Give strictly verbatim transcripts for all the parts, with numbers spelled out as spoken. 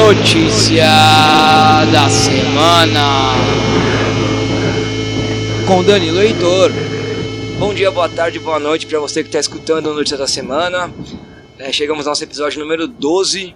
Notícia da Semana com Danilo Heitor. Bom dia, boa tarde, boa noite para você que está escutando a Notícia da Semana. É, chegamos ao nosso episódio número doze.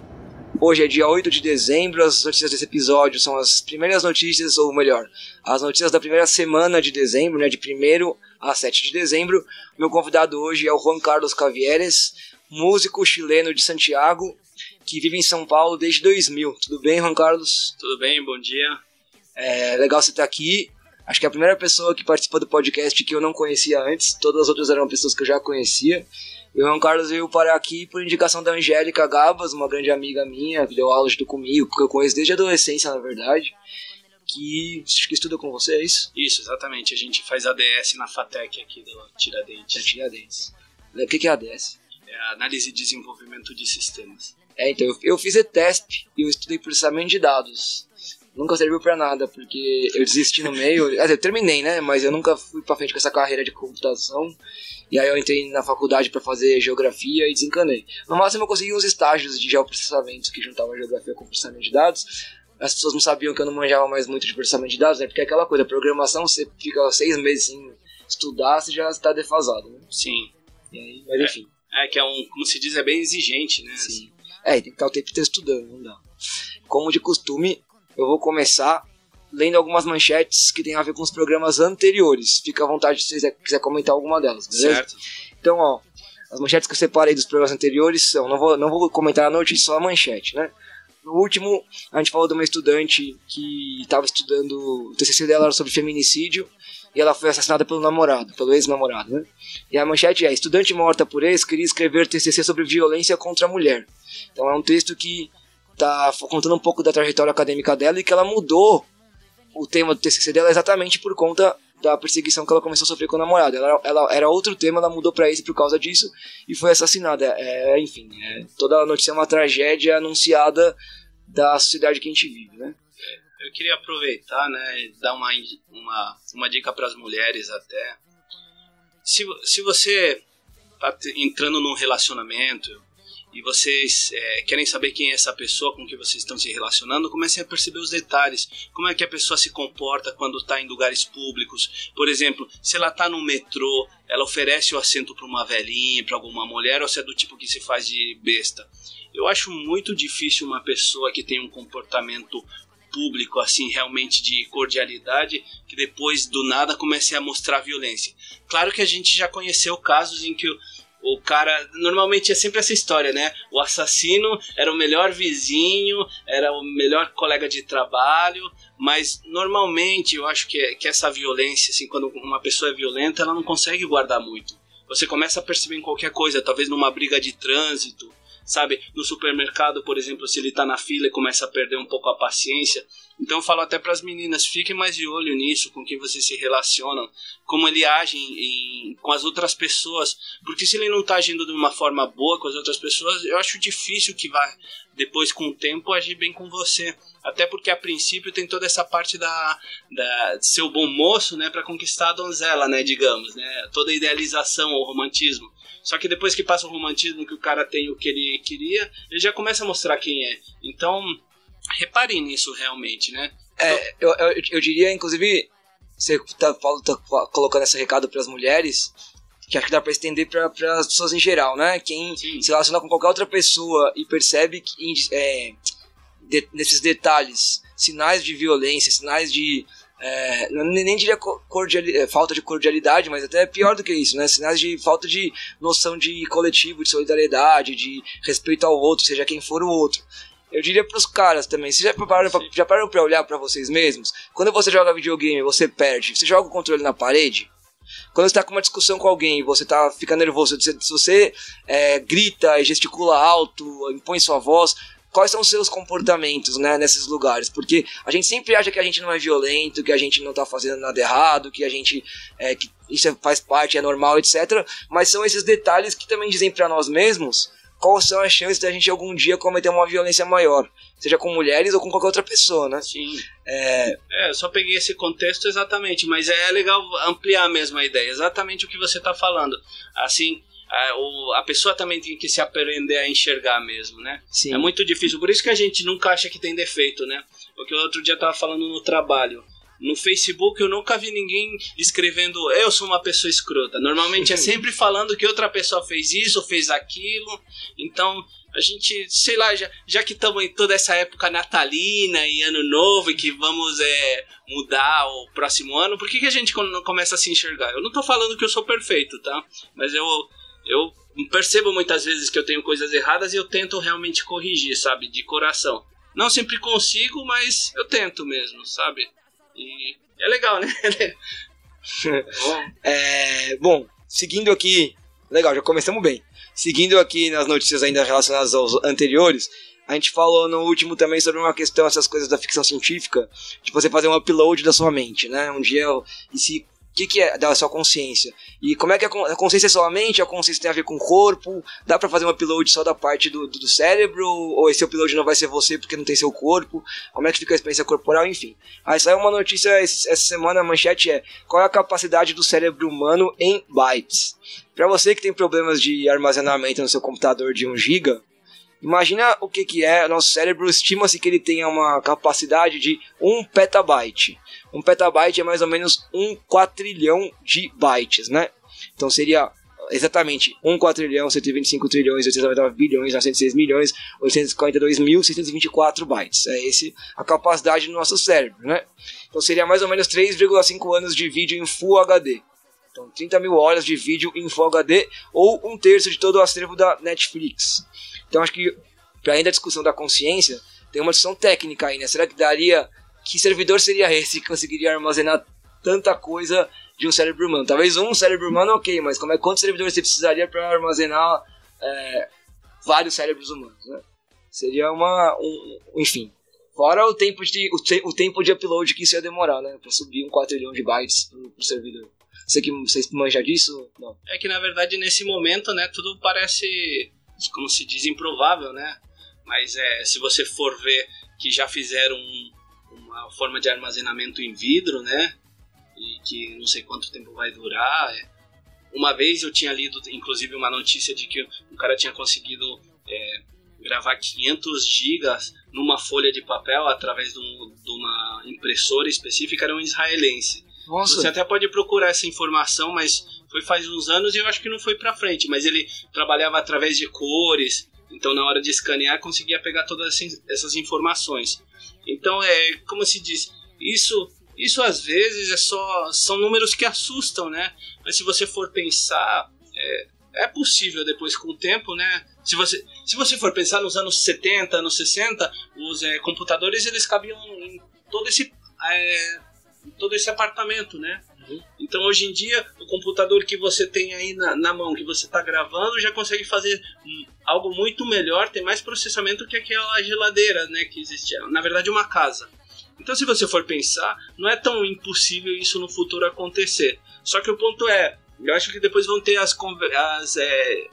Hoje é dia oito de dezembro. As notícias desse episódio são as primeiras notícias, ou melhor, as notícias da primeira semana de dezembro, né, de primeiro a sete de dezembro. Meu convidado hoje é o Juan Carlos Cavieres, músico chileno de Santiago, que vive em São Paulo desde dois mil. Tudo bem, Juan Carlos? Tudo bem, bom dia. É legal você estar aqui. Acho que é a primeira pessoa que participou do podcast que eu não conhecia antes. Todas as outras eram pessoas que eu já conhecia. E o Juan Carlos veio parar aqui por indicação da Angélica Gabas, uma grande amiga minha, que deu aula junto comigo, que eu conheço desde a adolescência, na verdade, que, que estuda com você, é isso? Isso, exatamente. A gente faz A D S na FATEC aqui do Tiradentes. É, Tiradentes. O que é A D S? É Análise e Desenvolvimento de Sistemas. É, então, eu, eu fiz E T E S P e eu estudei processamento de dados. Nunca serviu pra nada, porque eu desisti no meio. Quer dizer, eu terminei, né? Mas eu nunca fui pra frente com essa carreira de computação. E aí eu entrei na faculdade pra fazer geografia e desencanei. No máximo eu consegui uns estágios de geoprocessamento que juntavam geografia com processamento de dados. As pessoas não sabiam que eu não manjava mais muito de processamento de dados, né? Porque é aquela coisa, programação, você fica seis meses sem estudar, você já está defasado, né? Sim. E aí, mas enfim. É, é que é um, como se diz, é bem exigente, né? Sim. É, tem que estar o tempo inteiro estudando, não dá. Como de costume, eu vou começar lendo algumas manchetes que tem a ver com os programas anteriores. Fica à vontade se você quiser comentar alguma delas, beleza? Certo. Então, ó, as manchetes que eu separei dos programas anteriores são... Não vou, não vou comentar a notícia, só a manchete, né? No último, a gente falou de uma estudante que estava estudando... O T C C dela era sobre feminicídio e ela foi assassinada pelo namorado, pelo ex-namorado, né? E a manchete é: estudante morta por ex queria escrever T C C sobre violência contra a mulher. Então é um texto que tá contando um pouco da trajetória acadêmica dela e que ela mudou o tema do T C C dela exatamente por conta da perseguição que ela começou a sofrer com o namorado. Ela, ela era outro tema, ela mudou pra esse por causa disso e foi assassinada. É, enfim, é, toda a notícia é uma tragédia anunciada da sociedade que a gente vive, né? Eu queria aproveitar, né, e dar uma, uma, uma dica para as mulheres até. Se, se você tá entrando num relacionamento e vocês é, querem saber quem é essa pessoa com que vocês estão se relacionando, comecem a perceber os detalhes. Como é que a pessoa se comporta quando está em lugares públicos? Por exemplo, se ela está no metrô, ela oferece o assento para uma velhinha, para alguma mulher, ou se é do tipo que se faz de besta. Eu acho muito difícil uma pessoa que tem um comportamento público, assim, realmente de cordialidade, que depois do nada comece a mostrar violência. Claro que a gente já conheceu casos em que... O cara, normalmente é sempre essa história, né? O assassino era o melhor vizinho, era o melhor colega de trabalho, mas normalmente eu acho que, que essa violência, assim, quando uma pessoa é violenta, ela não consegue guardar muito. Você começa a perceber em qualquer coisa, talvez numa briga de trânsito, sabe? No supermercado, por exemplo, se ele tá na fila e começa a perder um pouco a paciência. Então eu falo até para as meninas, fiquem mais de olho nisso, com quem vocês se relacionam, como ele age em, em, com as outras pessoas, porque se ele não está agindo de uma forma boa com as outras pessoas, eu acho difícil que vá depois com o tempo agir bem com você, até porque a princípio tem toda essa parte da, da de ser o bom moço, né, para conquistar a donzela, né, digamos, né, toda a idealização ou romantismo. Só que depois que passa o romantismo, que o cara tem o que ele queria, ele já começa a mostrar quem é. Então reparem nisso realmente, né? É, eu, eu, eu diria, inclusive, você tá, Paulo, tá colocando esse recado para as mulheres, que acho que dá para estender para as pessoas em geral, né? Quem Sim. se relaciona com qualquer outra pessoa e percebe que, é, de, nesses detalhes, sinais de violência, sinais de... É, nem diria cordiali- falta de cordialidade, mas até pior do que isso, né? Sinais de falta de noção de coletivo, de solidariedade, de respeito ao outro, seja quem for o outro. Eu diria pros caras também, vocês já pararam, pra, já pararam pra olhar pra vocês mesmos? Quando você joga videogame, você perde, você joga o controle na parede? Quando você tá com uma discussão com alguém e você tá, fica nervoso, se você é, grita e gesticula alto, impõe sua voz, quais são os seus comportamentos, né, nesses lugares? Porque a gente sempre acha que a gente não é violento, que a gente não tá fazendo nada errado, que a gente... É, que isso faz parte, é normal, etcétera. Mas são esses detalhes que também dizem pra nós mesmos quais são as chances da gente algum dia cometer uma violência maior, seja com mulheres ou com qualquer outra pessoa, né? Sim. É, é eu só peguei esse contexto exatamente, mas é legal ampliar mesmo a ideia, exatamente o que você está falando. Assim, a pessoa também tem que se aprender a enxergar mesmo, né? Sim. É muito difícil, por isso que a gente nunca acha que tem defeito, né? Porque o outro dia eu tava falando no trabalho, no Facebook eu nunca vi ninguém escrevendo eu sou uma pessoa escrota, normalmente é sempre falando que outra pessoa fez isso, fez aquilo, então a gente, sei lá, já, já que estamos em toda essa época natalina e ano novo e que vamos é, mudar o próximo ano, por que, que a gente não começa a se enxergar? Eu não tô falando que eu sou perfeito, tá? Mas eu, eu percebo muitas vezes que eu tenho coisas erradas e eu tento realmente corrigir, sabe? De coração. Não sempre consigo, mas eu tento mesmo, sabe? E é legal, né? é, bom, seguindo aqui... Legal, já começamos bem. Seguindo aqui nas notícias ainda relacionadas aos anteriores, a gente falou no último também sobre uma questão, essas coisas da ficção científica, de você fazer um upload da sua mente, né? Um dia, e se... O que, que é da sua consciência? E como é que a consciência é só a mente? A consciência tem a ver com o corpo? Dá pra fazer um upload só da parte do, do, do cérebro? Ou esse upload não vai ser você porque não tem seu corpo? Como é que fica a experiência corporal? Enfim. Aí saiu uma notícia essa semana, a manchete é: qual é a capacidade do cérebro humano em bytes? Pra você que tem problemas de armazenamento no seu computador de um giga, imagina o que, que é. O nosso cérebro, estima-se que ele tenha uma capacidade de um petabyte. Um petabyte é mais ou menos um quatrilhão de bytes, né? Então seria exatamente um quatrilhão, cento e vinte e cinco trilhões, oitocentos e noventa e nove bilhões, novecentos e seis milhões, oitocentos e quarenta e dois mil, seiscentos e vinte e quatro bytes. É essa a capacidade do nosso cérebro, né? Então seria mais ou menos três vírgula cinco anos de vídeo em Full H D. Então trinta mil horas de vídeo em Full H D ou um terço de todo o acervo da Netflix. Então acho que, para ainda a discussão da consciência, tem uma discussão técnica aí, né? Será que daria... Que servidor seria esse que conseguiria armazenar tanta coisa de um cérebro humano? Talvez um cérebro humano, ok, mas como é, quantos servidores você precisaria para armazenar é, vários cérebros humanos, né? Seria uma... Um, enfim. Fora o tempo, de, o, te, o tempo de upload que isso ia demorar, né? Para subir um quatrilhão de bytes pro, pro servidor. Você que vocês manjam disso? Não. É que, na verdade, nesse momento, né, tudo parece, como se diz, improvável, né? Mas é, se você for ver que já fizeram... Um... uma forma de armazenamento em vidro, né, e que não sei quanto tempo vai durar. Uma vez eu tinha lido, inclusive, uma notícia de que um cara tinha conseguido é, gravar quinhentos gigas numa folha de papel através de, um, de uma impressora específica, era um israelense. Nossa. Você até pode procurar essa informação, mas foi faz uns anos e eu acho que não foi pra frente, mas ele trabalhava através de cores, então na hora de escanear conseguia pegar todas essas informações. Então, é, como se diz, isso, isso às vezes é só, são números que assustam, né? Mas se você for pensar, é, é possível depois com o tempo, né? Se você, se você for pensar nos anos setenta, anos sessenta, os é, computadores eles cabiam em todo esse, é, em todo esse apartamento, né? Uhum. Então, hoje em dia, o computador que você tem aí na, na mão, que você está gravando, já consegue fazer hum, algo muito melhor, tem mais processamento que aquela geladeira, né, que existia. Na verdade, uma casa. Então, se você for pensar, não é tão impossível isso no futuro acontecer. Só que o ponto é, eu acho que depois vão ter as, as é,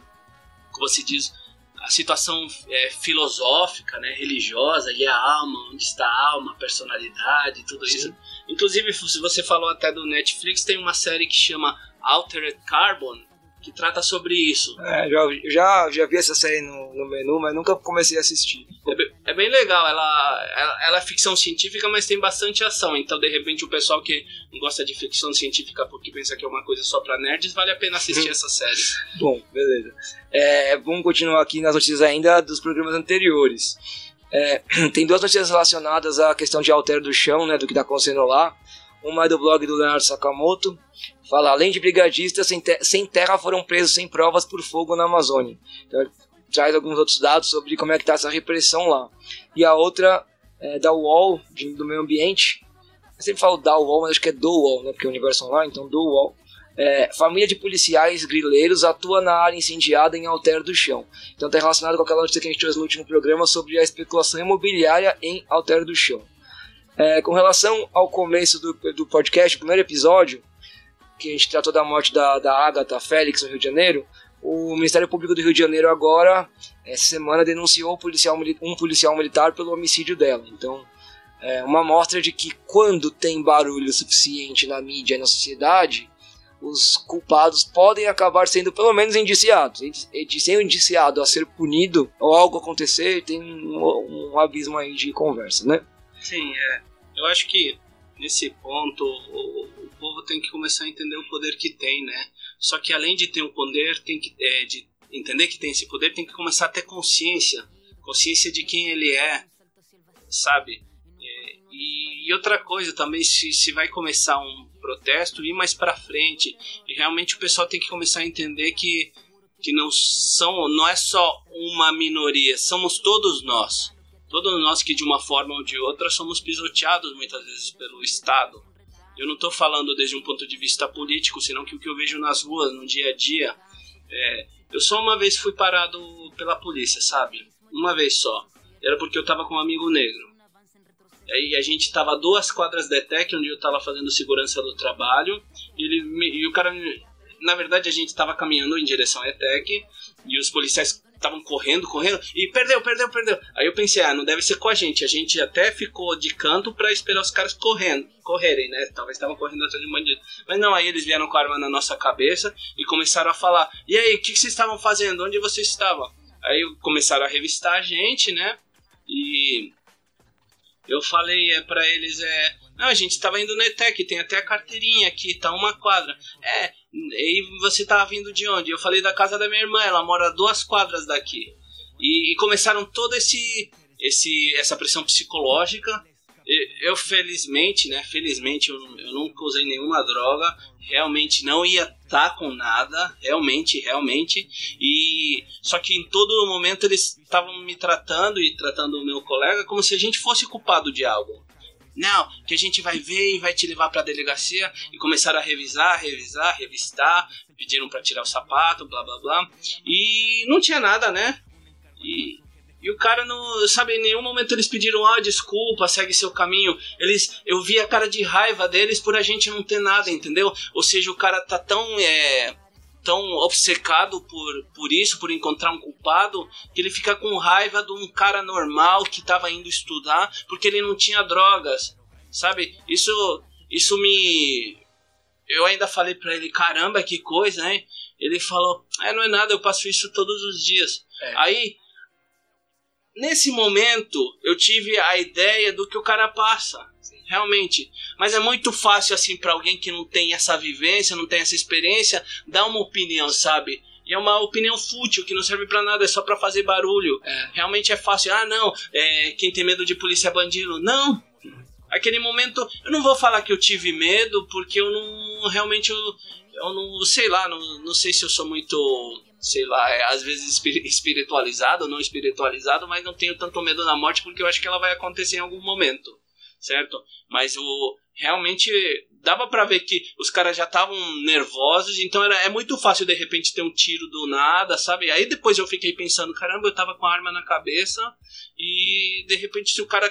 como se diz, a situação é, filosófica, né, religiosa, e a alma, onde está a alma, a personalidade, tudo Sim. isso. Inclusive, se você falou até do Netflix, tem uma série que chama Altered Carbon, que trata sobre isso. É, já, já, já vi essa série no, no menu, mas nunca comecei a assistir. É, é bem legal, ela, ela, ela é ficção científica, mas tem bastante ação, então de repente o pessoal que gosta de ficção científica porque pensa que é uma coisa só pra nerds, vale a pena assistir essa série. Bom, beleza. É, vamos continuar aqui nas notícias ainda dos programas anteriores. É, tem duas notícias relacionadas à questão de Alter do Chão, né, do que está acontecendo lá. Uma é do blog do Leonardo Sakamoto, fala: além de brigadistas, sem, te- sem terra foram presos sem provas por fogo na Amazônia. Então, traz alguns outros dados sobre como é que está essa repressão lá. E a outra é da U O L, de, do meio ambiente. Eu sempre falo da U O L, mas acho que é do U O L, né, porque é o universo online, então do U O L. É, família de policiais grileiros atua na área incendiada em Alter do Chão. Então está relacionado com aquela notícia que a gente trouxe no último programa sobre a especulação imobiliária em Alter do Chão. É, com relação ao começo do, do podcast, o primeiro episódio, que a gente tratou da morte da, da Agatha Félix no Rio de Janeiro, o Ministério Público do Rio de Janeiro agora, essa semana, denunciou um policial, um policial militar pelo homicídio dela. Então, é uma mostra de que quando tem barulho suficiente na mídia e na sociedade, os culpados podem acabar sendo pelo menos indiciados. E de ser indiciado a ser punido ou algo acontecer, tem um, um abismo aí de conversa, né? Sim, é. Eu acho que nesse ponto o, o povo tem que começar a entender o poder que tem, né? Só que além de ter o poder, tem que é, de entender que tem esse poder, tem que começar a ter consciência, consciência de quem ele é, sabe? É, e, e outra coisa também, se, se vai começar um protesto, ir mais pra frente, e realmente o pessoal tem que começar a entender que, que não, são, não é só uma minoria, somos todos nós. Todos nós que de uma forma ou de outra somos pisoteados muitas vezes pelo Estado. Eu não estou falando desde um ponto de vista político, senão que o que eu vejo nas ruas, no dia a dia. É, eu só uma vez fui parado pela polícia, sabe? Uma vez só. Era porque eu estava com um amigo negro. E a gente estava a duas quadras da E T E C, onde eu estava fazendo segurança do trabalho. E, ele me, e o cara... Me, na verdade, a gente estava caminhando em direção à E T E C e os policiais... estavam correndo, correndo, e perdeu, perdeu, perdeu. Aí eu pensei, ah, não deve ser com a gente. A gente até ficou de canto pra esperar os caras correndo, correrem, né? Talvez estavam correndo atrás de um bandido. Mas não, aí eles vieram com a arma na nossa cabeça e começaram a falar, e aí, o que, que vocês estavam fazendo? Onde vocês estavam? Aí começaram a revistar a gente, né? E eu falei é, pra eles, é... Não, a gente tava indo na E T E C, tem até a carteirinha aqui, tá uma quadra. É... E você tava vindo de onde? Eu falei da casa da minha irmã, ela mora a duas quadras daqui. E, e começaram toda esse, esse, essa pressão psicológica. Eu, eu felizmente, né? Felizmente eu, eu nunca usei nenhuma droga. Realmente não ia estar com nada. Realmente, realmente. E, só que em todo momento eles estavam me tratando e tratando o meu colega como se a gente fosse culpado de algo. Não, que a gente vai ver e vai te levar pra delegacia. E começaram a revisar, revisar, revistar. Pediram pra tirar o sapato, blá, blá, blá. E não tinha nada, né? E, e o cara não... Sabe, em nenhum momento eles pediram, ah, desculpa, segue seu caminho. Eles... Eu vi a cara de raiva deles por a gente não ter nada, entendeu? Ou seja, o cara tá tão... É... tão obcecado por, por isso, por encontrar um culpado, que ele fica com raiva de um cara normal que estava indo estudar porque ele não tinha drogas, sabe? Isso, isso me... Eu ainda falei pra ele, caramba, que coisa, hein? Ele falou, é, não é nada, eu passo isso todos os dias. É. Aí, nesse momento, eu tive a ideia do que o cara passa. Realmente, mas é muito fácil assim para alguém que não tem essa vivência, não tem essa experiência, dar uma opinião, sabe? E é uma opinião fútil que não serve para nada, é só para fazer barulho. É. Realmente é fácil. Ah, não, é, quem tem medo de polícia é bandido. Não. Aquele momento, eu não vou falar que eu tive medo, porque eu não realmente eu, eu não sei lá, não, não sei se eu sou muito sei lá, é, às vezes espiritualizado ou não espiritualizado, mas não tenho tanto medo da morte porque eu acho que ela vai acontecer em algum momento. Certo? Mas o, realmente dava pra ver que os caras já estavam nervosos, então era, é muito fácil de repente ter um tiro do nada, sabe? Aí depois eu fiquei pensando, caramba, eu tava com a arma na cabeça e de repente se o cara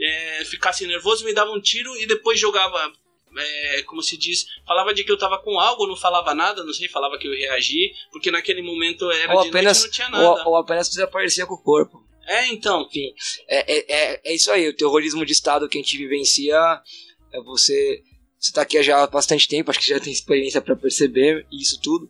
é, ficasse nervoso me dava um tiro e depois jogava, é, como se diz, falava de que eu tava com algo, não falava nada, não sei, falava que eu reagi, porque naquele momento era ou de apenas, noite, não tinha nada. Ou, ou apenas desaparecia com o corpo. É, então, enfim, é, é, é isso aí, o terrorismo de Estado que a gente vivencia, é você, você tá aqui já há bastante tempo, acho que já tem experiência para perceber isso tudo,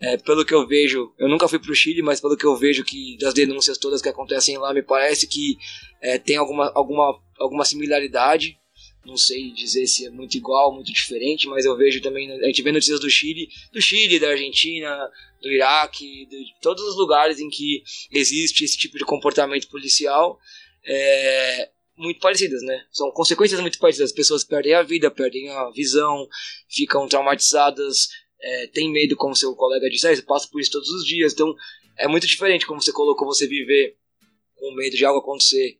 é, pelo que eu vejo, eu nunca fui pro Chile, mas pelo que eu vejo que das denúncias todas que acontecem lá, me parece que é, tem alguma, alguma, alguma similaridade, não sei dizer se é muito igual, muito diferente, mas eu vejo também, a gente vê notícias do Chile, do Chile, da Argentina, do Iraque, de todos os lugares em que existe esse tipo de comportamento policial, é, muito parecidas, né? São consequências muito parecidas, as pessoas perdem a vida, perdem a visão, ficam traumatizadas, é, têm medo, como seu colega disse, ah, eu passo por isso todos os dias, então é muito diferente como você colocou você viver com medo de algo acontecer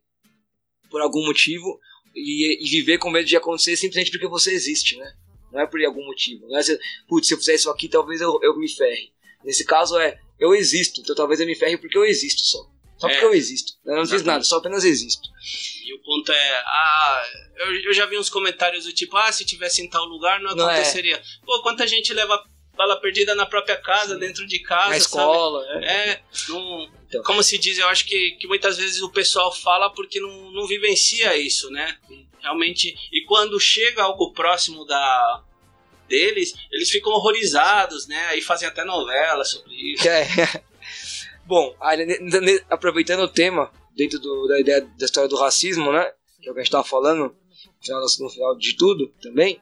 por algum motivo e, e viver com medo de acontecer simplesmente porque você existe, né? Não é por algum motivo, não é se, putz, se eu fizer isso aqui talvez eu, eu me ferre. Nesse caso é, eu existo, então talvez eu me ferre porque eu existo só. Só é, porque eu existo. Eu não fiz nada, só apenas existo. E o ponto é, ah, eu, eu já vi uns comentários do tipo, ah, se tivesse em tal lugar não, não aconteceria. É. Pô, quanta gente leva bala perdida na própria casa, sim, dentro de casa, na escola, sabe? É, é num, então, como se diz, eu acho que, que muitas vezes o pessoal fala porque não, não vivencia isso, né? Realmente, e quando chega algo próximo da... deles, eles ficam horrorizados, né? Aí fazem até novela sobre isso. É. Bom, aí, aproveitando o tema, dentro do, da ideia da história do racismo, né? Que é o que a gente estava falando no final, no final de tudo também.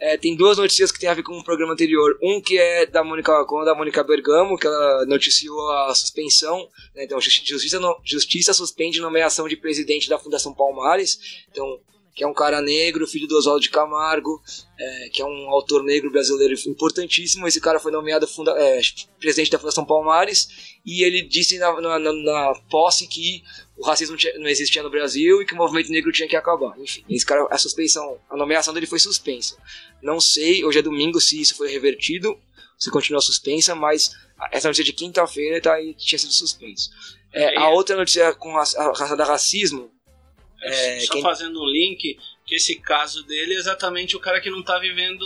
É, tem duas notícias que tem a ver com o programa anterior. Um que é da Mônica, da Mônica Bergamo, que ela noticiou a suspensão, né? Então, justiça, no, justiça suspende nomeação de presidente da Fundação Palmares, então, que é um cara negro, filho do Oswaldo de Camargo, é, que é um autor negro brasileiro importantíssimo. Esse cara foi nomeado funda, é, presidente da Fundação Palmares, e ele disse na, na, na, na posse que o racismo não existia no Brasil e que o movimento negro tinha que acabar. Enfim, esse cara, a suspensão, a nomeação dele foi suspensa. Não sei, hoje é domingo, se isso foi revertido, se continua suspensa, mas essa notícia de quinta-feira tá, tinha sido suspensa. É, a outra notícia com a, a, da racismo... É, só quem... fazendo um link, que esse caso dele é exatamente o cara que não tá vivendo...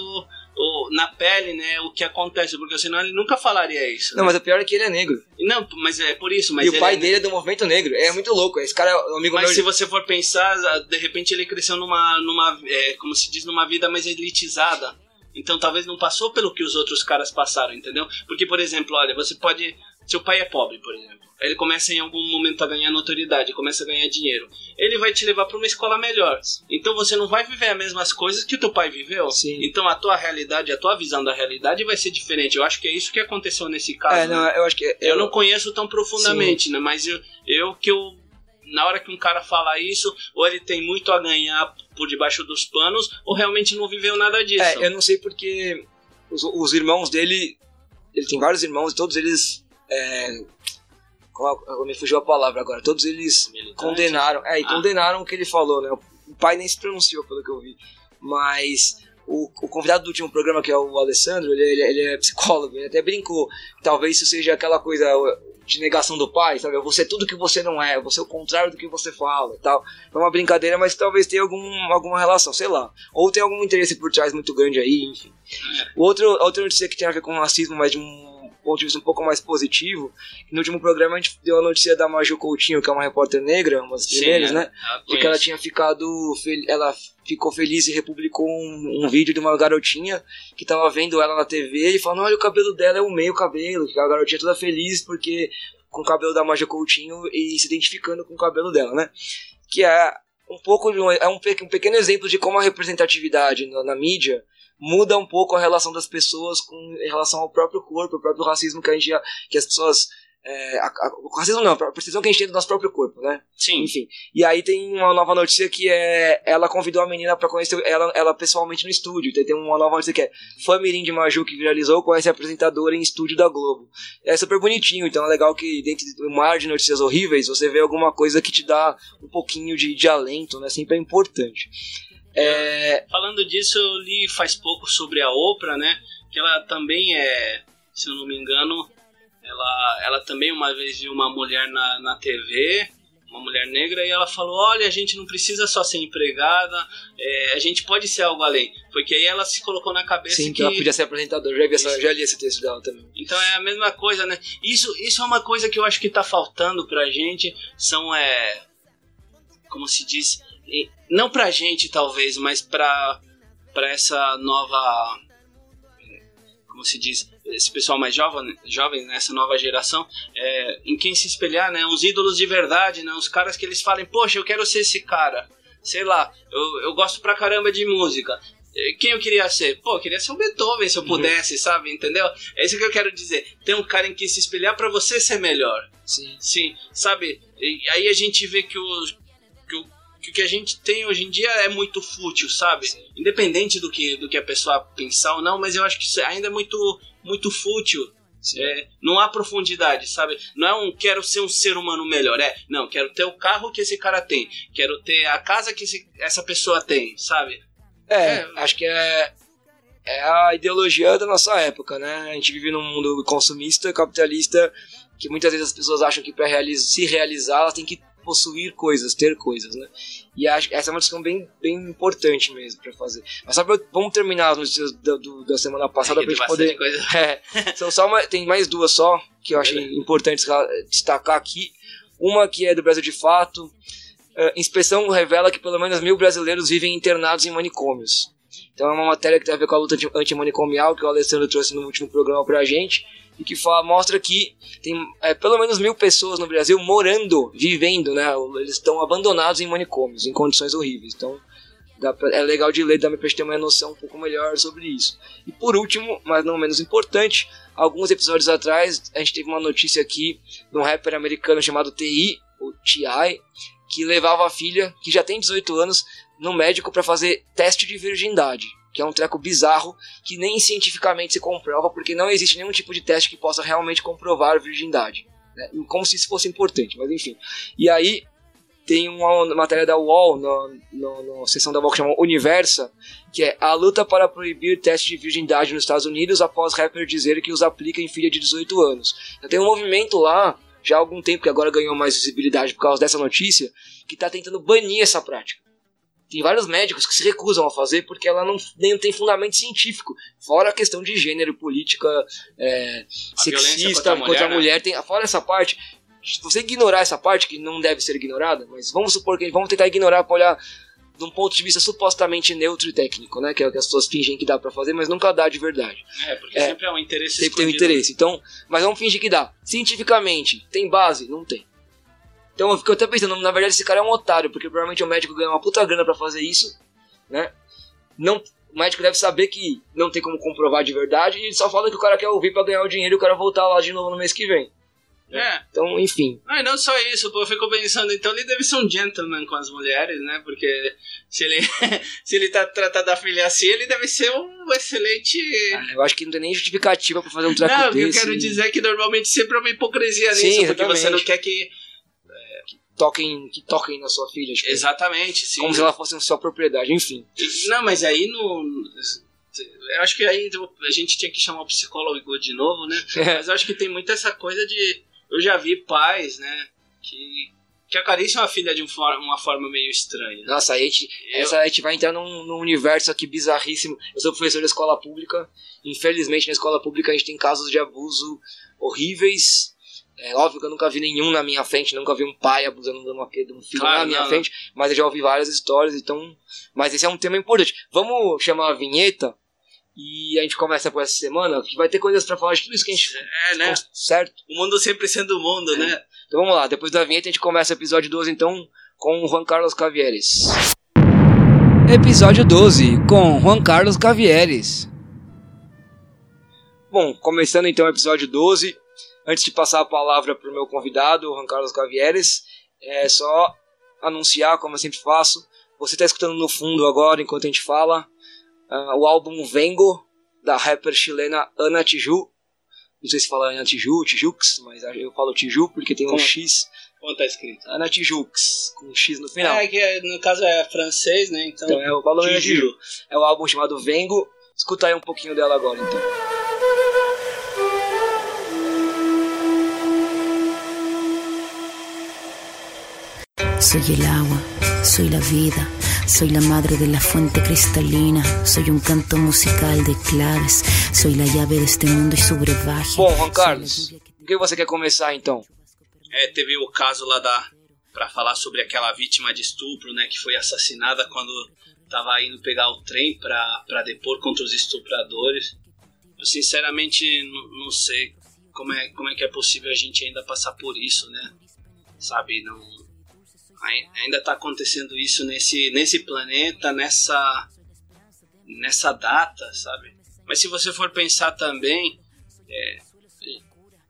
Ou, na pele, né, o que acontece, porque senão ele nunca falaria isso. Não, né? Mas o pior é que ele é negro. Não, mas é por isso. Mas e o pai é dele é do movimento negro, é muito louco, esse cara é um amigo meu. Mas se você for pensar, de repente ele cresceu numa, numa é, como se diz, numa vida mais elitizada, então talvez não passou pelo que os outros caras passaram, entendeu? Porque, por exemplo, olha, você pode... Seu pai é pobre, por exemplo. Ele começa em algum momento a ganhar notoriedade, começa a ganhar dinheiro. Ele vai te levar para uma escola melhor. Então você não vai viver as mesmas coisas que o teu pai viveu. Sim. Então a tua realidade, a tua visão da realidade vai ser diferente. Eu acho que é isso que aconteceu nesse caso. É, não, né? eu, acho que eu... eu não conheço tão profundamente, né? Mas eu, eu que eu... Na hora que um cara fala isso, ou ele tem muito a ganhar por debaixo dos panos, ou realmente não viveu nada disso. É, eu não sei porque os, os irmãos dele... Ele tem vários irmãos, todos eles... É, me fugiu a palavra agora. Todos eles militante. condenaram é, e ah. condenaram o que ele falou, né? O pai nem se pronunciou, pelo que eu vi. Mas o, o convidado do último programa, que é o Alessandro, ele, ele, ele é psicólogo, ele até brincou. Talvez isso seja aquela coisa de negação do pai, sabe? Você é tudo que você não é, você é o contrário do que você fala e tal. É uma brincadeira, mas talvez tenha algum, alguma relação, sei lá. Ou tem algum interesse por trás muito grande aí, enfim. O outro, outra notícia que tem a ver com racismo, mas de um ponto de vista um pouco mais positivo. No último programa a gente deu a notícia da Maju Coutinho, que é uma repórter negra, uma das primeiras, né? Porque ela tinha ficado, ela ficou feliz e republicou um, um vídeo de uma garotinha que estava vendo ela na T V e falando: olha, o cabelo dela é o meio cabelo, que a garotinha toda feliz porque com o cabelo da Maju Coutinho e se identificando com o cabelo dela, né? Que é um pouco de um, é um pequeno exemplo de como a representatividade na, na mídia muda um pouco a relação das pessoas com, em relação ao próprio corpo, o próprio racismo que a gente, que as pessoas, é, a, a, o racismo não, a percepção que a gente tem do nosso próprio corpo, né? Sim. Enfim, e aí tem uma nova notícia que é, ela convidou a menina pra conhecer ela, ela pessoalmente no estúdio, então tem uma nova notícia que é, fã mirim de Maju que viralizou, conhece a apresentadora em estúdio da Globo. É super bonitinho, então é legal que dentro do mar de notícias horríveis, você vê alguma coisa que te dá um pouquinho de, de alento, né? Sempre é importante. É... Falando disso, eu li faz pouco sobre a Oprah, né? Que ela também é, se eu não me engano, ela, ela também uma vez viu uma mulher na, na T V, uma mulher negra, e ela falou: olha, a gente não precisa só ser empregada, é, a gente pode ser algo além. Porque aí ela se colocou na cabeça. Sim, que, que ela podia ser apresentadora, já, vi essa, já li esse texto dela também. Então é a mesma coisa, né? Isso, isso é uma coisa que eu acho que tá faltando pra gente, são, é, como se diz... Não pra gente, talvez, mas pra, pra essa nova... Como se diz? Esse pessoal mais jovem, jovem nessa nova geração, é, em quem se espelhar, né? Os ídolos de verdade, né? Os caras que eles falem: poxa, eu quero ser esse cara. Sei lá, eu, eu gosto pra caramba de música. Quem eu queria ser? Pô, eu queria ser o Beethoven, se eu pudesse, uhum. sabe? Entendeu? É isso que eu quero dizer. Tem um cara em quem se espelhar pra você ser melhor. Sim. Sim, sabe? E aí a gente vê que o... Que o que o que a gente tem hoje em dia é muito fútil, sabe? Sim. Independente do que, do que a pessoa pensar ou não, mas eu acho que isso ainda é muito, muito fútil. É, não há profundidade, sabe? Não é um quero ser um ser humano melhor, é. Não, quero ter o carro que esse cara tem, quero ter a casa que esse, essa pessoa tem, sabe? É, é. acho que é... É a ideologia da nossa época, né? A gente vive num mundo consumista, capitalista, que muitas vezes as pessoas acham que para realiza, se realizar, elas têm que possuir coisas, ter coisas, né? E acho, essa é uma discussão bem, bem importante mesmo para fazer. Mas sabe, vamos terminar as notícias da, do, da semana passada é, para a gente poder... Coisa. É, são só uma, tem mais duas só, que eu achei importante destacar aqui. Uma que é do Brasil de Fato. Uh, inspeção revela que pelo menos mil brasileiros vivem internados em manicômios. Então é uma matéria que tem a ver com a luta antimanicomial que o Alessandro trouxe no último programa pra gente e que fala, mostra que tem é, pelo menos mil pessoas no Brasil morando, vivendo, né? Eles estão abandonados em manicômios, em condições horríveis. Então dá pra, é legal de ler também pra gente ter uma noção um pouco melhor sobre isso. E por último, mas não menos importante, alguns episódios atrás a gente teve uma notícia aqui de um rapper americano chamado T I, ou T I, que levava a filha, que já tem dezoito anos, no médico para fazer teste de virgindade, que é um treco bizarro que nem cientificamente se comprova, porque não existe nenhum tipo de teste que possa realmente comprovar virgindade, né? Como se isso fosse importante, mas enfim. E aí tem uma matéria da U O L, na seção da U O L que chama Universa, que é a luta para proibir testes de virgindade nos Estados Unidos após rapper dizer que os aplica em filha de dezoito anos. Então, tem um movimento lá, já há algum tempo, que agora ganhou mais visibilidade por causa dessa notícia, que está tentando banir essa prática. Tem vários médicos que se recusam a fazer porque ela não, nem tem fundamento científico. Fora a questão de gênero, política, é, sexista, contra a mulher, contra a mulher né? tem, fora essa parte. Se você ignorar essa parte, que não deve ser ignorada, mas vamos supor que vamos tentar ignorar para olhar de um ponto de vista supostamente neutro e técnico, né? Que é o que as pessoas fingem que dá para fazer, mas nunca dá de verdade. É, porque é, sempre é um interesse sempre escondido. Sempre tem um interesse. Então, mas vamos fingir que dá. Cientificamente, tem base? Não tem. Então eu fico até pensando, na verdade esse cara é um otário, porque provavelmente o médico ganha uma puta grana pra fazer isso, né? Não, o médico deve saber que não tem como comprovar de verdade, e ele só fala que o cara quer ouvir pra ganhar o dinheiro e o cara voltar lá de novo no mês que vem. Né? É. Então, enfim. Não, e não só isso, pô, eu fico pensando, então ele deve ser um gentleman com as mulheres, né? Porque se ele, se ele tá tratado da filha assim, ele deve ser um excelente... Ah, eu acho que não tem nem justificativa pra fazer um trato desse. Não, eu quero dizer que normalmente sempre é uma hipocrisia nisso. Sim, exatamente. Porque você não quer que... Toquem, que toquem na sua filha. Tipo, exatamente, sim. Como se ela fosse sua propriedade, enfim. Não, mas aí no... Eu acho que aí a gente tinha que chamar o psicólogo de novo, né? Mas eu acho que tem muito essa coisa de... Eu já vi pais, né? Que, que acariciam a filha de um for, uma forma meio estranha. Nossa, aí a gente, eu... essa, a gente vai entrar num, num universo aqui bizarríssimo. Eu sou professor da escola pública. Infelizmente, na escola pública, a gente tem casos de abuso horríveis... É óbvio que eu nunca vi nenhum na minha frente, nunca vi um pai abusando de um filho claro, na minha não, frente, não. Mas eu já ouvi várias histórias, então... Mas esse é um tema importante. Vamos chamar a vinheta e a gente começa por essa semana, que vai ter coisas pra falar de tudo isso que a gente... É, né? Certo? O mundo sempre sendo o mundo, é. Né? Então vamos lá, depois da vinheta a gente começa o episódio doze, então, com o Juan Carlos Cavieres. Episódio doze, com Juan Carlos Cavieres. Bom, começando então o episódio doze... Antes de passar a palavra para o meu convidado, o Juan Carlos Cavieres, é só anunciar, como eu sempre faço, você está escutando no fundo agora, enquanto a gente fala, uh, o álbum Vengo, da rapper chilena Ana Tijoux. Não sei se fala Ana Tijoux, Tijoux, mas eu falo Tijoux porque tem um como, X. Como tá escrito? Ana Tijoux, com um X no final. É, que no caso é francês, né? Então, então é o valor Ana Tijoux. É o álbum chamado Vengo. Escuta aí um pouquinho dela agora, então. Soy el agua, soy la vida, soy la madre de la fuente cristalina, soy un canto musical de claves, soy la llave de este mundo y su brebaje. Bom, Juan Carlos, o que você quer começar então? É, teve o caso lá da... pra falar sobre aquela vítima de estupro, né, que foi assassinada quando tava indo pegar o trem pra, pra depor contra os estupradores. Eu sinceramente n- não sei como é, como é que é possível a gente ainda passar por isso, né? Sabe, não... Ainda está acontecendo isso nesse, nesse planeta, nessa, nessa data, sabe? Mas se você for pensar também, é,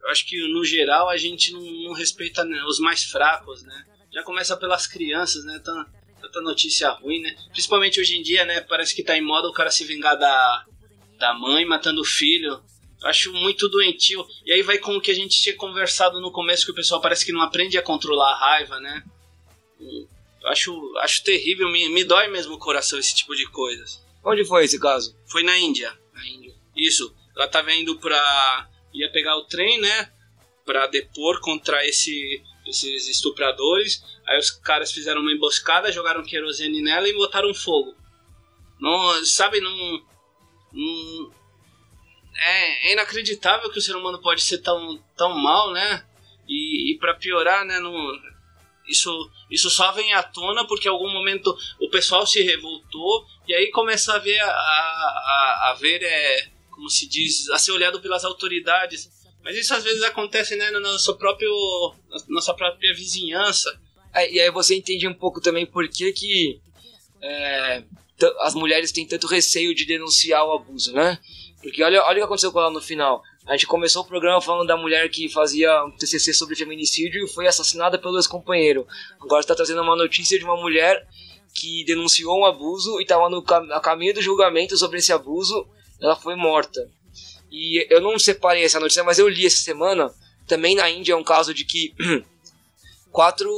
eu acho que no geral a gente não, não respeita os mais fracos, né? Já começa pelas crianças, né? Tanta, tanta notícia ruim, né? Principalmente hoje em dia, né? Parece que está em moda o cara se vingar da, da mãe matando o filho. Eu acho muito doentio. E aí vai com o que a gente tinha conversado no começo, que o pessoal parece que não aprende a controlar a raiva, né? Eu acho, acho terrível, me, me dói mesmo o coração esse tipo de coisa. Onde foi esse caso? Foi na Índia. Na Índia. Isso, ela tava indo pra... ia pegar o trem, né? Pra depor contra esse, esses estupradores. Aí os caras fizeram uma emboscada, jogaram querosene nela e botaram fogo. Não, sabe, não, não... É inacreditável que o ser humano pode ser tão, tão mal, né? E, e pra piorar, né? Não... Isso, isso só vem à tona porque em algum momento o pessoal se revoltou E aí começa a ver, a, a, a ver é, como se diz, a ser olhado pelas autoridades. Mas isso às vezes acontece, né, na nossa própria, na nossa própria vizinhança. É, e aí você entende um pouco também por que que é, t- as mulheres têm tanto receio de denunciar o abuso, né? Porque olha, olha o que aconteceu com ela no final. A gente começou o programa falando da mulher que fazia um T C C sobre feminicídio e foi assassinada pelo ex-companheiro. Agora está trazendo uma notícia de uma mulher que denunciou um abuso e estava no cam- a caminho do julgamento sobre esse abuso, ela foi morta. E eu não separei essa notícia, mas eu li essa semana, também na Índia, é um caso de que quatro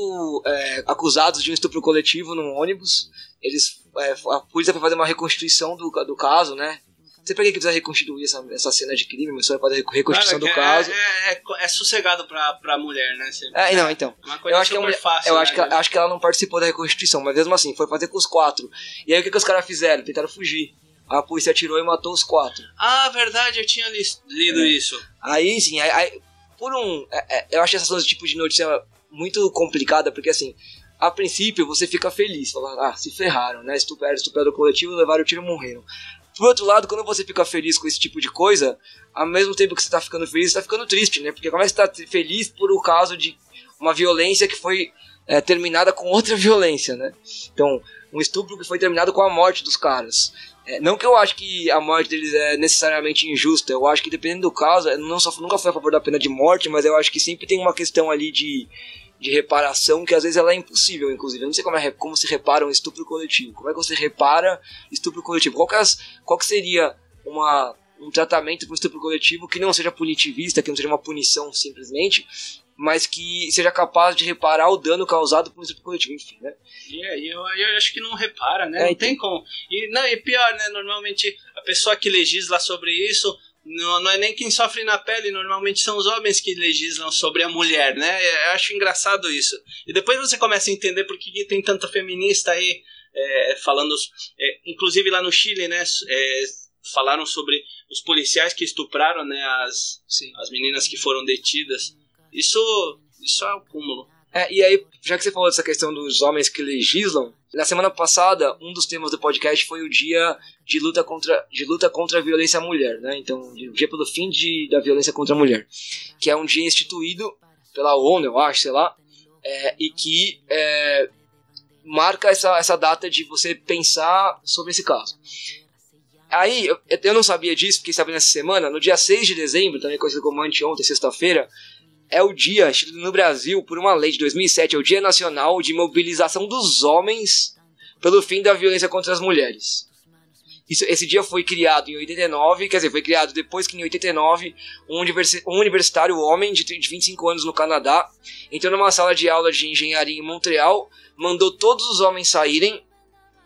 é, acusados de um estupro coletivo num ônibus, eles, é, a polícia foi fazer uma reconstituição do, do caso, né? Não sei pra que precisa reconstituir essa, essa cena de crime, mas só vai fazer a reconstituição claro, do é, caso. É, é, é, é sossegado pra, pra mulher, né? Sempre. É, não, então. Uma coisa eu acho super que mulher, fácil. Eu né, acho, que, acho que ela não participou da reconstituição, mas mesmo assim, foi fazer com os quatro. E aí o que, que os caras fizeram? Tentaram fugir. A polícia atirou e matou os quatro. Ah, verdade, eu tinha li- lido é. isso. Aí, sim, aí, aí, por um... É, é, eu acho essas coisas, tipo de notícia muito complicada, porque assim, a princípio você fica feliz, falando, ah, se ferraram, né? Estupraram, estupraram o coletivo, levaram o tiro e morreram. Por outro lado, quando você fica feliz com esse tipo de coisa, ao mesmo tempo que você tá ficando feliz, você tá ficando triste, né? Porque como é que você tá feliz por um caso de uma violência que foi é, terminada com outra violência, né? Então, um estupro que foi terminado com a morte dos caras. Não que eu acho que a morte deles é necessariamente injusta, eu acho que dependendo do caso, eu não só, nunca fui a favor da pena de morte, mas eu acho que sempre tem uma questão ali de, de reparação, que às vezes ela é impossível, inclusive. Eu não sei como, é, como se repara um estupro coletivo, como é que você repara estupro coletivo, qual que, é as, qual que seria uma, um tratamento para um estupro coletivo que não seja punitivista, que não seja uma punição simplesmente, mas que seja capaz de reparar o dano causado por um estupro coletivo, enfim, né? E yeah, eu, eu acho que não repara, né? É, não tem como. E, não, e pior, né? Normalmente a pessoa que legisla sobre isso não, não é nem quem sofre na pele, normalmente são os homens que legislam sobre a mulher, né? Eu acho engraçado isso. E depois você começa a entender por que tem tanta feminista aí é, falando... É, inclusive lá no Chile, né? É, falaram sobre os policiais que estupraram, né, as, as meninas que foram detidas. Isso, isso é o cúmulo. É, e aí, já que você falou dessa questão dos homens que legislam, na semana passada, um dos temas do podcast foi o dia de luta contra, de luta contra a violência à mulher, né? Então, o dia pelo fim de, da violência contra a mulher, que é um dia instituído pela ONU, eu acho, sei lá, é, e que é, marca essa, essa data de você pensar sobre esse caso. Aí, eu, eu não sabia disso, fiquei sabendo essa semana, no dia seis de dezembro, também conhecido como anteontem, sexta-feira, é o dia, no Brasil, por uma lei de dois mil e sete, é o Dia Nacional de Mobilização dos Homens pelo Fim da Violência contra as Mulheres. Isso, esse dia foi criado em oitenta e nove, quer dizer, foi criado depois que em oitenta e nove um, universi- um universitário homem de vinte e cinco anos no Canadá entrou numa sala de aula de engenharia em Montreal, mandou todos os homens saírem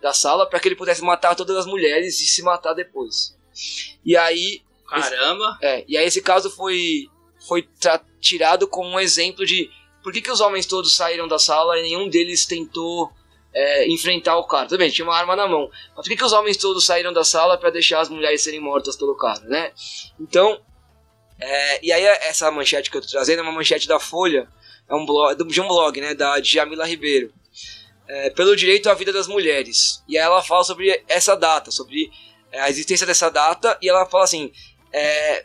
da sala para que ele pudesse matar todas as mulheres e se matar depois. E aí... Caramba! Esse, é, e aí esse caso foi... foi tra- tirado como um exemplo de por que, que os homens todos saíram da sala e nenhum deles tentou é, enfrentar o cara. Também tinha uma arma na mão. Mas por que, que os homens todos saíram da sala para deixar as mulheres serem mortas pelo cara, né? Então, é, e aí essa manchete que eu tô trazendo é uma manchete da Folha, é um blog, de um blog, né, da Djamila Ribeiro, é, pelo direito à vida das mulheres. E aí ela fala sobre essa data, sobre a existência dessa data, e ela fala assim... É,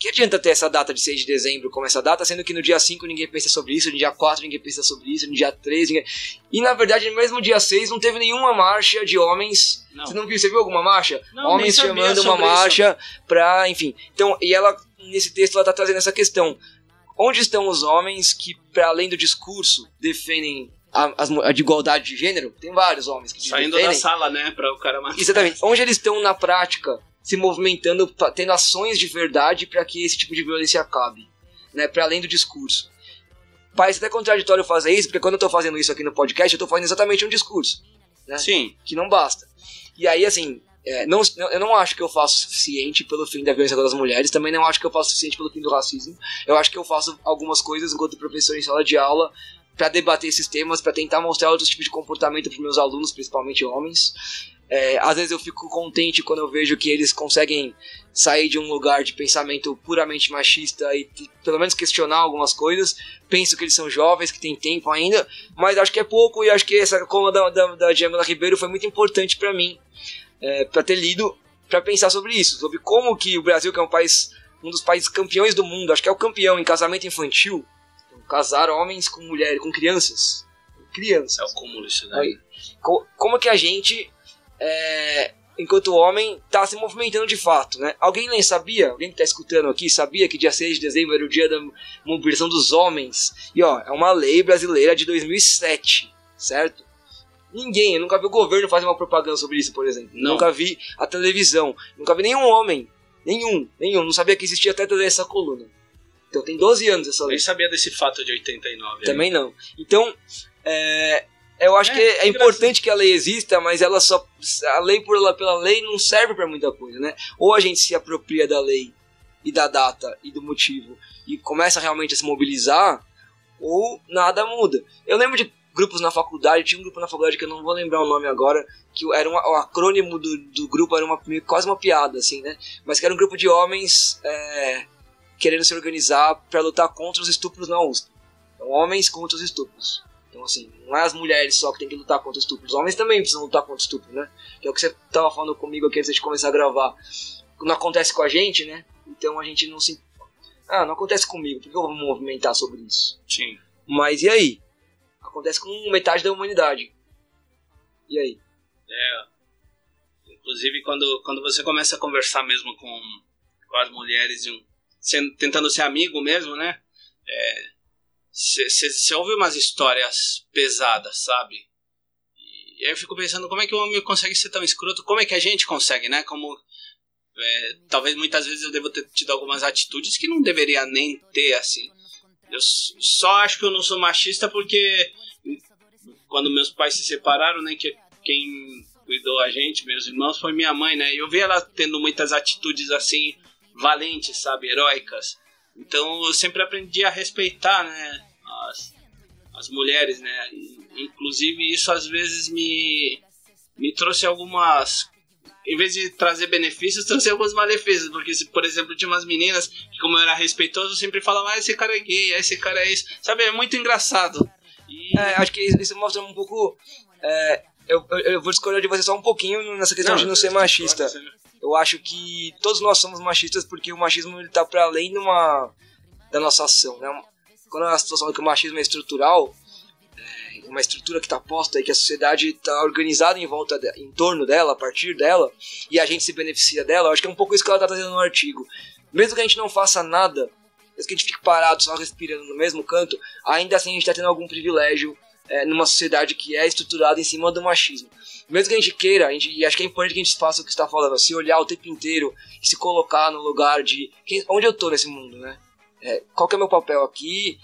que adianta ter essa data de seis de dezembro como essa data, sendo que no dia cinco ninguém pensa sobre isso, no dia quatro ninguém pensa sobre isso, no dia três ninguém... E na verdade, no mesmo dia seis, não teve nenhuma marcha de homens... Não. Você não viu? Você viu alguma marcha? Não, homens chamando uma marcha isso. pra... Enfim... Então, e ela, nesse texto, ela tá trazendo essa questão. Onde estão os homens que, para além do discurso, defendem... A, a, a de igualdade de gênero? Tem vários homens que defendem... Saindo da sala, né? Pra o cara matar. Exatamente. Onde eles estão na prática... se movimentando, tendo ações de verdade para que esse tipo de violência acabe, né? Para além do discurso. Parece até contraditório fazer isso, porque quando eu tô fazendo isso aqui no podcast, eu tô fazendo exatamente um discurso, né? Sim. Que não basta. E aí, assim, é, não, eu não acho que eu faço o suficiente pelo fim da violência contra as mulheres, também não acho que eu faço o suficiente pelo fim do racismo, eu acho que eu faço algumas coisas enquanto professor em sala de aula, para debater esses temas, para tentar mostrar outros tipos de comportamento para os meus alunos, principalmente homens. É, às vezes eu fico contente quando eu vejo que eles conseguem sair de um lugar de pensamento puramente machista e t- pelo menos questionar algumas coisas. Penso que eles são jovens, que tem tempo ainda, mas acho que é pouco, e acho que essa coluna da, da, da Djamila Ribeiro foi muito importante para mim. é, para ter lido, para pensar sobre isso, sobre como que o Brasil, que é um país, um dos países campeões do mundo, acho que é o campeão em casamento infantil, então, casar homens com mulheres, com crianças, crianças. É o cúmulo isso, né? Aí, como que a gente, é, enquanto homem, está se movimentando de fato, né? Alguém nem sabia, alguém que está escutando aqui, sabia que dia seis de dezembro era o dia da mobilização dos homens? E ó, é uma lei brasileira de dois mil e sete, certo? Ninguém, eu nunca vi o governo fazer uma propaganda sobre isso, por exemplo. Não. Nunca vi a televisão, nunca vi nenhum homem, nenhum, nenhum. Não sabia que existia até essa coluna. Então tem doze anos essa lei. Nem sabia desse fato de oitenta e nove. Também aí. Não. Então, é, eu acho é, que é, que é importante que a lei exista, mas ela só, a lei por, pela lei não serve para muita coisa, né? Ou a gente se apropria da lei e da data e do motivo e começa realmente a se mobilizar, ou nada muda. Eu lembro de grupos na faculdade, tinha um grupo na faculdade que eu não vou lembrar o nome agora, que era um, o acrônimo do, do grupo era uma, quase uma piada, assim, né? Mas que era um grupo de homens é, querendo se organizar para lutar contra os estupros na U S P. Então, homens contra os estupros. Então, assim, não é as mulheres só que tem que lutar contra os estupros, os homens também precisam lutar contra o estupro, né? Que é o que você tava falando comigo aqui antes de começar a gravar. Não acontece com a gente, né? Então a gente não se... Ah, não acontece comigo, por que eu vou me movimentar sobre isso? Sim. Mas e aí? Acontece com metade da humanidade. E aí? É. Inclusive, quando, quando você começa a conversar mesmo com, com as mulheres, um, sendo, tentando ser amigo mesmo, né? Você é, ouve umas histórias pesadas, sabe? E, e aí eu fico pensando, como é que o homem consegue ser tão escroto? Como é que a gente consegue, né? Como, é, talvez muitas vezes eu devo ter tido algumas atitudes que não deveria nem ter, assim. Eu só acho que eu não sou machista porque quando meus pais se separaram, né, que quem cuidou a gente, meus irmãos, foi minha mãe, né? E eu vi ela tendo muitas atitudes assim, valentes, sabe, heróicas. Então eu sempre aprendi a respeitar, né, as, as mulheres, né? E, inclusive isso às vezes me, me trouxe algumas... Em vez de trazer benefícios, trouxe alguns malefícios. Porque, por exemplo, tinha umas meninas que, como eu era respeitoso, sempre falavam: ah, esse cara é gay, esse cara é isso. Sabe, é muito engraçado. E... É, acho que isso mostra um pouco... É, eu, eu vou discordar de você só um pouquinho nessa questão não, de não ser machista. Eu acho que todos nós somos machistas porque o machismo está para além de uma, da nossa ação, né? Quando a situação é que o machismo é estrutural, uma estrutura que está posta e que a sociedade está organizada em volta de, em torno dela, a partir dela, e a gente se beneficia dela, eu acho que é um pouco isso que ela está trazendo no artigo. Mesmo que a gente não faça nada, mesmo que a gente fique parado, só respirando no mesmo canto, ainda assim a gente está tendo algum privilégio é, numa sociedade que é estruturada em cima do machismo. Mesmo que a gente queira, a gente, e acho que é importante que a gente faça o que está falando, se olhar o tempo inteiro, se colocar no lugar de quem, onde eu estou nesse mundo, né? É, qual que é o meu papel aqui,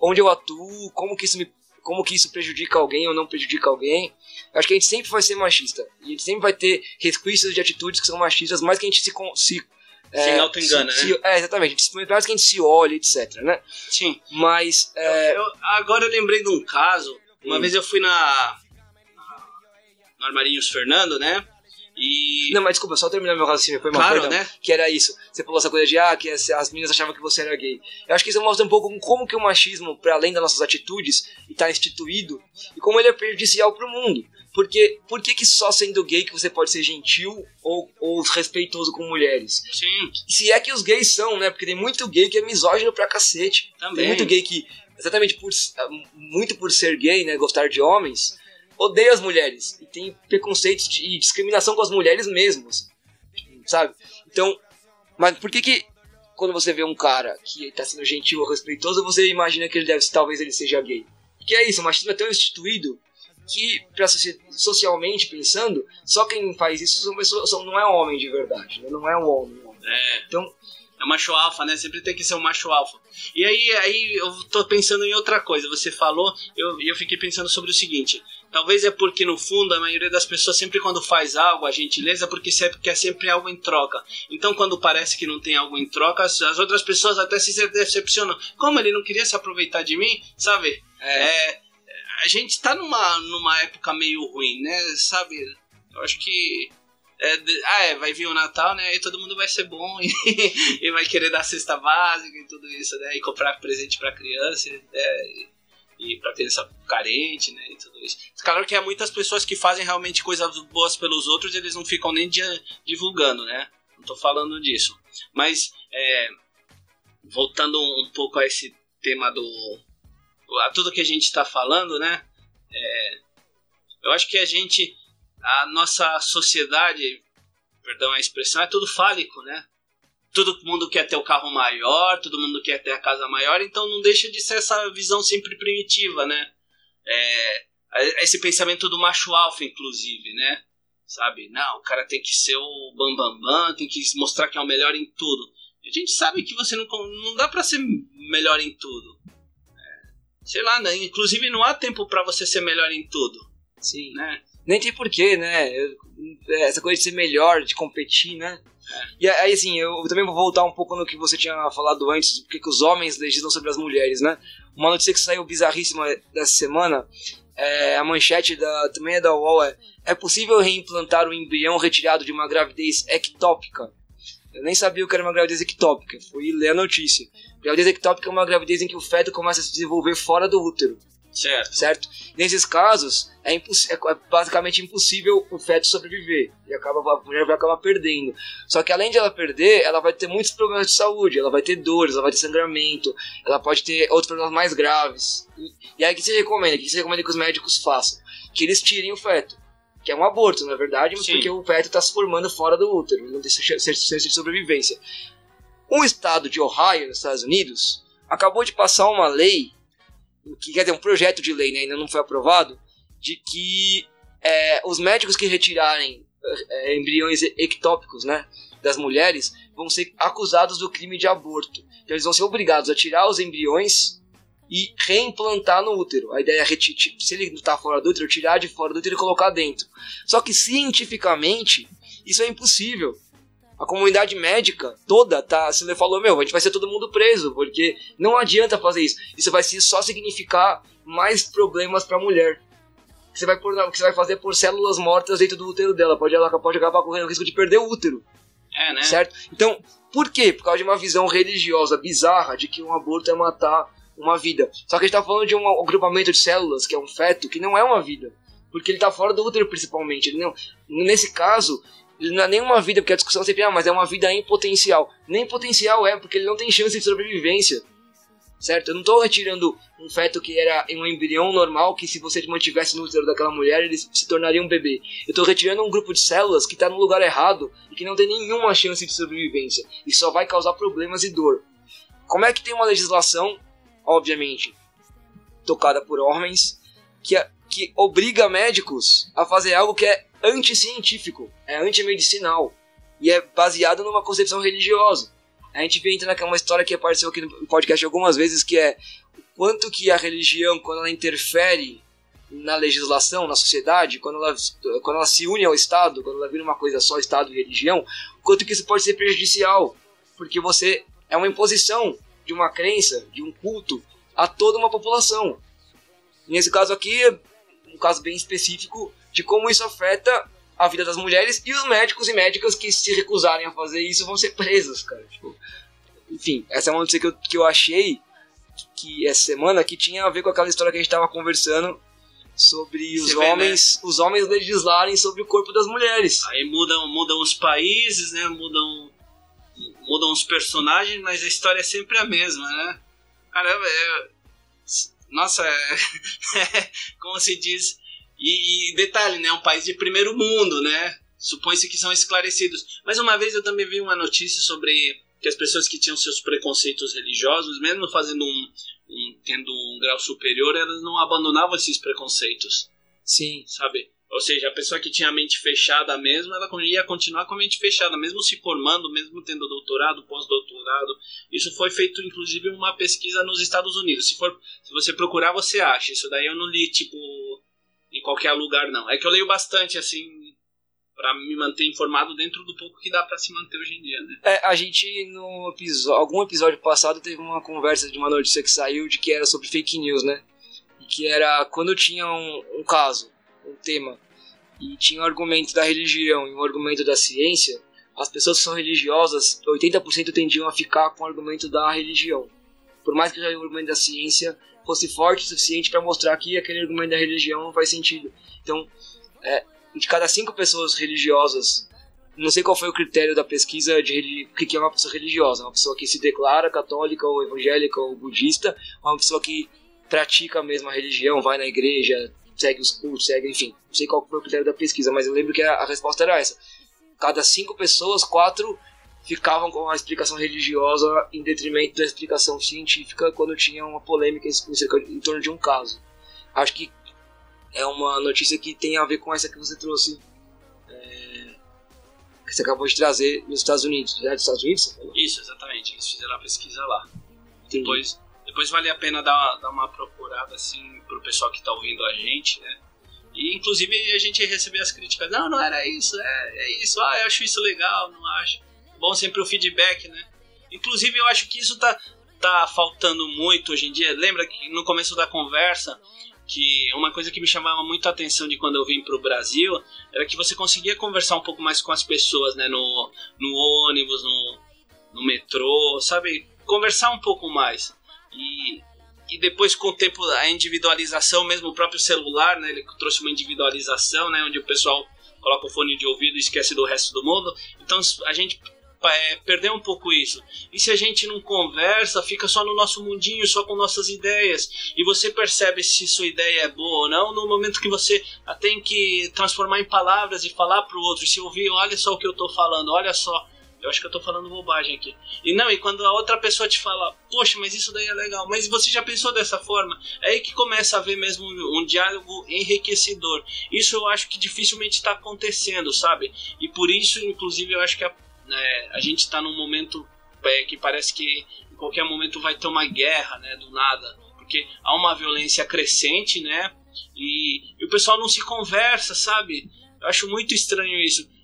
onde eu atuo, como que isso me... como que isso prejudica alguém ou não prejudica alguém. Eu acho que a gente sempre vai ser machista. E a gente sempre vai ter resquícios de atitudes que são machistas, mais que a gente se... Se, é, se não te engana, se, né? Se, é, exatamente. Mais que a gente se olha, etcétera, né? Sim. Mas... É... Eu, eu, agora eu lembrei de um caso. Uma hum. vez eu fui na... No Armarinhos Fernando, né? E... Não, mas desculpa, só terminar meu raciocínio. Foi uma claro, coisa, né? Que era isso. Você falou essa coisa de, ah, que as, as meninas achavam que você era gay. Eu acho que isso mostra um pouco como que o machismo, para além das nossas atitudes, está instituído, e como ele é prejudicial pro mundo. Porque por que que só sendo gay que você pode ser gentil ou, ou respeitoso com mulheres? Sim. Se é que os gays são, né? Porque tem muito gay que é misógino pra cacete. Também. Tem muito gay que, exatamente por, muito por ser gay, né? Gostar de homens... odeia as mulheres, e tem preconceito e discriminação com as mulheres mesmo, assim, sabe? Então, mas por que que quando você vê um cara que tá sendo gentil ou respeitoso, você imagina que ele deve, talvez ele seja gay? Porque é isso, o machismo é tão instituído que, pra, socialmente pensando, só quem faz isso são pessoas, são, não é um homem de verdade, né? Não é um homem. Um homem. É. Então, é macho alfa, né? Sempre tem que ser um macho alfa. E aí, aí eu tô pensando em outra coisa. Você falou, eu, eu fiquei pensando sobre o seguinte. Talvez é porque, no fundo, a maioria das pessoas sempre quando faz algo, a gentileza, porque quer sempre algo em troca. Então, quando parece que não tem algo em troca, as, as outras pessoas até se decepcionam. Como ele não queria se aproveitar de mim, sabe? É, é, a gente tá numa, numa época meio ruim, né? Sabe? Eu acho que... É, ah, é, vai vir o Natal, né? E todo mundo vai ser bom e, e vai querer dar cesta básica e tudo isso, né? E comprar presente pra criança. É, e pra criança carente, né, e tudo isso. Claro que há muitas pessoas que fazem realmente coisas boas pelos outros, eles não ficam nem dia, divulgando, né, não tô falando disso. Mas, é, voltando um pouco a esse tema do... a tudo que a gente tá falando, né, é, eu acho que a gente, a nossa sociedade, perdão a expressão, é tudo fálico, né. Todo mundo quer ter o carro maior, todo mundo quer ter a casa maior, então não deixa de ser essa visão sempre primitiva, né? É, esse pensamento do macho alfa, inclusive, né? Sabe? Não, o cara tem que ser o bambambam, bam, bam, tem que mostrar que é o melhor em tudo. A gente sabe que você não, não dá pra ser melhor em tudo. É, sei lá, né? Inclusive não há tempo pra você ser melhor em tudo. Sim, né? Nem tem porquê, né? Essa coisa de ser melhor, de competir, né? E aí, assim, eu também vou voltar um pouco no que você tinha falado antes, do que, que os homens legislam sobre as mulheres, né? Uma notícia que saiu bizarríssima dessa semana, é, a manchete da, também é da U O L, é, é possível reimplantar o embrião retirado de uma gravidez ectópica? Eu nem sabia o que era uma gravidez ectópica, fui ler a notícia. Gravidez ectópica é uma gravidez em que o feto começa a se desenvolver fora do útero. Certo. Certo? Nesses casos, é, imposs... é basicamente impossível o feto sobreviver. E acaba, a mulher vai acabar perdendo. Só que além de ela perder, ela vai ter muitos problemas de saúde. Ela vai ter dores, ela vai ter sangramento. Ela pode ter outros problemas mais graves. E aí o que você recomenda? O que você recomenda que os médicos façam? Que eles tirem o feto. Que é um aborto, na verdade, mas porque o feto está se formando fora do útero. Não tem chance de sobrevivência. O estado de Ohio, nos Estados Unidos, acabou de passar uma lei... que quer dizer, um projeto de lei, né, ainda não foi aprovado, de que é, os médicos que retirarem é, embriões ectópicos, né, das mulheres vão ser acusados do crime de aborto. Então eles vão ser obrigados a tirar os embriões e reimplantar no útero. A ideia é, se ele está fora do útero, tirar de fora do útero e colocar dentro. Só que cientificamente isso é impossível. A comunidade médica toda tá, se ele falou, meu, a gente vai ser todo mundo preso, porque não adianta fazer isso. Isso vai só significar mais problemas para a mulher. Você vai por, o que você vai fazer por células mortas dentro do útero dela, pode, ela pode acabar correndo o risco de perder o útero. É, né? Certo? Então, por quê? Por causa de uma visão religiosa bizarra de que um aborto é matar uma vida. Só que a gente tá falando de um agrupamento de células, que é um feto, que não é uma vida. Porque ele tá fora do útero, principalmente. Ele não, nesse caso... ele não é nenhuma vida, porque a discussão sempre é, ah, mas é uma vida em potencial. Nem potencial é, porque ele não tem chance de sobrevivência, certo? Eu não estou retirando um feto que era um embrião normal, que se você mantivesse no útero daquela mulher, ele se tornaria um bebê. Eu estou retirando um grupo de células que está no lugar errado e que não tem nenhuma chance de sobrevivência. E só vai causar problemas e dor. Como é que tem uma legislação, obviamente, tocada por homens, que, que obriga médicos a fazer algo que é anticientífico, é antimedicinal e é baseado numa concepção religiosa? A gente vê entra naquela história que apareceu aqui no podcast algumas vezes, que é o quanto que a religião, quando ela interfere na legislação, na sociedade, quando ela, quando ela se une ao Estado, quando ela vira uma coisa só, Estado e religião, o quanto que isso pode ser prejudicial, porque você é uma imposição de uma crença, de um culto a toda uma população. Nesse caso aqui, um caso bem específico de como isso afeta a vida das mulheres, e os médicos e médicas que se recusarem a fazer isso vão ser presos, cara. Tipo, enfim, essa é uma notícia que eu, que eu achei que, que essa semana, que tinha a ver com aquela história que a gente tava conversando sobre os homens, vê, né? Os homens legislarem sobre o corpo das mulheres. Aí mudam, mudam os países, né? Mudam, mudam os personagens, mas a história é sempre a mesma, né? Caramba, é... nossa, é... como se diz... E, e detalhe, né? É um país de primeiro mundo, né? Supõe-se que são esclarecidos. Mas uma vez eu também vi uma notícia sobre que as pessoas que tinham seus preconceitos religiosos, mesmo fazendo um, um tendo um grau superior, elas não abandonavam esses preconceitos. Sim. Sabe? Ou seja, a pessoa que tinha a mente fechada mesmo, ela ia continuar com a mente fechada, mesmo se formando, mesmo tendo doutorado, pós-doutorado. Isso foi feito, inclusive, uma pesquisa nos Estados Unidos. Se for, se você procurar, você acha. Isso daí eu não li, tipo... em qualquer lugar, não. É que eu leio bastante, assim, pra me manter informado dentro do pouco que dá pra se manter hoje em dia, né? É, a gente, no episódio, algum episódio passado, teve uma conversa de uma notícia que saiu de que era sobre fake news, né? E que era quando tinha um, um caso, um tema, e tinha um argumento da religião e um argumento da ciência, as pessoas que são religiosas, oitenta por cento tendiam a ficar com o argumento da religião. por mais que o argumento da ciência fosse forte o suficiente para mostrar que aquele argumento da religião não faz sentido. Então, é, de cada cinco pessoas religiosas, não sei qual foi o critério da pesquisa de o que é uma pessoa religiosa, uma pessoa que se declara católica ou evangélica ou budista, uma pessoa que pratica a mesma religião, vai na igreja, segue os cultos, segue, enfim, não sei qual foi o critério da pesquisa, mas eu lembro que a, a resposta era essa. Cada cinco pessoas, quatro ficavam com a explicação religiosa em detrimento da explicação científica quando tinha uma polêmica em, em torno de um caso. Acho que é uma notícia que tem a ver com essa que você trouxe, é, que você acabou de trazer nos Estados Unidos, né? Dos Estados Unidos? Isso, exatamente, eles fizeram a pesquisa lá. Entendi. Depois, depois vale a pena dar, dar uma procurada assim, pro pessoal que tá ouvindo a gente, né? E, inclusive, a gente recebeu as críticas. Não, não era isso, é, é isso. Ah, eu acho isso legal, não acho. Bom sempre o feedback, né? Inclusive, eu acho que isso tá, tá faltando muito hoje em dia. Lembra que no começo da conversa, que uma coisa que me chamava muito a atenção de quando eu vim pro Brasil, era que você conseguia conversar um pouco mais com as pessoas, né? No, no ônibus, no, no metrô, sabe? Conversar um pouco mais. E... E depois, com o tempo, a individualização, mesmo o próprio celular, né, ele trouxe uma individualização, né, onde o pessoal coloca o fone de ouvido e esquece do resto do mundo. Então, a gente é, perdeu um pouco isso. E se a gente não conversa, fica só no nosso mundinho, só com nossas ideias. E você percebe se sua ideia é boa ou não no momento que você a tem que transformar em palavras e falar para o outro. Se ouvir, olha só o que eu estou falando, olha só. Eu acho que eu tô falando bobagem aqui. E não, e quando a outra pessoa te fala, poxa, mas isso daí é legal, mas você já pensou dessa forma? É aí que começa a haver mesmo um, um diálogo enriquecedor. Isso eu acho que dificilmente tá acontecendo, sabe? E por isso, inclusive, eu acho que a, é, a gente tá num momento é, que parece que em qualquer momento vai ter uma guerra, né, do nada. Porque há uma violência crescente, né? E, e o pessoal não se conversa, sabe? Eu acho muito estranho isso.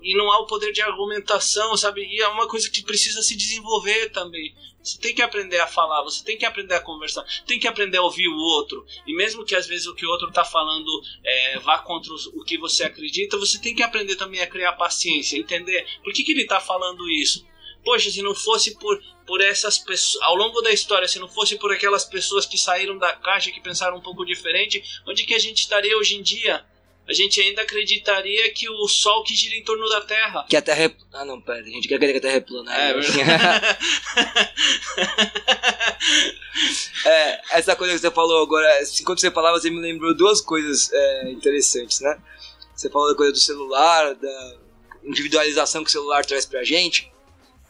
E não há o poder de argumentação, sabe? E é uma coisa que precisa se desenvolver também. Você tem que aprender a falar, você tem que aprender a conversar, tem que aprender a ouvir o outro. E mesmo que às vezes o que o outro está falando é, vá contra o que você acredita, você tem que aprender também a criar paciência, entender por que, que ele está falando isso. Poxa, se não fosse por, por essas pessoas, ao longo da história, se não fosse por aquelas pessoas que saíram da caixa, que pensaram um pouco diferente, onde que a gente estaria hoje em dia? A gente ainda acreditaria que o Sol que gira em torno da Terra. Que a Terra é... Ah, não, pera. A gente quer que a Terra é plana. É, é, essa coisa que você falou agora... Enquanto você falava, você me lembrou duas coisas é, interessantes, né? Você falou da coisa do celular, da individualização que o celular traz pra gente.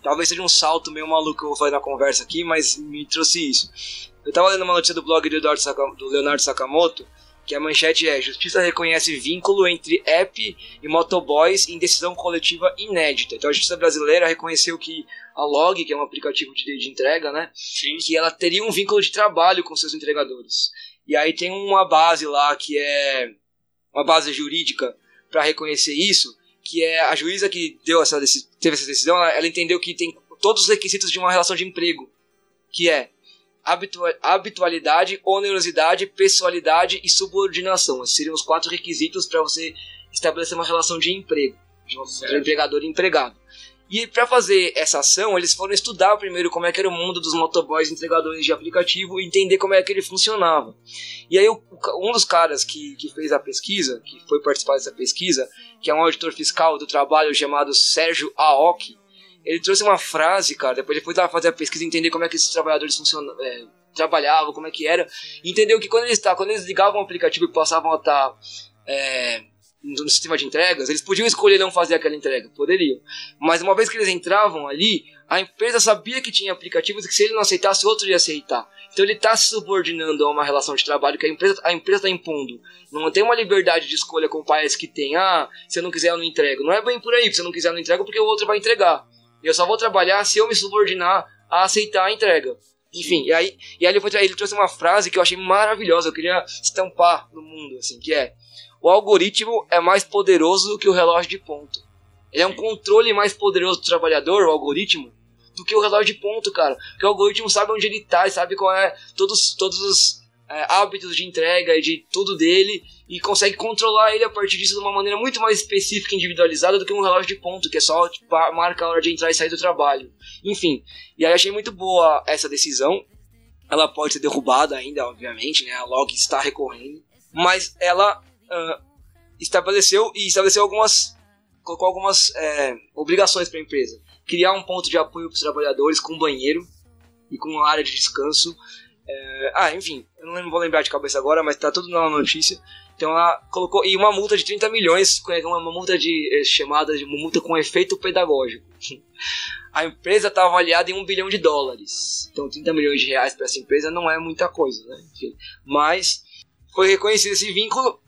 Talvez seja um salto meio maluco que eu vou fazer na conversa aqui, mas me trouxe isso. Eu tava lendo uma notícia do blog do, Saka... do Leonardo Sakamoto, que a manchete é: Justiça reconhece vínculo entre app e motoboys em decisão coletiva inédita. Então a justiça brasileira reconheceu que a Log, que é um aplicativo de, de entrega, né? Sim. Que ela teria um vínculo de trabalho com seus entregadores. E aí tem uma base lá que é uma base jurídica para reconhecer isso, que é a juíza que deu essa, teve essa decisão, ela, ela entendeu que tem todos os requisitos de uma relação de emprego, que é habitualidade, onerosidade, pessoalidade e subordinação. Esses seriam os quatro requisitos para você estabelecer uma relação de emprego, de um empregador e empregado. E para fazer essa ação, eles foram estudar primeiro como é que era o mundo dos motoboys entregadores de aplicativo e entender como é que ele funcionava. E aí um dos caras que, que fez a pesquisa, que foi participar dessa pesquisa, que é um auditor fiscal do trabalho chamado Sérgio Aoki, ele trouxe uma frase, cara, depois ele foi fazer a pesquisa e entender como é que esses trabalhadores funcionam, é, trabalhavam, como é que era, e entendeu que quando eles, tá, quando eles ligavam o aplicativo e passavam a estar é, no sistema de entregas, eles podiam escolher não fazer aquela entrega, poderiam, mas uma vez que eles entravam ali, a empresa sabia que tinha aplicativos e que se ele não aceitasse, o outro ia aceitar. Então ele está se subordinando a uma relação de trabalho que a empresa a empresa está impondo. Não tem uma liberdade de escolha com o país que tem, ah, se eu não quiser eu não entrego. Não é bem por aí, se eu não quiser eu não entrego porque o outro vai entregar. Eu só vou trabalhar se eu me subordinar a aceitar a entrega. Enfim, e aí, e aí ele, foi, ele trouxe uma frase que eu achei maravilhosa, eu queria estampar no mundo, assim, que é: o algoritmo é mais poderoso que o relógio de ponto. Ele é um controle mais poderoso do trabalhador, o algoritmo, do que o relógio de ponto, cara. Porque o algoritmo sabe onde ele tá e sabe qual é todos, todos os é, hábitos de entrega e de tudo dele, e consegue controlar ele a partir disso de uma maneira muito mais específica e individualizada do que um relógio de ponto, que é só marca a hora de entrar e sair do trabalho. Enfim, e aí achei muito boa essa decisão, Ela pode ser derrubada ainda, obviamente, né? A Log está recorrendo, mas ela uh, estabeleceu e estabeleceu algumas, colocou algumas é, obrigações para a empresa. Criar um ponto de apoio para os trabalhadores com banheiro e com uma área de descanso. É, ah, enfim, eu não vou lembrar de cabeça agora, mas tá tudo na notícia. Então ela colocou, e uma multa de trinta milhões, uma multa de, chamada de multa com efeito pedagógico. A empresa está avaliada em um bilhão de dólares. Então trinta milhões de reais para essa empresa não é muita coisa, né? Enfim, mas foi reconhecido esse vínculo.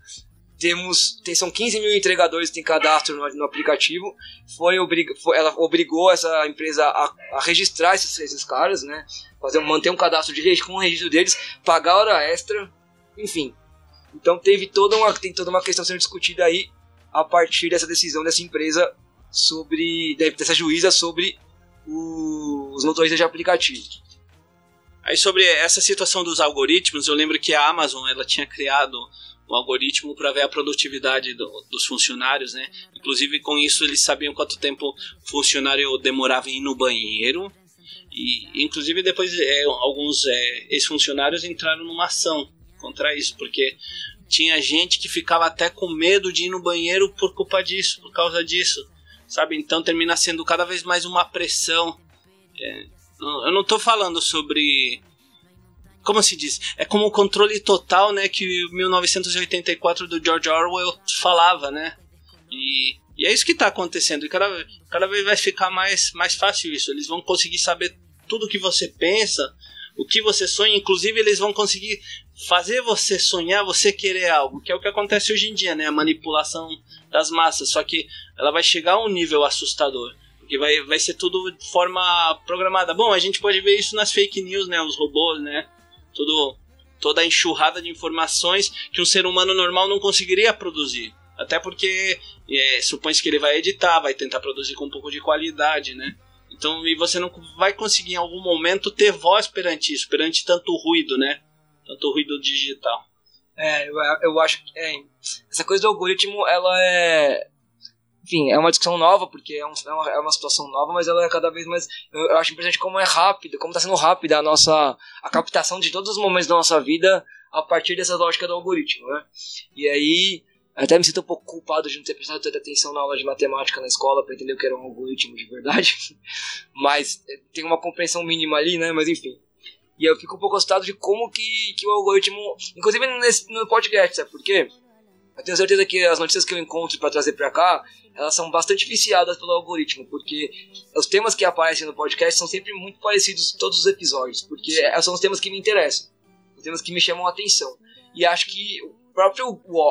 Temos, tem, são quinze mil entregadores que têm cadastro no, no aplicativo. Foi obriga, foi, ela obrigou essa empresa a, a registrar esses, esses caras, né? Fazer, manter um cadastro de, com o registro deles, pagar hora extra, enfim. Então teve toda uma, tem toda uma questão sendo discutida aí a partir dessa decisão dessa empresa sobre, dessa juíza sobre o, os motoristas de aplicativo. Aí sobre essa situação dos algoritmos, eu lembro que a Amazon ela tinha criado um algoritmo para ver a produtividade do, dos funcionários, né? Inclusive com isso eles sabiam quanto tempo o funcionário demorava em ir no banheiro. E inclusive depois é, alguns é, ex-funcionários entraram numa ação contra isso, porque tinha gente que ficava até com medo de ir no banheiro por culpa disso, por causa disso, sabe? Então termina sendo cada vez mais uma pressão. É, eu não tô falando sobre... Como se diz? É como o controle total, né, que mil novecentos e oitenta e quatro do George Orwell falava, né? E, e é isso que tá acontecendo. E cada, cada vez vai ficar mais, mais fácil isso. Eles vão conseguir saber tudo o que você pensa, o que você sonha. Inclusive, eles vão conseguir fazer você sonhar, você querer algo. Que é o que acontece hoje em dia, né? A manipulação das massas. Só que ela vai chegar a um nível assustador. Porque vai, vai ser tudo de forma programada. Bom, a gente pode ver isso nas fake news, né? Os robôs, né? Tudo, toda a enxurrada de informações que um ser humano normal não conseguiria produzir. Até porque é, supõe-se que ele vai editar, vai tentar produzir com um pouco de qualidade, né? Então, e você não vai conseguir em algum momento ter voz perante isso, perante tanto ruído, né? Tanto ruído digital. É, eu, eu acho que é, essa coisa do algoritmo, ela é... Enfim, é uma discussão nova, porque é, um, é, uma, é uma situação nova, mas ela é cada vez mais... Eu, eu acho impressionante como é rápido, como está sendo rápida a nossa... A captação de todos os momentos da nossa vida a partir dessa lógica do algoritmo, né? E aí, até me sinto um pouco culpado de não ter prestado tanta atenção na aula de matemática na escola para entender o que era um algoritmo de verdade. Mas tem uma compreensão mínima ali, né? Mas enfim. E eu fico um pouco assustado de como que, que o algoritmo... Inclusive nesse, no podcast, sabe por quê? Eu tenho certeza que as notícias que eu encontro para trazer para cá, elas são bastante viciadas pelo algoritmo, porque os temas que aparecem no podcast são sempre muito parecidos em todos os episódios, porque são os temas que me interessam, os temas que me chamam a atenção. E acho que o próprio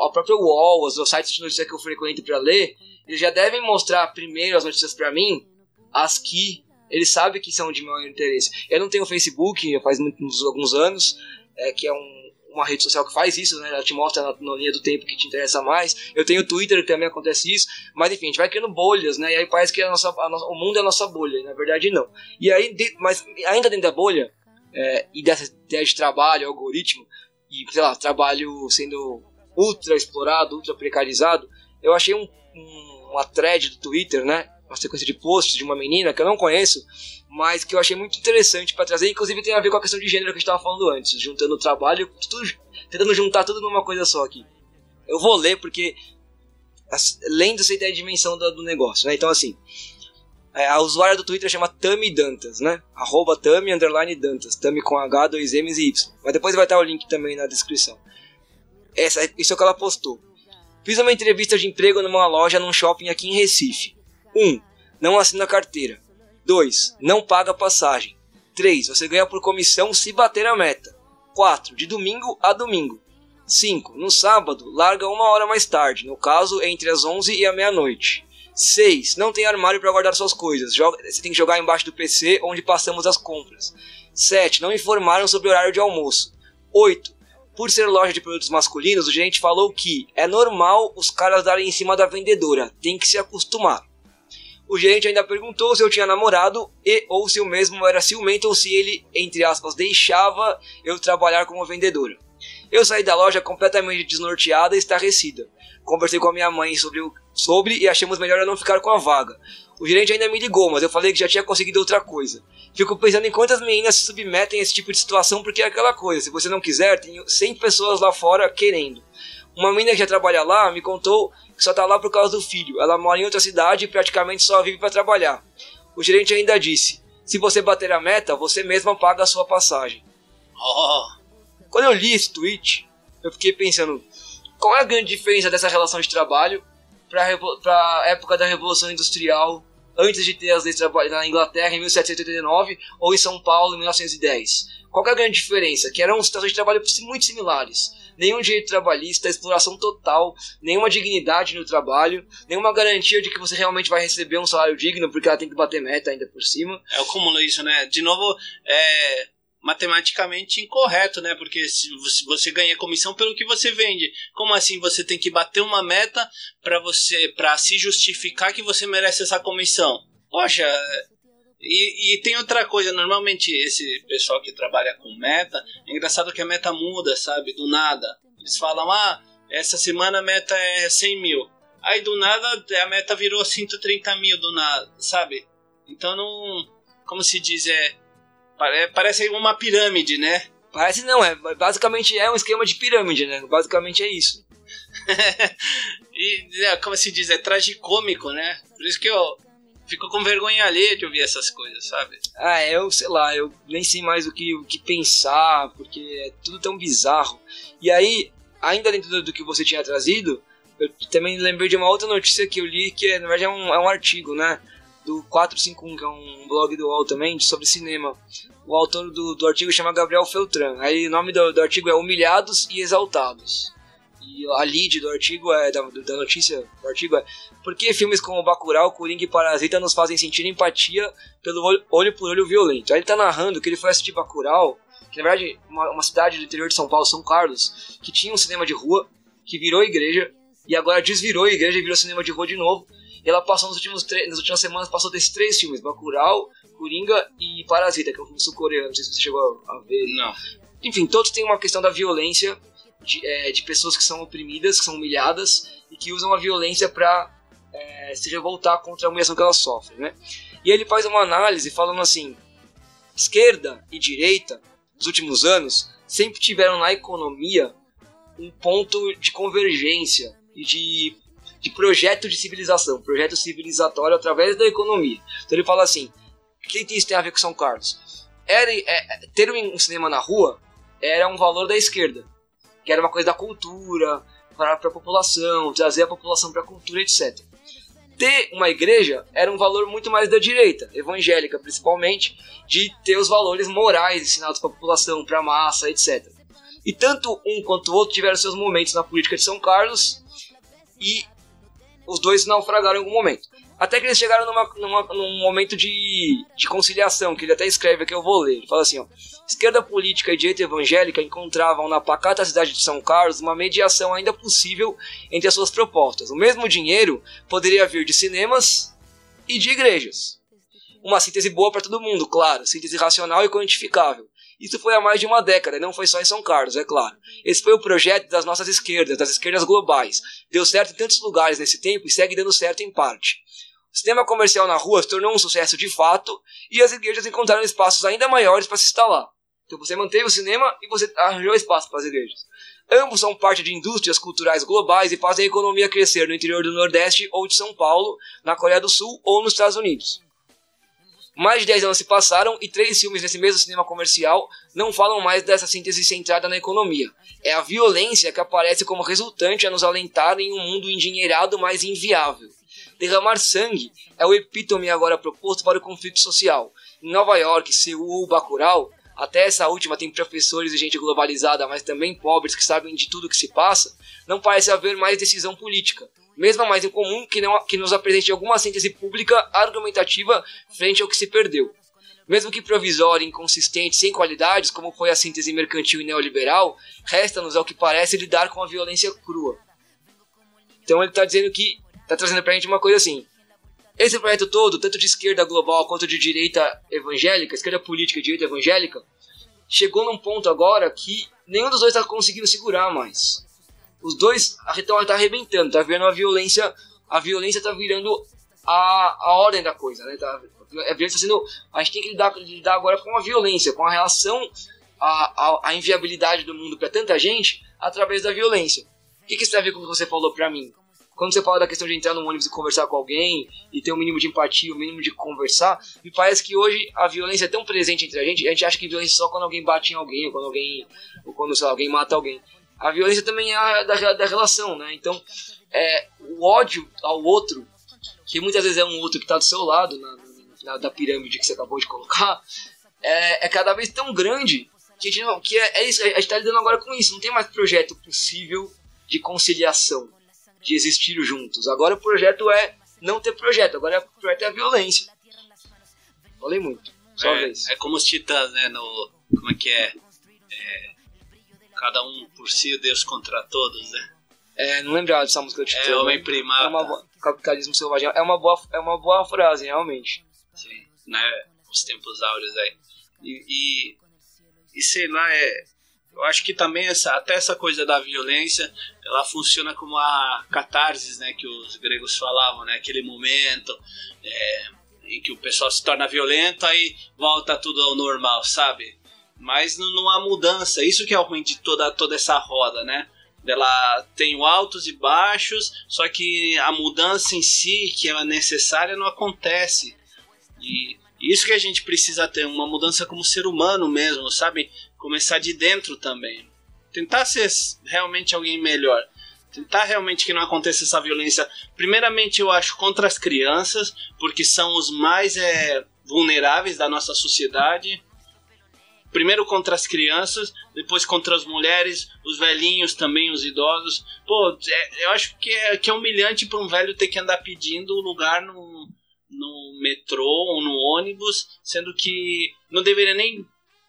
a própria U O L, os sites de notícias que eu frequento para ler, eles já devem mostrar primeiro as notícias para mim, as que eles sabem que são de meu interesse. Eu não tenho Facebook, já faz muitos, alguns anos, é, que é um uma rede social que faz isso, né? Ela te mostra na, na linha do tempo que te interessa mais. Eu tenho o Twitter, que também acontece isso. Mas enfim, a gente vai criando bolhas, né? E aí parece que a nossa, a nossa, o mundo é a nossa bolha. E, na verdade, não. E aí, de, mas ainda dentro da bolha, é, e dessa ideia de trabalho, algoritmo, e sei lá, trabalho sendo ultra explorado, ultra precarizado, eu achei um, um, uma thread do Twitter, né? Uma sequência de posts de uma menina que eu não conheço, mas que eu achei muito interessante para trazer, inclusive tem a ver com a questão de gênero que a gente estava falando antes, juntando o trabalho, tudo, tentando juntar tudo numa coisa só aqui. Eu vou ler porque, lendo, você tem a dimensão do, do negócio, né? Então, assim, a usuária do Twitter chama Tami Dantas, né? Arroba Tami, underline Dantas, Tami com H, dois M's e Y. Mas depois vai estar o link também na descrição. Essa, isso é o que ela postou. Fiz uma entrevista de emprego numa loja, num shopping aqui em Recife. um. Não assina carteira. dois. Não paga passagem. três. Você ganha por comissão se bater a meta. quatro. De domingo a domingo. cinco. No sábado, larga uma hora mais tarde, no caso, entre as onze e a meia-noite. seis. Não tem armário para guardar suas coisas. Joga, você tem que jogar embaixo do P C, onde passamos as compras. sete. Não informaram sobre o horário de almoço. oito. Por ser loja de produtos masculinos, o gerente falou que é normal os caras darem em cima da vendedora. Tem que se acostumar. O gerente ainda perguntou se eu tinha namorado e ou se eu mesmo era ciumento ou se ele, entre aspas, deixava eu trabalhar como vendedora. Eu saí da loja completamente desnorteada e estarrecida. Conversei com a minha mãe sobre, o, sobre e achamos melhor eu não ficar com a vaga. O gerente ainda me ligou, mas eu falei que já tinha conseguido outra coisa. Fico pensando em quantas meninas se submetem a esse tipo de situação, porque é aquela coisa, se você não quiser, tem cem pessoas lá fora querendo. Uma menina que já trabalha lá me contou que só tá lá por causa do filho. Ela mora em outra cidade e praticamente só vive para trabalhar. O gerente ainda disse, se você bater a meta, você mesma paga a sua passagem. Oh. Quando eu li esse tweet, eu fiquei pensando, qual é a grande diferença dessa relação de trabalho para a época da Revolução Industrial, antes de ter as leis na Inglaterra em mil setecentos e oitenta e nove ou em São Paulo em mil novecentos e dez? Qual é a grande diferença? Que eram situações de trabalho muito similares. Nenhum direito trabalhista, exploração total, nenhuma dignidade no trabalho, nenhuma garantia de que você realmente vai receber um salário digno, porque ela tem que bater meta ainda por cima. É o cúmulo isso, né? De novo, é... matematicamente incorreto, né? Porque se você ganha comissão pelo que você vende, como assim você tem que bater uma meta para você, para se justificar que você merece essa comissão? Poxa, e, e tem outra coisa, normalmente esse pessoal que trabalha com meta, é engraçado que a meta muda, sabe? Do nada. Eles falam, ah, essa semana a meta é cem mil. Aí do nada a meta virou cento e trinta mil do nada, sabe? Então não, como se diz, é parece uma pirâmide, né? Parece não, é basicamente é um esquema de pirâmide, né? Basicamente é isso. E, como se diz, é tragicômico, né? Por isso que eu fico com vergonha alheia de ouvir essas coisas, sabe? Ah, eu sei lá, eu nem sei mais o que, o que pensar, porque é tudo tão bizarro. E aí, ainda dentro do que você tinha trazido, eu também lembrei de uma outra notícia que eu li, que na verdade é um, é um artigo, né? Do quatrocentos e cinquenta e um, que é um blog do U O L também, sobre cinema. O autor do, do artigo chama Gabriel Feltran. Aí o nome do, do artigo é Humilhados e Exaltados. E a lead do artigo é, da, da notícia do artigo é: por que filmes como Bacurau, Coringa e Parasita nos fazem sentir empatia pelo olho, olho por olho violento? Aí ele tá narrando que ele foi assistir Bacurau, que na verdade uma, uma cidade do interior de São Paulo, São Carlos, que tinha um cinema de rua, que virou igreja, e agora desvirou a igreja e virou cinema de rua de novo. Ela passou nos últimos tre- nas últimas semanas, passou desses três filmes, Bacurau, Coringa e Parasita, que é um filme sul-coreano, não sei se você chegou a ver. Não. Enfim, todos têm uma questão da violência, de, é, de pessoas que são oprimidas, que são humilhadas, e que usam a violência pra é, se revoltar contra a humilhação que elas sofrem, né? E ele faz uma análise falando assim, esquerda e direita, nos últimos anos, sempre tiveram na economia um ponto de convergência e de... de projeto de civilização, projeto civilizatório através da economia. Então ele fala assim, o que isso tem a ver com São Carlos? Era, é, ter um cinema na rua era um valor da esquerda, que era uma coisa da cultura, para a população, trazer a população para a cultura, etcétera. Ter uma igreja era um valor muito mais da direita, evangélica principalmente, de ter os valores morais ensinados para a população, para a massa, etcétera. E tanto um quanto o outro tiveram seus momentos na política de São Carlos e... os dois naufragaram em algum momento. Até que eles chegaram numa, numa, num momento de, de conciliação, que ele até escreve aqui, eu vou ler. Ele fala assim, ó. Esquerda política e direita evangélica encontravam na pacata cidade de São Carlos uma mediação ainda possível entre as suas propostas. O mesmo dinheiro poderia vir de cinemas e de igrejas. Uma síntese boa para todo mundo, claro. Síntese racional e quantificável. Isso foi há mais de uma década, e não foi só em São Carlos, é claro. Esse foi o projeto das nossas esquerdas, das esquerdas globais. Deu certo em tantos lugares nesse tempo e segue dando certo em parte. O cinema comercial na rua se tornou um sucesso de fato e as igrejas encontraram espaços ainda maiores para se instalar. Então você manteve o cinema e você arranjou espaço para as igrejas. Ambos são parte de indústrias culturais globais e fazem a economia crescer no interior do Nordeste ou de São Paulo, na Coreia do Sul ou nos Estados Unidos. Mais de dez anos se passaram e três filmes nesse mesmo cinema comercial não falam mais dessa síntese centrada na economia. É a violência que aparece como resultante a nos alentar em um mundo endinheirado mais inviável. Derramar sangue é o epítome agora proposto para o conflito social. Em Nova York, Seul ou Bacurau, até essa última tem professores e gente globalizada, mas também pobres que sabem de tudo que se passa, não parece haver mais decisão política. Mesmo a mais incomum que, não, que nos apresente alguma síntese pública argumentativa frente ao que se perdeu. Mesmo que provisória, inconsistente, sem qualidades, como foi a síntese mercantil e neoliberal, resta-nos, ao que parece, lidar com a violência crua. Então ele está dizendo que, está trazendo para a gente uma coisa assim, esse projeto todo, tanto de esquerda global quanto de direita evangélica, esquerda política e direita evangélica, chegou num ponto agora que nenhum dos dois está conseguindo segurar mais. Os dois estão arrebentando, tá virando a violência, a violência tá virando a, a ordem da coisa, né? Da, a violência sendo, a gente tem que lidar, lidar agora com a violência, com a relação à inviabilidade do mundo para tanta gente através da violência. O que, que isso tem a ver com o que você falou para mim? Quando você fala da questão de entrar num ônibus e conversar com alguém, e ter o um mínimo de empatia, o um mínimo de conversar, me parece que hoje a violência é tão presente entre a gente, a gente acha que violência é só quando alguém bate em alguém, ou quando, alguém, ou quando sei lá, alguém mata alguém. A violência também é da, da relação, né? Então, é, o ódio ao outro, que muitas vezes é um outro que está do seu lado, na, na, da pirâmide que você acabou de colocar, é, é cada vez tão grande que a gente não, que é, é isso, a gente está lidando agora com isso. Não tem mais projeto possível de conciliação, de existir juntos. Agora o projeto é não ter projeto, agora o projeto é a violência. Falei muito, só é, vez. É como os Titãs, né, no... Como é que é? É cada um por si, Deus contra todos, né? É, não lembro dessa música do Titãs. É Homem Primata. É uma boa, capitalismo selvagem. É uma boa, é uma boa frase, realmente. Sim, né? Os tempos áureos aí. E, e, e sei lá, é... Eu acho que também essa, até essa coisa da violência, ela funciona como a catarsis, né, que os gregos falavam, né, aquele momento é, em que o pessoal se torna violento, aí volta tudo ao normal, sabe? Mas não, não há mudança, isso que é o ruim de toda, toda essa roda, né? Ela tem altos e baixos, só que a mudança em si, que é necessária, não acontece. E isso que a gente precisa ter, uma mudança como ser humano mesmo, sabe? Começar de dentro também. Tentar ser realmente alguém melhor. Tentar realmente que não aconteça essa violência. Primeiramente, eu acho, contra as crianças, porque são os mais é, vulneráveis da nossa sociedade. Primeiro contra as crianças, depois contra as mulheres, os velhinhos também, os idosos. Pô, é, eu acho que é, que é humilhante para um velho ter que andar pedindo lugar no, no metrô ou no ônibus, sendo que não deveria nem...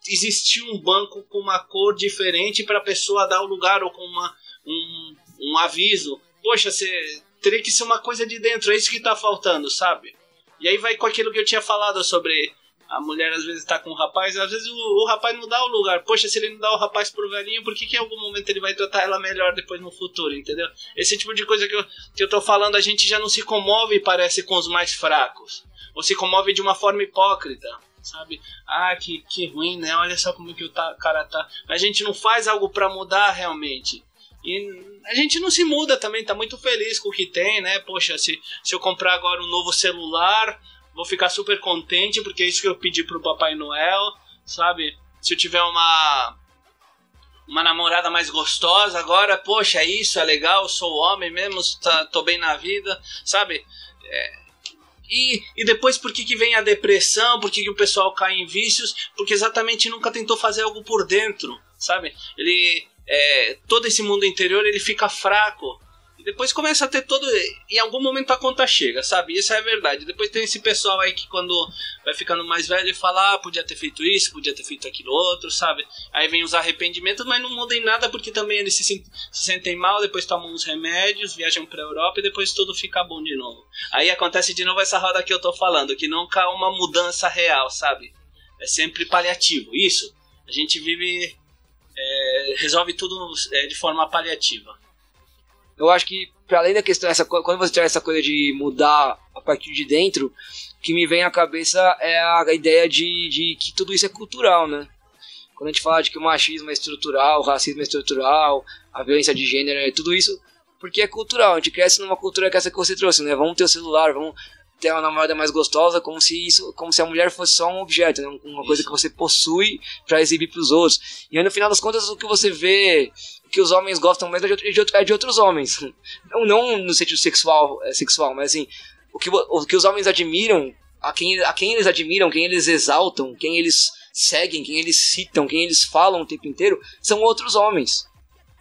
existir um banco com uma cor diferente para a pessoa dar o lugar, ou com uma, um, um aviso. Poxa, você teria que ser uma coisa de dentro, é isso que está faltando, sabe? E aí vai com aquilo que eu tinha falado sobre a mulher às vezes tá com o rapaz, às vezes o, o rapaz não dá o lugar. Poxa, se ele não dá o rapaz pro velhinho, por que que em algum momento ele vai tratar ela melhor depois no futuro, entendeu? Esse tipo de coisa que eu, que eu tô falando, a gente já não se comove, parece, com os mais fracos. Ou se comove de uma forma hipócrita. Sabe? Ah, que, que ruim, né? Olha só como que o ta, cara tá. A gente não faz algo pra mudar realmente. E a gente não se muda também, tá muito feliz com o que tem, né? Poxa, se, se eu comprar agora um novo celular, vou ficar super contente, porque é isso que eu pedi pro Papai Noel, sabe? Se eu tiver uma, uma namorada mais gostosa agora, poxa, isso é legal, sou homem mesmo, tá, tô bem na vida, sabe? É... E, e depois por que que vem a depressão, por que que o pessoal cai em vícios, porque exatamente nunca tentou fazer algo por dentro, sabe? Ele, é, todo esse mundo interior, ele fica fraco, e depois começa a ter todo, em algum momento a conta chega, sabe? Isso é a verdade. Depois tem esse pessoal aí que quando vai ficando mais velho fala, ah, podia ter feito isso, podia ter feito aquilo outro, sabe? Aí vem os arrependimentos, mas não muda em nada, porque também eles se, se sentem mal, depois tomam uns remédios, viajam pra Europa e depois tudo fica bom de novo. Aí acontece de novo essa roda que eu tô falando, que nunca há uma mudança real, sabe? É sempre paliativo, isso. A gente vive, é, resolve tudo é, de forma paliativa. Eu acho que, para além da questão, essa, quando você traz essa coisa de mudar a partir de dentro, o que me vem à cabeça é a ideia de, de que tudo isso é cultural, né? Quando a gente fala de que o machismo é estrutural, o racismo é estrutural, a violência de gênero é tudo isso, porque é cultural. A gente cresce numa cultura que essa que você trouxe, né? Vamos ter o celular, vamos ter uma namorada mais gostosa, como se, isso, como se a mulher fosse só um objeto, né? Uma coisa que você possui para exibir para os outros. E aí, no final das contas, o que você vê... que os homens gostam mesmo é de, outro, é de outros homens. Não, não no sentido sexual, é, sexual, mas assim, o que, o que os homens admiram, a quem, a quem eles admiram, quem eles exaltam, quem eles seguem, quem eles citam, quem eles falam o tempo inteiro, são outros homens.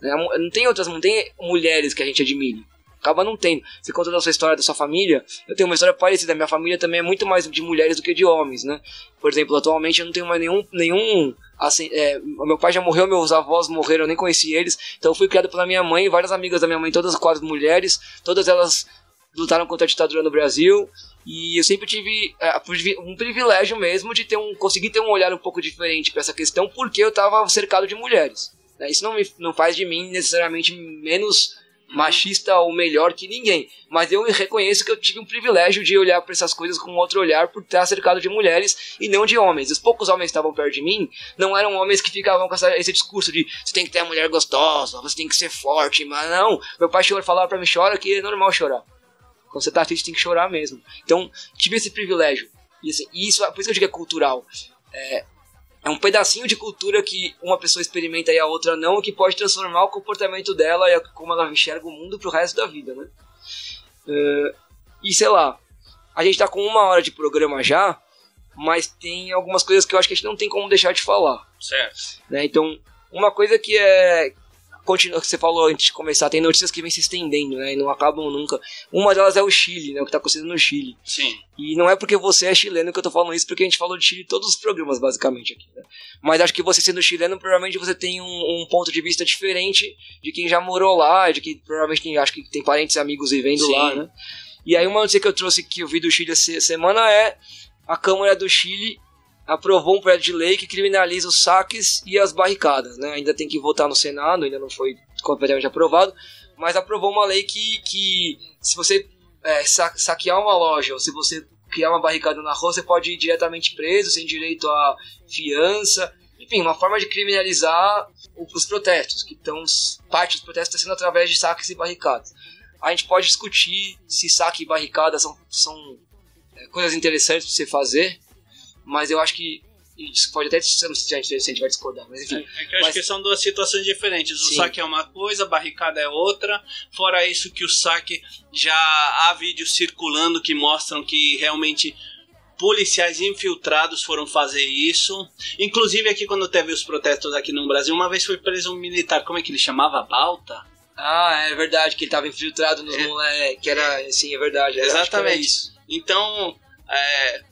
Não tem outras, não tem mulheres que a gente admire. Acaba não tendo. Você conta da sua história, da sua família, eu tenho uma história parecida. Minha família também é muito mais de mulheres do que de homens, né? Por exemplo, atualmente eu não tenho mais nenhum... nenhum assim, é, meu pai já morreu, meus avós morreram, eu nem conheci eles. Então eu fui criado pela minha mãe, várias amigas da minha mãe, todas quatro mulheres. Todas elas lutaram contra a ditadura no Brasil. E eu sempre tive é, um privilégio mesmo de ter um, conseguir ter um olhar um pouco diferente para essa questão, porque eu estava cercado de mulheres. Né? Isso não, me, não faz de mim necessariamente menos... machista ou melhor que ninguém, mas eu reconheço que eu tive um privilégio de olhar para essas coisas com outro olhar por estar cercado de mulheres e não de homens. Os poucos homens que estavam perto de mim não eram homens que ficavam com essa, esse discurso de você tem que ter uma mulher gostosa, você tem que ser forte, mas não, meu pai chora, falava para mim, chora que é normal chorar, quando você tá triste tem que chorar mesmo. Então tive esse privilégio e, assim, e isso, por isso que eu digo que é cultural, é, é um pedacinho de cultura que uma pessoa experimenta e a outra não, que pode transformar o comportamento dela e como ela enxerga o mundo pro resto da vida, né? Uh, e sei lá, a gente tá com uma hora de programa já, mas tem algumas coisas que eu acho que a gente não tem como deixar de falar. Certo. Né? Então, uma coisa que é... Continua, que você falou antes de começar, tem notícias que vêm se estendendo, né, e não acabam nunca. Uma delas é o Chile, né, o que tá acontecendo no Chile. Sim. E não é porque você é chileno que eu tô falando isso, porque a gente falou de Chile em todos os programas, basicamente, aqui, né? Mas acho que você sendo chileno, provavelmente você tem um, um ponto de vista diferente de quem já morou lá, de quem provavelmente tem, acho que tem parentes e amigos vivendo Sim. lá, né. E aí uma notícia que eu trouxe, que eu vi do Chile essa semana, é a Câmara do Chile aprovou um projeto de lei que criminaliza os saques e as barricadas, né? Ainda tem que votar no Senado, ainda não foi completamente aprovado, mas aprovou uma lei que, que se você é, sa- saquear uma loja ou se você criar uma barricada na rua, você pode ir diretamente preso, sem direito à fiança, enfim, uma forma de criminalizar os protestos, que então, parte dos protestos está sendo através de saques e barricadas. A gente pode discutir se saque e barricada são, são é, coisas interessantes para você fazer, mas eu acho que, isso pode até ser interessante, a gente vai discordar, mas enfim. É, é que eu mas, acho que são duas situações diferentes, o sim. saque é uma coisa, a barricada é outra, fora isso que o saque, já há vídeos circulando que mostram que realmente policiais infiltrados foram fazer isso, inclusive aqui quando teve os protestos aqui no Brasil, uma vez foi preso um militar, como é que ele chamava? Balta? Ah, é verdade, que ele estava infiltrado nos é. moleques, que era, assim, é verdade. Era, exatamente. Era isso. Então, é...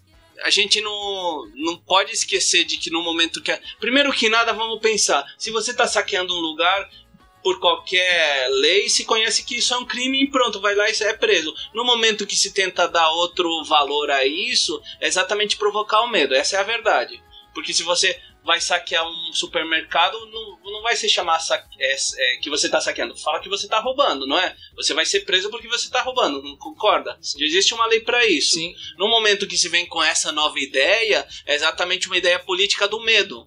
a gente não, não pode esquecer de que no momento que... Primeiro que nada, vamos pensar. Se você está saqueando um lugar por qualquer lei, se conhece que isso é um crime e pronto, vai lá e é preso. No momento que se tenta dar outro valor a isso, é exatamente provocar o medo. Essa é a verdade. Porque se você vai saquear um supermercado, não, não vai se chamar saque, é, é, que você está saqueando. Fala que você está roubando, não é? Você vai ser preso porque você está roubando, não concorda? Sim. Existe uma lei para isso. Sim. No momento que se vem com essa nova ideia, é exatamente uma ideia política do medo.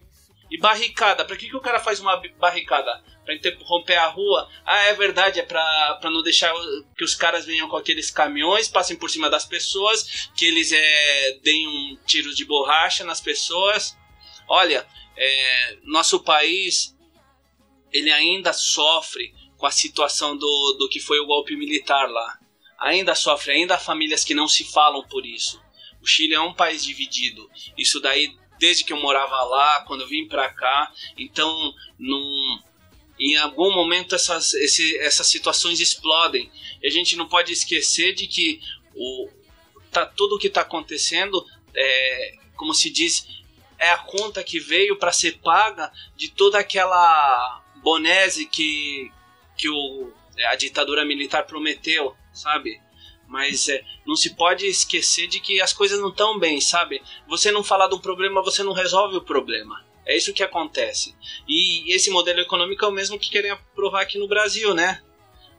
E barricada, para que, que o cara faz uma barricada? Para interromper a rua? Ah, é verdade, é para não deixar que os caras venham com aqueles caminhões, passem por cima das pessoas, que eles é, deem um tiro de borracha nas pessoas. Olha, é, nosso país, ele ainda sofre com a situação do, do que foi o golpe militar lá. Ainda sofre, ainda há famílias que não se falam por isso. O Chile é um país dividido. Isso daí, desde que eu morava lá, quando eu vim pra cá. Então, num, em algum momento, essas, esse, essas situações explodem. E a gente não pode esquecer de que o, tá, tudo o que tá acontecendo, é, como se diz... é a conta que veio para ser paga de toda aquela bonese que, que o, a ditadura militar prometeu, sabe? Mas é, não se pode esquecer de que as coisas não estão bem, sabe? Você não falar de um problema, você não resolve o problema. É isso que acontece. E esse modelo econômico é o mesmo que querem aprovar aqui no Brasil, né?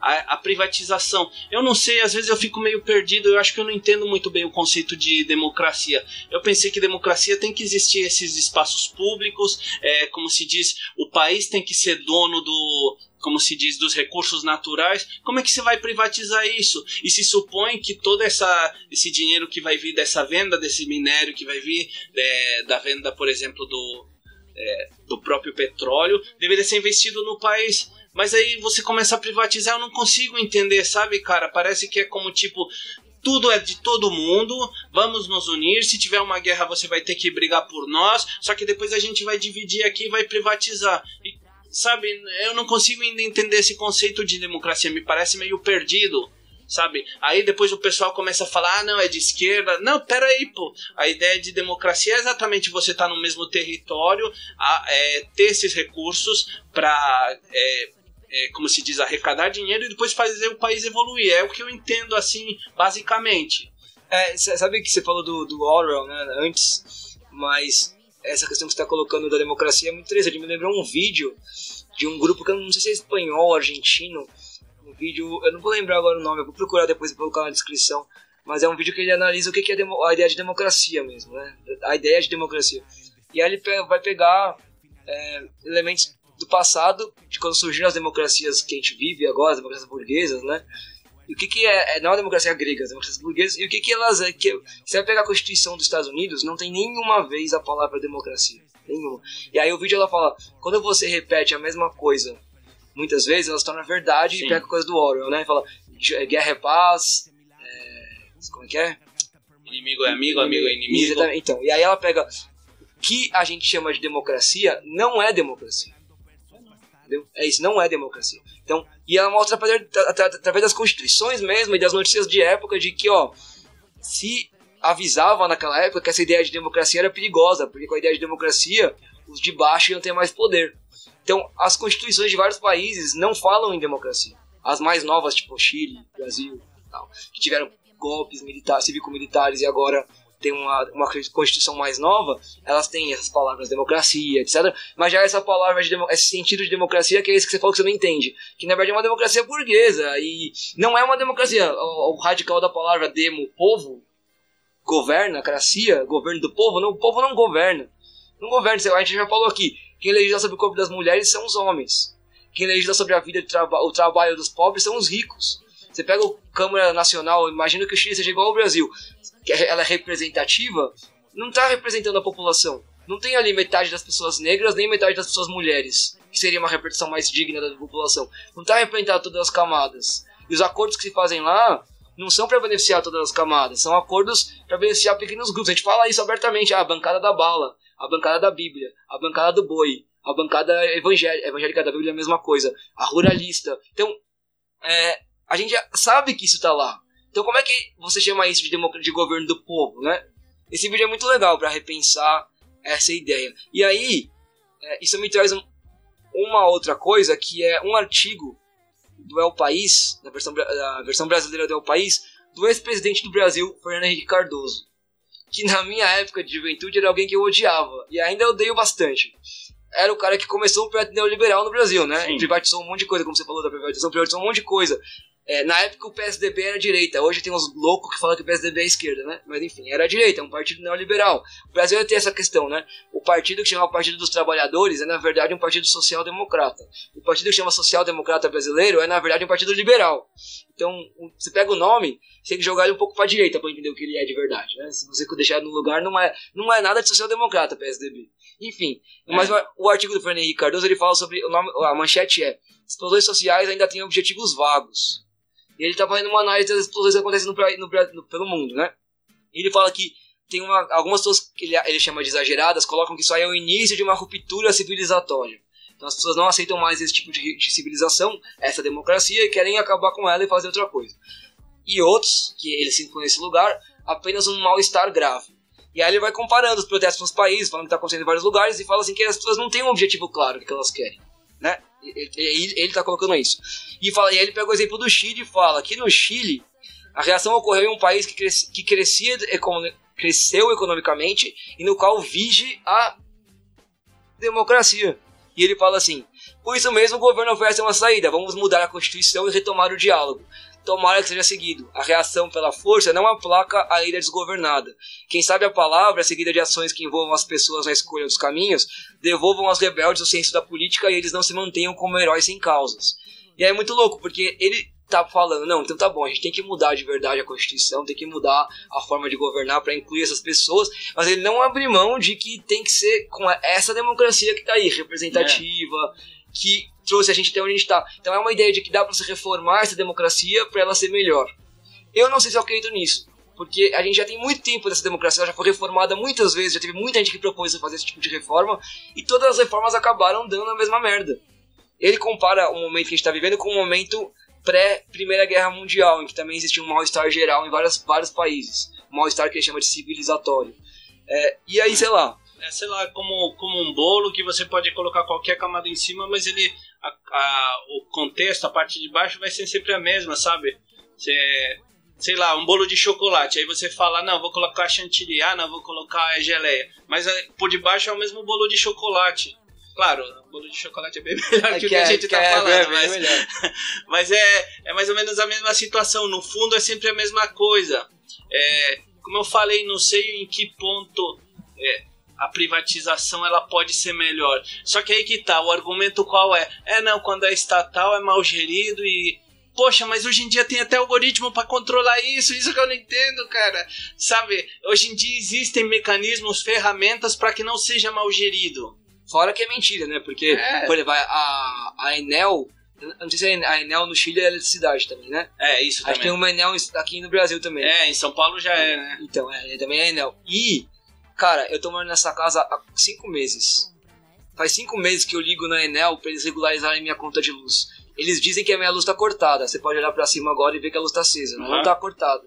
A, a privatização. Eu não sei, às vezes eu fico meio perdido, eu acho que eu não entendo muito bem o conceito de democracia. Eu pensei que democracia tem que existir esses espaços públicos, é, como se diz, o país tem que ser dono do, como se diz, dos recursos naturais. Como é que você vai privatizar isso? E se supõe que todo essa, esse dinheiro que vai vir dessa venda, desse minério que vai vir, é, da venda, por exemplo, do, é, do próprio petróleo, deveria ser investido no país. Mas aí você começa a privatizar, eu não consigo entender, sabe, cara? Parece que é como, tipo, tudo é de todo mundo, vamos nos unir, se tiver uma guerra você vai ter que brigar por nós, só que depois a gente vai dividir aqui e vai privatizar. E, sabe, eu não consigo ainda entender esse conceito de democracia, me parece meio perdido, sabe? Aí depois o pessoal começa a falar, ah, não, é de esquerda. Não, peraí, pô. A ideia de democracia é exatamente você estar no mesmo território, a, é, ter esses recursos pra... É, É, como se diz, arrecadar dinheiro e depois fazer o país evoluir. É o que eu entendo, assim, basicamente. É, sabe que você falou do, do Orwell, né, antes, mas essa questão que você está colocando da democracia é muito interessante. Me lembrou um vídeo de um grupo que eu não sei se é espanhol, argentino, vídeo, eu não vou lembrar agora o nome, eu vou procurar depois e colocar na descrição, mas é um vídeo que ele analisa o que é a ideia de democracia mesmo, né? A ideia de democracia. E aí ele vai pegar é, elementos do passado, de quando surgiram as democracias que a gente vive agora, as democracias burguesas, né? E o que que é, não é a democracia grega, as democracias burguesas, e o que que elas é, que você vai pegar a Constituição dos Estados Unidos, não tem nenhuma vez a palavra democracia, nenhuma. E aí o vídeo ela fala, quando você repete a mesma coisa, muitas vezes ela se torna verdade. Sim. E pega coisa do Orwell, né? Fala, guerra é paz, é... como é que é? Inimigo é amigo, amigo é inimigo. Exatamente. Então, e aí ela pega, o que a gente chama de democracia não é democracia. É isso, não é democracia. Então, e ela mostra através das constituições mesmo e das notícias de época de que, ó, se avisava naquela época que essa ideia de democracia era perigosa, porque com a ideia de democracia, os de baixo iam ter mais poder. Então, as constituições de vários países não falam em democracia. As mais novas, tipo Chile, Brasil e tal, que tiveram golpes militares, cívico-militares e agora tem uma, uma constituição mais nova, elas têm essas palavras democracia, etcétera. Mas já essa palavra, de, esse sentido de democracia, que é esse que você falou que você não entende. Que na verdade é uma democracia burguesa e não é uma democracia. O, o radical da palavra demo, povo, governa, cracia, governo do povo, não, o povo não governa. Não governa, a gente já falou aqui, quem legisla sobre o corpo das mulheres são os homens. Quem legisla sobre a vida, traba, o trabalho dos pobres são os ricos. Você pega a Câmara Nacional, imagina que o Chile seja igual ao Brasil, que ela é representativa, não está representando a população. Não tem ali metade das pessoas negras, nem metade das pessoas mulheres, que seria uma representação mais digna da população. Não está representando todas as camadas. E os acordos que se fazem lá não são para beneficiar todas as camadas, são acordos para beneficiar pequenos grupos. A gente fala isso abertamente, ah, a bancada da bala, a bancada da Bíblia, a bancada do boi, a bancada evangélica, evangélica da Bíblia é a mesma coisa, a ruralista. Então, é... a gente já sabe que isso está lá. Então como é que você chama isso de, democr- de governo do povo, né? Esse vídeo é muito legal para repensar essa ideia. E aí, é, isso me traz um, uma outra coisa, que é um artigo do El País, da versão, da versão brasileira do El País, do ex-presidente do Brasil, Fernando Henrique Cardoso, que na minha época de juventude era alguém que eu odiava, e ainda odeio bastante. Era o cara que começou o projeto neoliberal no Brasil, né? Sim. Privatizou um monte de coisa, como você falou da privatização, privatizou um monte de coisa. É, na época o P S D B era a direita, hoje tem uns loucos que falam que o P S D B é a esquerda, né? Mas enfim, era a direita, é um partido neoliberal. O Brasil tem essa questão, né? O partido que chama Partido dos Trabalhadores é na verdade um partido social-democrata. O partido que chama Social-Democrata Brasileiro é na verdade um partido liberal. Então, você pega o nome, você tem que jogar ele um pouco pra direita pra entender o que ele é de verdade, né? Se você deixar no lugar, não é, não é nada de social-democrata P S D B. Enfim, é. Mas o artigo do Fernando Henrique Cardoso, ele fala sobre, o nome, a manchete é: explosões sociais ainda têm objetivos vagos. E ele está fazendo uma análise das explosões que acontecem no, no, no, pelo mundo, né? E ele fala que tem uma, algumas pessoas que ele, ele chama de exageradas, colocam que isso aí é o início de uma ruptura civilizatória. Então as pessoas não aceitam mais esse tipo de, de civilização, essa democracia, e querem acabar com ela e fazer outra coisa. E outros, que eles se encontram nesse lugar, apenas um mal-estar grave. E aí ele vai comparando os protestos nos países, falando que está acontecendo em vários lugares, e fala assim que as pessoas não têm um objetivo claro do que elas querem, né? Ele está colocando isso. E, fala, e aí ele pega o exemplo do Chile e fala que no Chile a reação ocorreu em um país que, cresce, que crescia, econo, cresceu economicamente e no qual vige a democracia. E ele fala assim: por isso mesmo o governo oferece uma saída, vamos mudar a Constituição e retomar o diálogo. Tomara que seja seguido. A reação pela força não aplaca a ilha desgovernada. Quem sabe a palavra, seguida de ações que envolvam as pessoas na escolha dos caminhos, devolvam aos rebeldes o senso da política e eles não se mantenham como heróis sem causas. E aí é muito louco, porque ele tá falando, não, então tá bom, a gente tem que mudar de verdade a Constituição, tem que mudar a forma de governar para incluir essas pessoas, mas ele não abre mão de que tem que ser com essa democracia que tá aí, representativa, é. Que trouxe a gente até onde a gente está. Então é uma ideia de que dá para você reformar essa democracia para ela ser melhor. Eu não sei se eu acredito nisso, porque a gente já tem muito tempo dessa democracia, ela já foi reformada muitas vezes, já teve muita gente que propôs fazer esse tipo de reforma, e todas as reformas acabaram dando a mesma merda. Ele compara o momento que a gente está vivendo com o momento pré-Primeira Guerra Mundial, em que também existia um mal-estar geral em várias, vários países, um mal-estar que ele chama de civilizatório. É, e aí, sei lá, é, sei lá, como, como um bolo que você pode colocar qualquer camada em cima, mas ele, a, a, o contexto, a parte de baixo vai ser sempre a mesma, sabe? Você, sei lá, um bolo de chocolate, aí você fala, não, vou colocar chantilly, ah, não, vou colocar geleia, mas por debaixo é o mesmo bolo de chocolate. Claro, o bolo de chocolate é bem melhor é que o que a gente é, tá é, falando, é mas, mas é, é mais ou menos a mesma situação. No fundo é sempre a mesma coisa. É, como eu falei, não sei em que ponto é, a privatização ela pode ser melhor. Só que aí que tá, o argumento qual é? É não, quando é estatal é mal gerido e... Poxa, mas hoje em dia tem até algoritmo para controlar isso, isso que eu não entendo, cara. Sabe, hoje em dia existem mecanismos, ferramentas para que não seja mal gerido. Fora que é mentira, né? Porque, é. por exemplo, a, a Enel, não sei se a Enel no Chile é eletricidade também, né? É, isso também. Acho que tem uma Enel aqui no Brasil também. É, em São Paulo já é, né? Então, é, também é Enel. E, cara, eu tô morando nessa casa há cinco meses. Faz cinco meses que eu ligo na Enel pra eles regularizarem minha conta de luz. Eles dizem que a minha luz tá cortada. Você pode olhar pra cima agora e ver que a luz tá acesa. Uhum. Não tá cortada.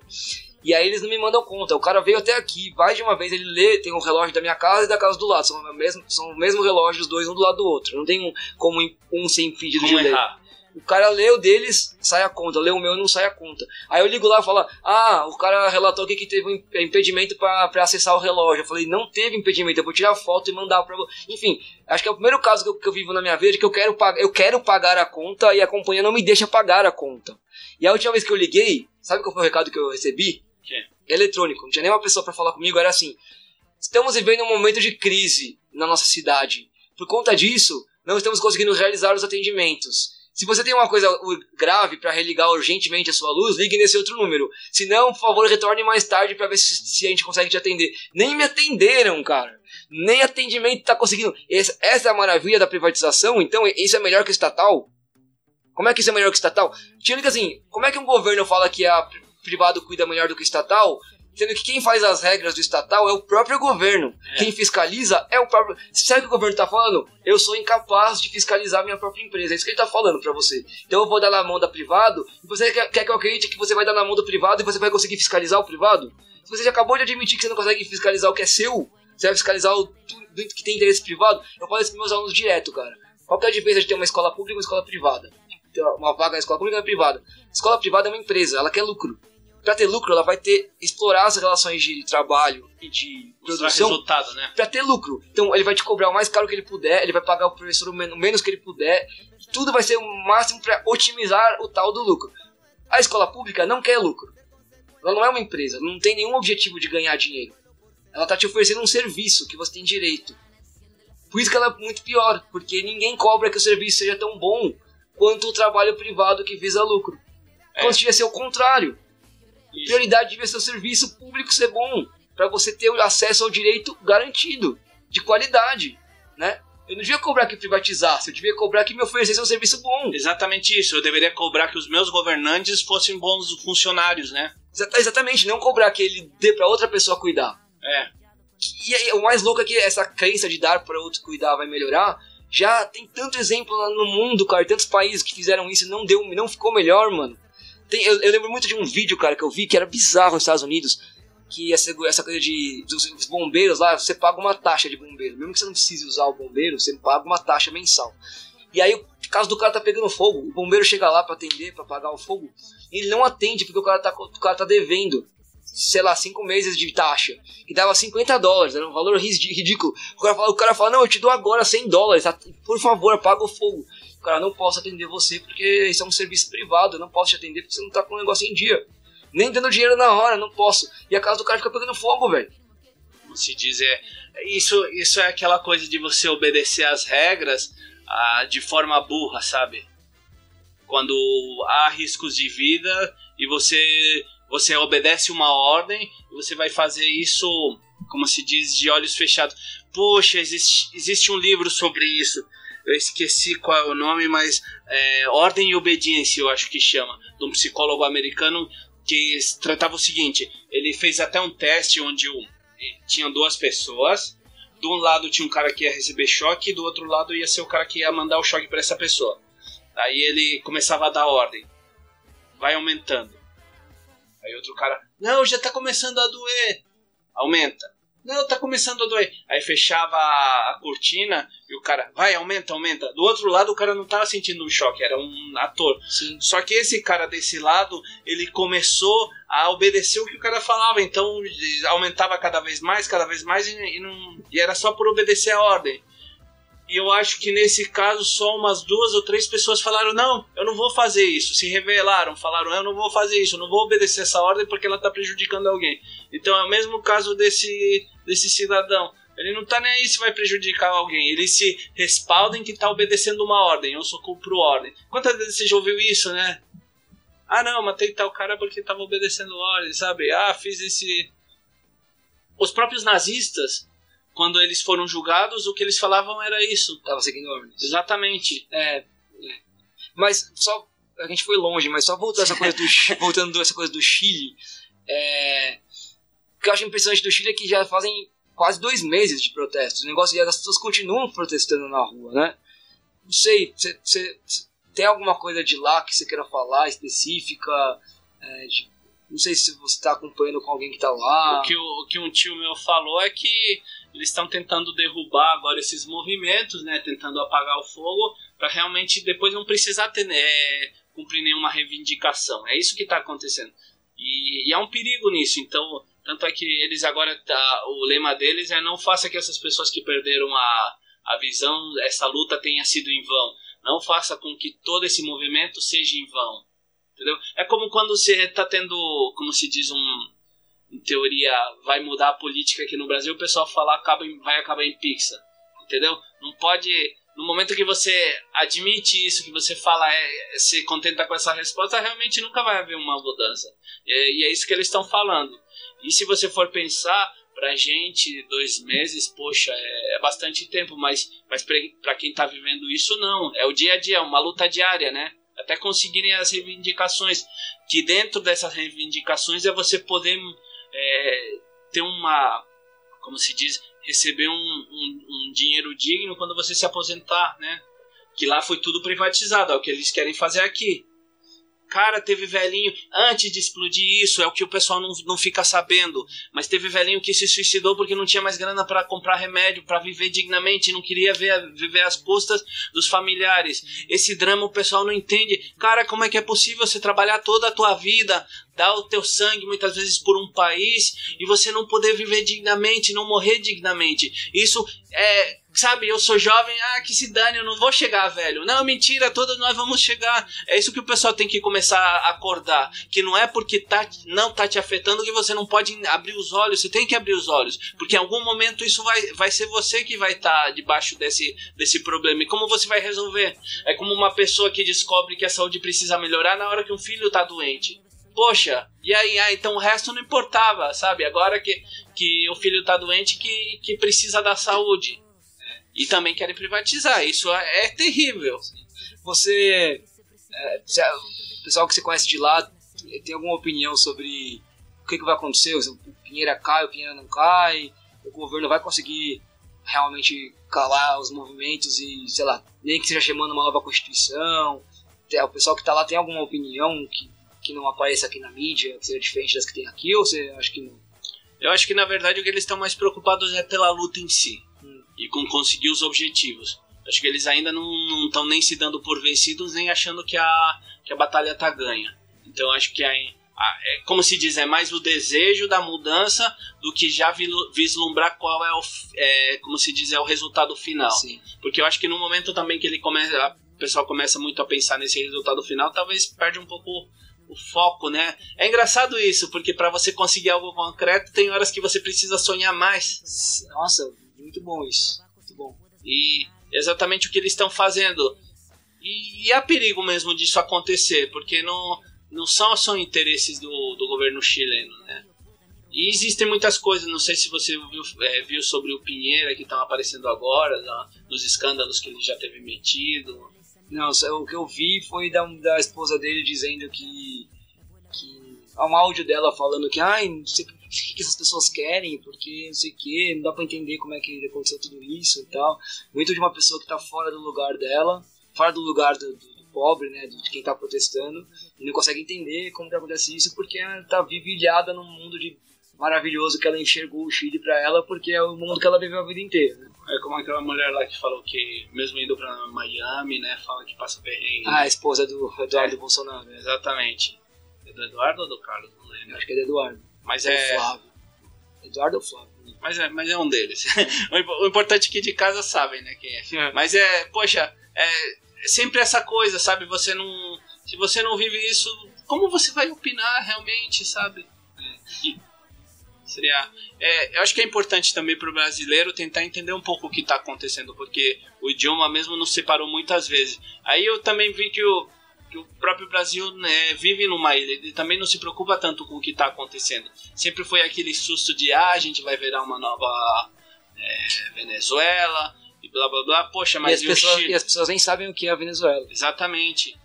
E aí eles não me mandam conta. O cara veio até aqui, vai de uma vez, ele lê, tem um relógio da minha casa e da casa do lado. São o mesmo, são o mesmo relógio, os dois, um do lado do outro. Não tem um, como um sem pedido de lei. O cara lê o deles, sai a conta. Lê o meu e não sai a conta. Aí eu ligo lá e falo, ah, o cara relatou aqui que teve um impedimento pra, pra acessar o relógio. Eu falei, não teve impedimento, eu vou tirar foto e mandar pra... Enfim, acho que é o primeiro caso que eu, que eu vivo na minha vida, que eu quero, eu quero pagar a conta e a companhia não me deixa pagar a conta. E a última vez que eu liguei, sabe qual foi o recado que eu recebi? Que? Eletrônico, não tinha nenhuma pessoa pra falar comigo, era assim, estamos vivendo um momento de crise na nossa cidade, por conta disso, não estamos conseguindo realizar os atendimentos, se você tem uma coisa grave pra religar urgentemente a sua luz, ligue nesse outro número, se não, por favor, retorne mais tarde pra ver se, se a gente consegue te atender. Nem me atenderam, cara, nem atendimento tá conseguindo. Essa, essa é a maravilha da privatização, então isso é melhor que o estatal? Como é que isso é melhor que o estatal? Tinha que assim, como é que um governo fala que a privado cuida melhor do que o estatal, sendo que quem faz as regras do estatal é o próprio governo. É. Quem fiscaliza é o próprio... Sabe o que o governo tá falando? Eu sou incapaz de fiscalizar minha própria empresa. É isso que ele tá falando pra você. Então eu vou dar na mão da privado, e você quer, quer que eu acredite que você vai dar na mão do privado e você vai conseguir fiscalizar o privado? Se você já acabou de admitir que você não consegue fiscalizar o que é seu, você vai fiscalizar o que tem interesse privado? Eu falo isso pros meus alunos direto, cara. Qual que é a diferença de ter uma escola pública e uma escola privada? Ter uma vaga na escola pública e na privada. A escola privada é uma empresa, ela quer lucro. Pra ter lucro, ela vai ter explorar as relações de trabalho e de produção resultado, né? Pra ter lucro. Então, ele vai te cobrar o mais caro que ele puder, ele vai pagar o professor o menos que ele puder, tudo vai ser o máximo pra otimizar o tal do lucro. A escola pública não quer lucro. Ela não é uma empresa, não tem nenhum objetivo de ganhar dinheiro. Ela tá te oferecendo um serviço que você tem direito. Por isso que ela é muito pior, porque ninguém cobra que o serviço seja tão bom quanto o trabalho privado que visa lucro. É. Quando devia ser o contrário. Isso. Prioridade devia ser o serviço público ser bom, para você ter acesso ao direito garantido, de qualidade, né? Eu não devia cobrar que privatizasse, eu devia cobrar que me oferecesse um serviço bom. Exatamente isso, eu deveria cobrar que os meus governantes fossem bons funcionários, né? Exatamente, não cobrar que ele dê para outra pessoa cuidar. É. E aí, o mais louco é que essa crença de dar para outro cuidar vai melhorar. Já tem tanto exemplo lá no mundo, cara, tantos países que fizeram isso e não, deu, não ficou melhor, mano. Tem, eu, eu lembro muito de um vídeo, cara, que eu vi que era bizarro nos Estados Unidos, que essa, essa coisa de dos bombeiros lá, você paga uma taxa de bombeiro. Mesmo que você não precise usar o bombeiro, você paga uma taxa mensal. E aí, o caso do cara tá pegando fogo, o bombeiro chega lá pra atender, pra pagar o fogo, e ele não atende porque o cara tá, o cara tá devendo, sei lá, cinco meses de taxa, que dava cinquenta dólares, era um valor ridículo. O cara fala, o cara fala não, eu te dou agora cem dólares, tá? Por favor, apaga o fogo. O cara, não posso atender você porque isso é um serviço privado, eu não posso te atender porque você não tá com o negócio em dia. Nem dando dinheiro na hora, não posso. E a casa do cara fica pegando fogo, velho. Como se diz, é, isso, isso é aquela coisa de você obedecer às regras ah, de forma burra, sabe? Quando há riscos de vida e você... Você obedece uma ordem e você vai fazer isso, como se diz, de olhos fechados. Poxa, existe, existe um livro sobre isso. Eu esqueci qual é o nome, mas... É, Ordem e Obediência, eu acho que chama. De um psicólogo americano que tratava o seguinte. Ele fez até um teste onde um, tinha duas pessoas. De um lado tinha um cara que ia receber choque. E do outro lado ia ser o cara que ia mandar o choque para essa pessoa. Aí ele começava a dar ordem. Vai aumentando. Aí outro cara, não, já tá começando a doer. Aumenta. Não, tá começando a doer. Aí fechava a cortina e o cara, vai, aumenta, aumenta. Do outro lado o cara não tava sentindo um choque, era um ator. Sim. Só que esse cara desse lado, ele começou a obedecer o que o cara falava. Então aumentava cada vez mais, cada vez mais e, e, não, e era só por obedecer a ordem. E eu acho que nesse caso só umas duas ou três pessoas falaram, não, eu não vou fazer isso. Se revelaram, falaram, eu não vou fazer isso, eu não vou obedecer essa ordem porque ela está prejudicando alguém. Então é o mesmo caso desse, desse cidadão. Ele não tá nem aí se vai prejudicar alguém. Ele se respalda em que tá obedecendo uma ordem. Eu só cumpro ordem. Quantas vezes você já ouviu isso, né? Ah, não, matei tal cara porque tava obedecendo ordem, sabe? Ah, fiz esse... Os próprios nazistas, quando eles foram julgados, o que eles falavam era isso. Tava seguindo ordens. Exatamente. É... Mas só... A gente foi longe, mas só voltando essa coisa do, voltando essa coisa do Chile... É... O que eu acho impressionante do Chile é que já fazem... quase dois meses de protestos. O negócio é que as pessoas continuam protestando na rua, né? Não sei, cê, cê, cê, tem alguma coisa de lá que você queira falar, específica? É, de, não sei se você está acompanhando com alguém que está lá. O que, o que um tio meu falou é que eles estão tentando derrubar agora esses movimentos, né? Tentando apagar o fogo, para realmente depois não precisar ter, é, cumprir nenhuma reivindicação. É isso que está acontecendo. E, e há um perigo nisso, então... Tanto é que eles agora, tá, o lema deles é não faça que essas pessoas que perderam a, a visão, essa luta tenha sido em vão. Não faça com que todo esse movimento seja em vão. Entendeu? É como quando você está tendo, como se diz, um, em teoria, vai mudar a política aqui no Brasil, o pessoal fala acaba em, vai acabar em pizza. Entendeu? Não pode, no momento que você admite isso, que você fala, é, se contenta com essa resposta, realmente nunca vai haver uma mudança. E, e é isso que eles estão falando. E se você for pensar, pra gente, dois meses, poxa, é, é bastante tempo, mas, mas pra, pra quem tá vivendo isso, não. É o dia a dia, é uma luta diária, né? Até conseguirem as reivindicações, que dentro dessas reivindicações é você poder é, ter uma, como se diz, receber um, um, um dinheiro digno quando você se aposentar, né? Que lá foi tudo privatizado, é o que eles querem fazer aqui. Cara, teve velhinho, antes de explodir isso, é o que o pessoal não, não fica sabendo, mas teve velhinho que se suicidou porque não tinha mais grana para comprar remédio, para viver dignamente, não queria ver, viver às custas dos familiares. Esse drama o pessoal não entende. Cara, como é que é possível você trabalhar toda a tua vida, dar o teu sangue muitas vezes por um país e você não poder viver dignamente, não morrer dignamente? Isso é... Sabe, eu sou jovem, ah, que se dane, eu não vou chegar, velho. Não, mentira, todos nós vamos chegar. É isso que o pessoal tem que começar a acordar. Que não é porque tá, não tá te afetando que você não pode abrir os olhos. Você tem que abrir os olhos. Porque em algum momento isso vai, vai ser você que vai estar tá debaixo desse, desse problema. E como você vai resolver? É como uma pessoa que descobre que a saúde precisa melhorar na hora que um filho tá doente. Poxa, e aí? Ah, então o resto não importava, sabe? Agora que, que o filho tá doente, que, que precisa da saúde. E também querem privatizar, isso é terrível. Você, é, o pessoal que você conhece de lá, tem alguma opinião sobre o que, que vai acontecer? O Pinheira cai, o Pinheira não cai? O governo vai conseguir realmente calar os movimentos e, sei lá, nem que seja chamando uma nova Constituição? O pessoal que está lá tem alguma opinião que, que não apareça aqui na mídia, que seja diferente das que tem aqui, ou você acha que não? Eu acho que, na verdade, o que eles estão mais preocupados é pela luta em si. E com conseguir os objetivos. Acho que eles ainda não estão nem se dando por vencidos, nem achando que a, que a batalha está ganha. Então acho que, a, a, é, como se diz, é mais o desejo da mudança do que já vislumbrar qual é o, é, como se diz, é o resultado final. Sim. Porque eu acho que no momento também que ele começa, o pessoal começa muito a pensar nesse resultado final, talvez perde um pouco... o foco, né? É engraçado isso, porque para você conseguir algo concreto, tem horas que você precisa sonhar mais. Nossa, muito bom isso. Muito bom. E exatamente o que eles estão fazendo. E, e há perigo mesmo disso acontecer, porque não, não são só interesses do, do governo chileno, né? E existem muitas coisas, não sei se você viu, é, viu sobre o Piñera que estão aparecendo agora, na, nos escândalos que ele já teve metido. Não, o que eu vi foi da, da esposa dele dizendo que, que... há um áudio dela falando que ai, não sei o que, que essas pessoas querem, porque não sei o que, não dá pra entender como é que aconteceu tudo isso e tal. Muito de uma pessoa que tá fora do lugar dela, fora do lugar do, do, do pobre, né, de quem tá protestando, e não consegue entender como que acontece isso, porque ela tá vivilhada num mundo de maravilhoso que ela enxergou o Chile pra ela, porque é o mundo que ela viveu a vida inteira, né? É como aquela mulher lá que falou que, mesmo indo pra Miami, né, fala que passa perrengue. Ah, a esposa do Eduardo é. Bolsonaro. Né? Exatamente. É do Eduardo ou do Carlos? Não lembro. Eu acho que é do Eduardo. Mas é... Flávio. Eduardo ou Flávio? mas é, mas é um deles. O importante é que de casa sabem, né, quem é. Mas é, poxa, é sempre essa coisa, sabe? Você não, se você não vive isso, como você vai opinar realmente, sabe? Seria, é, eu acho que é importante também para o brasileiro tentar entender um pouco o que está acontecendo, porque o idioma mesmo nos separou muitas vezes. Aí eu também vi que o, que o próprio Brasil, né, vive numa ilha, ele também não se preocupa tanto com o que está acontecendo. Sempre foi aquele susto de, ah, a gente vai virar uma nova é, Venezuela e blá blá blá, poxa, mas e, as pessoas, Chile... e as pessoas nem sabem o que é a Venezuela. Exatamente.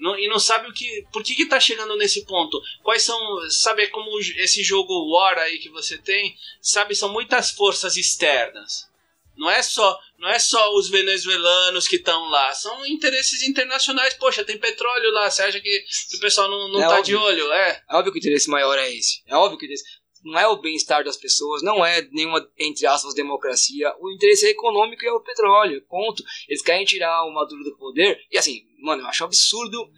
Não, e não sabe o que, por que que tá chegando nesse ponto. Quais são, sabe, é como esse jogo War aí que você tem, sabe, são muitas forças externas. Não é só, não é só os venezuelanos que estão lá, são interesses internacionais. Poxa, tem petróleo lá, você acha que, que o pessoal não, não é tá óbvio, de olho? É. É óbvio que o interesse maior é esse, é óbvio que o interesse... Não é o bem-estar das pessoas, não é nenhuma, entre aspas, democracia. O interesse é econômico e é o petróleo, ponto. Eles querem tirar o Maduro do poder. E assim, mano, eu acho absurdo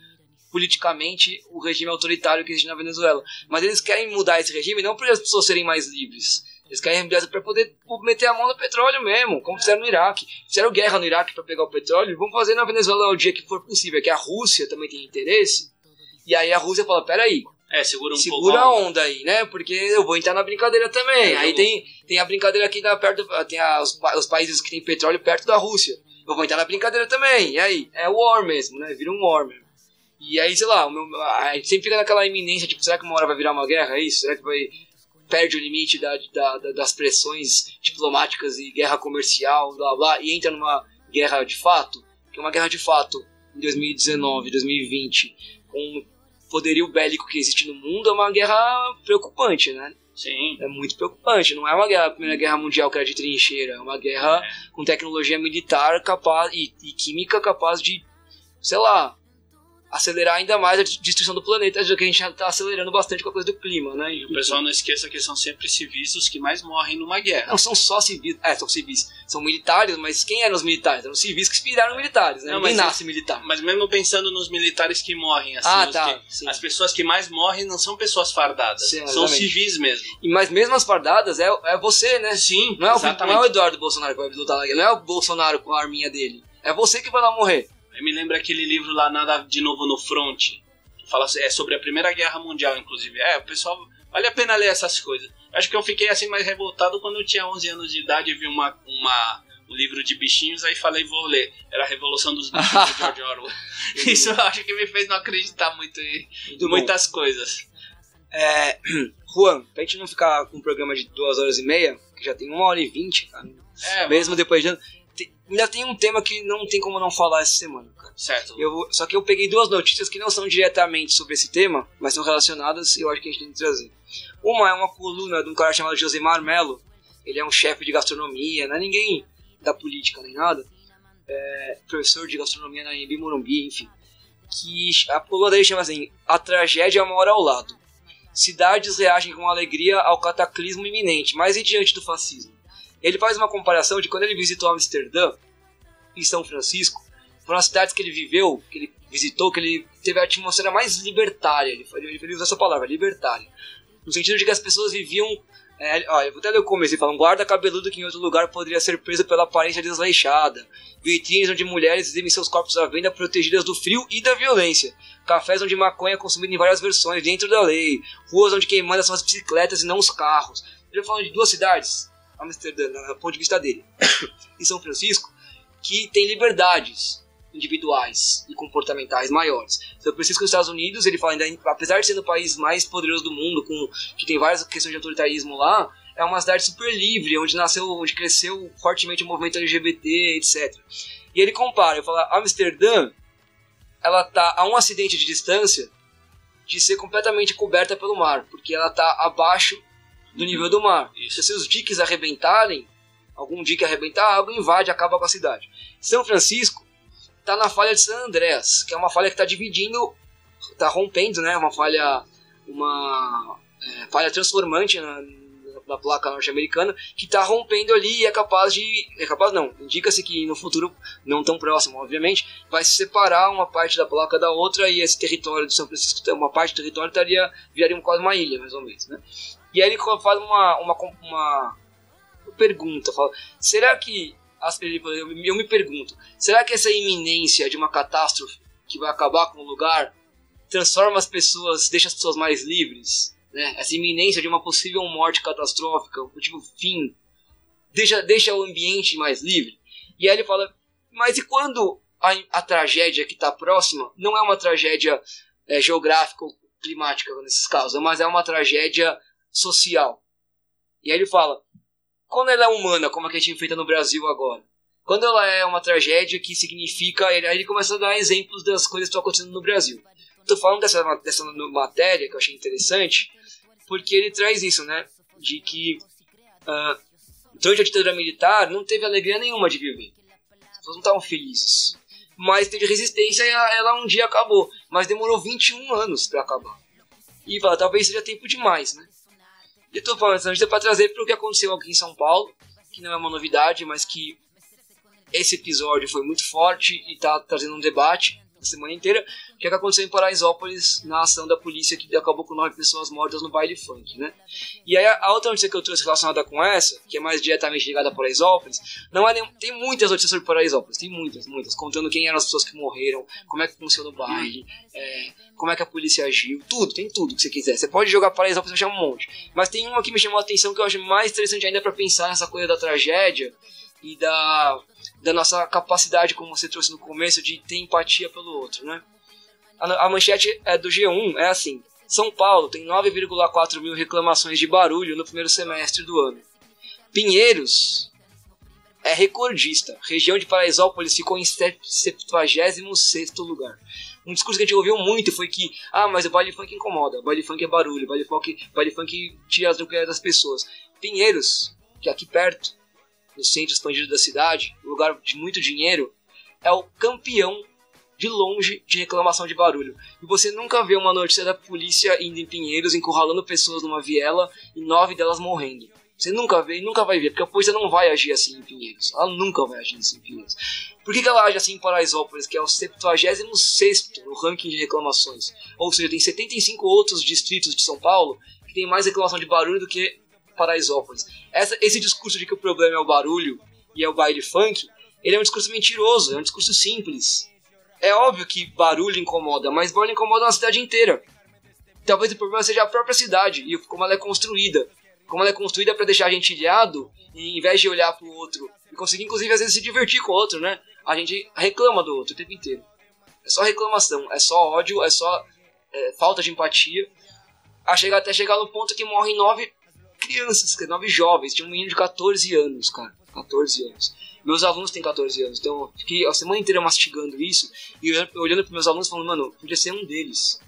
politicamente o regime autoritário que existe na Venezuela. Mas eles querem mudar esse regime não para as pessoas serem mais livres. Eles querem mudar para poder meter a mão no petróleo mesmo, como fizeram no Iraque. Fizeram guerra no Iraque para pegar o petróleo. Vão fazer na Venezuela o dia que for possível, que a Rússia também tem interesse. E aí a Rússia fala, peraí... É, segura um segura pouco a onda. onda aí, né? Porque eu vou entrar na brincadeira também. É, aí tem, tem a brincadeira aqui na, perto... Tem a, os, os países que tem petróleo perto da Rússia. Eu vou entrar na brincadeira também. E aí? É war mesmo, né? Vira um war mesmo. E aí, sei lá, o meu, a gente sempre fica naquela iminência, tipo, será que uma hora vai virar uma guerra? É isso? Será que vai... Perde o limite da, da, da, das pressões diplomáticas e guerra comercial, blá, blá, e entra numa guerra de fato? Que é uma guerra de fato em dois mil e dezenove, dois mil e vinte, com... poderio bélico que existe no mundo, é uma guerra preocupante, né? Sim. É muito preocupante. Não é uma guerra, a Primeira Guerra Mundial que era de trincheira. É uma guerra é. com tecnologia militar capaz e, e química capaz de, sei lá, acelerar ainda mais a destruição do planeta, já que a gente já tá acelerando bastante com a coisa do clima, né? E o pessoal não esqueça que são sempre civis os que mais morrem numa guerra. Não, são só civis. É, são civis. São militares, mas quem eram os militares? Eram os civis que inspiraram militares, né? Não, Ninguém mas nasce é, militar. Mas mesmo pensando nos militares que morrem, assim, ah, tá, que, as pessoas que mais morrem não são pessoas fardadas, sim, são civis mesmo. E, mas mesmo as fardadas é, é você, né? Sim, não é, o, não é o Eduardo Bolsonaro que vai lutar na guerra, não é o Bolsonaro com a arminha dele. É você que vai lá morrer. Me lembra aquele livro lá, Nada de Novo no Front, que fala é sobre a Primeira Guerra Mundial, inclusive. É, o pessoal, vale a pena ler essas coisas. Acho que eu fiquei assim mais revoltado quando eu tinha onze anos de idade e vi uma, uma, um livro de bichinhos, aí falei, vou ler. Era a Revolução dos Bichos de George Orwell. Isso eu acho que me fez não acreditar muito em muito muitas bom. coisas. É, Juan, pra gente não ficar com um programa de duas horas e meia, que já tem uma hora e vinte, cara. É, mesmo mas... depois de... Ainda tem um tema que não tem como não falar essa semana, cara. Certo. Eu vou, só que eu peguei duas notícias que não são diretamente sobre esse tema, mas são relacionadas e eu acho que a gente tem que trazer. Uma é uma coluna de um cara chamado Josemar Melo. Ele é um chefe de gastronomia, não é ninguém da política nem nada. É, professor de gastronomia na Anhembi Morumbi, enfim. Que a coluna dele chama assim, A Tragédia Mora ao Lado. Cidades reagem com alegria ao cataclismo iminente, mas e diante do fascismo? Ele faz uma comparação de quando ele visitou Amsterdã e São Francisco, foram as cidades que ele viveu, que ele visitou, que ele teve a atmosfera mais libertária, ele, ele, ele usa essa palavra, libertária, no sentido de que as pessoas viviam, é, ó, eu vou até ler o começo, ele fala, um guarda cabeludo que em outro lugar poderia ser preso pela aparência desleixada, vitrines onde mulheres exibem seus corpos à venda protegidas do frio e da violência, cafés onde maconha é consumida em várias versões, dentro da lei, ruas onde quem manda são as bicicletas e não os carros. Ele fala de duas cidades, Amsterdã, do ponto de vista dele, e São Francisco, que tem liberdades individuais e comportamentais maiores. São Francisco, nos Estados Unidos, ele fala, ainda, apesar de ser o país mais poderoso do mundo, com, que tem várias questões de autoritarismo lá, é uma cidade super livre, onde nasceu, onde cresceu fortemente o movimento L G B T, etcétera. E ele compara, ele fala, Amsterdã, ela está a um acidente de distância de ser completamente coberta pelo mar, porque ela está abaixo do nível do mar. Isso. Se os diques arrebentarem, algum dique arrebentar, a água invade, acaba com a cidade. São Francisco está na falha de San Andrés, que é uma falha que está dividindo, está rompendo, né? Uma falha, uma é, falha transformante na, na placa norte-americana, que está rompendo ali e é capaz de, é capaz não, indica-se que no futuro, não tão próximo, obviamente, vai se separar uma parte da placa da outra e esse território de São Francisco, uma parte do território estaria, viraria quase uma ilha, mais ou menos, né? E aí ele faz uma, uma, uma, pergunta, falo, será que, eu me pergunto, será que essa iminência de uma catástrofe que vai acabar com o lugar transforma as pessoas, deixa as pessoas mais livres, né? Essa iminência de uma possível morte catastrófica, um possível fim, deixa, deixa o ambiente mais livre? E aí ele fala, mas e quando a, a tragédia que está próxima não é uma tragédia é, geográfica ou climática, nesses casos, mas é uma tragédia social? E aí ele fala, quando ela é humana, como a que a gente enfrenta no Brasil agora, quando ela é uma tragédia que significa... Aí ele começa a dar exemplos das coisas que estão acontecendo no Brasil. Estou falando dessa, dessa matéria que eu achei interessante, porque ele traz isso, né? De que uh, durante a ditadura militar não teve alegria nenhuma de viver. As pessoas não estavam felizes. Mas teve resistência e ela, ela um dia acabou. Mas demorou vinte e um anos para acabar. E fala, talvez seja tempo demais, né? E eu estou falando essa notícia para trazer para o que aconteceu aqui em São Paulo, que não é uma novidade, mas que esse episódio foi muito forte e está trazendo um debate a semana inteira, que é o que aconteceu em Paraisópolis na ação da polícia que acabou com nove pessoas mortas no baile funk, né? E aí a outra notícia que eu trouxe relacionada com essa, que é mais diretamente ligada a Paraisópolis, não é nem... tem muitas notícias sobre Paraisópolis, tem muitas, muitas, contando quem eram as pessoas que morreram, como é que funcionou o baile, é, como é que a polícia agiu, tudo, tem tudo que você quiser. Você pode jogar Paraisópolis e achar um monte, mas tem uma que me chamou a atenção que eu acho mais interessante ainda para pensar nessa coisa da tragédia e da, da nossa capacidade, como você trouxe no começo, de ter empatia pelo outro, né? A, a manchete é do G um, é assim, São Paulo tem nove vírgula quatro mil reclamações de barulho no primeiro semestre do ano. Pinheiros é recordista, região de Paraisópolis ficou em septuagésimo sexto lugar. Um discurso que a gente ouviu muito foi que, ah, mas o baile funk incomoda, baile funk é barulho, baile funk, baile funk tira as nucleares das pessoas. Pinheiros, que é aqui perto, no centro expandido da cidade, um lugar de muito dinheiro, é o campeão de longe de reclamação de barulho. E você nunca vê uma notícia da polícia indo em Pinheiros, encurralando pessoas numa viela e nove delas morrendo. Você nunca vê e nunca vai ver, porque a polícia não vai agir assim em Pinheiros. Ela nunca vai agir assim em Pinheiros. Por que, que ela age assim em Paraisópolis, que é o septuagésimo sexto no ranking de reclamações? Ou seja, tem setenta e cinco outros distritos de São Paulo que tem mais reclamação de barulho do que Paraisópolis. Essa, esse discurso de que o problema é o barulho e é o baile funk, ele é um discurso mentiroso, é um discurso simples. É óbvio que barulho incomoda, mas barulho incomoda uma cidade inteira. Talvez o problema seja a própria cidade e como ela é construída. Como ela é construída para deixar a gente ilhado, e em vez de olhar para o outro e conseguir, inclusive, às vezes se divertir com o outro, né? A gente reclama do outro o tempo inteiro. É só reclamação, é só ódio, é só é, falta de empatia. A chegar, até chegar no ponto que morrem nove crianças, nove jovens. Tinha um menino de catorze anos, cara. catorze anos. Meus alunos têm catorze anos, então eu fiquei a semana inteira mastigando isso e olhando para meus alunos falando, mano, podia ser um deles.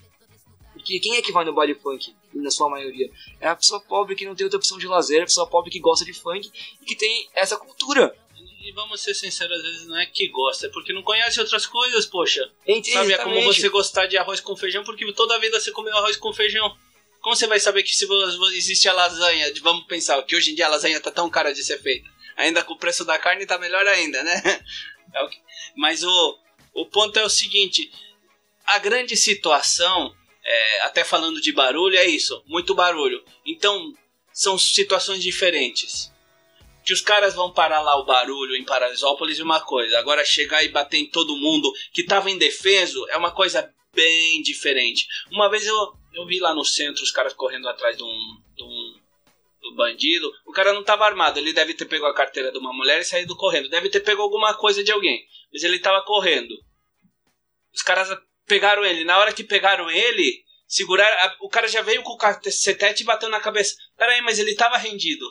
Porque quem é que vai no baile funk, na sua maioria? É a pessoa pobre que não tem outra opção de lazer, é a pessoa pobre que gosta de funk e que tem essa cultura. E vamos ser sinceros, às vezes não é que gosta, é porque não conhece outras coisas, poxa. Entendi, sabe, é como você gostar de arroz com feijão, porque toda a vida você comeu arroz com feijão. Como você vai saber que se existe a lasanha? Vamos pensar que hoje em dia a lasanha tá tão cara de ser feita. Ainda com o preço da carne tá melhor ainda, né? É o que... Mas o, o ponto é o seguinte, a grande situação, é, até falando de barulho, é isso, muito barulho. Então, são situações diferentes. Que os caras vão parar lá o barulho em Paraisópolis é uma coisa. Agora chegar e bater em todo mundo que tava indefeso é uma coisa bem diferente. Uma vez eu... Eu vi lá no centro os caras correndo atrás de um, de um, de um bandido. O cara não tava armado. Ele deve ter pego a carteira de uma mulher e saído correndo. Deve ter pego alguma coisa de alguém. Mas ele tava correndo. Os caras pegaram ele. Na hora que pegaram ele, seguraram... O cara já veio com o cacetete e bateu na cabeça. Peraí, mas ele tava rendido.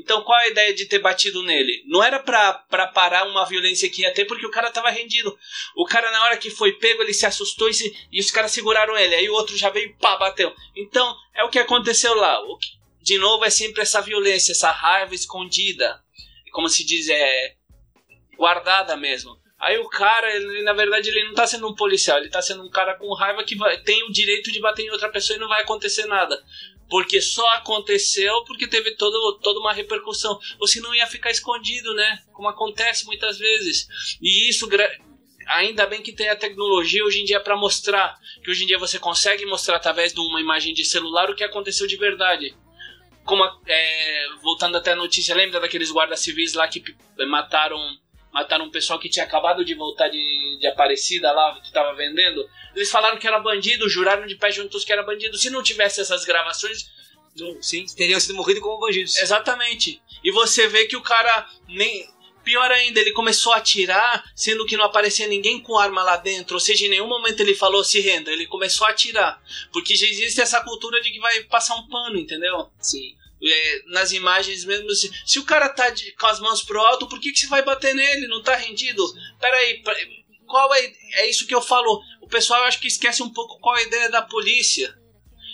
Então qual a ideia de ter batido nele? Não era pra, pra parar uma violência que ia ter, porque o cara tava rendido. O cara na hora que foi pego, ele se assustou e, se, e os caras seguraram ele. Aí o outro já veio e pá, bateu. Então é o que aconteceu lá. De novo é sempre essa violência, essa raiva escondida. Como se diz, é guardada mesmo. Aí o cara, ele, na verdade ele não tá sendo um policial, ele tá sendo um cara com raiva que vai, tem o direito de bater em outra pessoa e não vai acontecer nada. Porque só aconteceu porque teve todo, toda uma repercussão. Ou senão ia ficar escondido, né? Como acontece muitas vezes. E isso, ainda bem que tem a tecnologia hoje em dia para mostrar. Que hoje em dia você consegue mostrar através de uma imagem de celular o que aconteceu de verdade. como a, é, voltando até a notícia, lembra daqueles guardas civis lá que mataram, mataram um pessoal que tinha acabado de voltar de, de Aparecida lá, que tava vendendo? Eles falaram que era bandido, juraram de pé juntos que era bandido. Se não tivesse essas gravações... Sim, teriam sido morridos como bandidos. Exatamente. E você vê que o cara nem... Pior ainda, ele começou a atirar, sendo que não aparecia ninguém com arma lá dentro. Ou seja, em nenhum momento ele falou se renda, ele começou a atirar. Porque já existe essa cultura de que vai passar um pano, entendeu? Sim. É, nas imagens mesmo, se, se o cara tá de, com as mãos pro alto, por que, que você vai bater nele? Não tá rendido? Peraí, peraí, qual é, é isso que eu falo? O pessoal, eu acho que esquece um pouco qual é a ideia da polícia.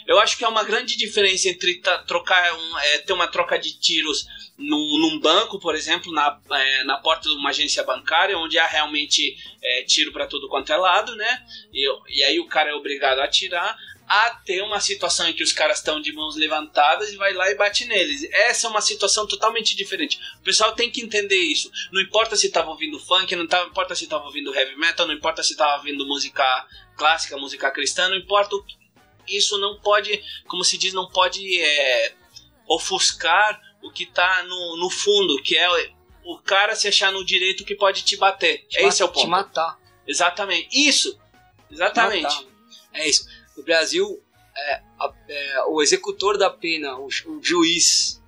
Eu acho que é uma grande diferença entre tá, trocar um, é, ter uma troca de tiros num, num banco, por exemplo, na, é, na porta de uma agência bancária, onde há realmente é, tiro para tudo quanto é lado, né? E, e aí o cara é obrigado a atirar, a ter uma situação em que os caras estão de mãos levantadas e vai lá e bate neles. Essa é uma situação totalmente diferente. O pessoal tem que entender isso. Não importa se estava ouvindo funk, não importa se estava ouvindo heavy metal, não importa se estava ouvindo música clássica, música cristã, não importa o que. Isso não pode, como se diz, não pode é, ofuscar o que tá no, no fundo, que é o cara se achar no direito que pode te bater. Te é esse é o ponto. Te matar. Exatamente. Isso. Exatamente. Matar. É isso. No Brasil, é, a, é, o executor da pena, o, o juiz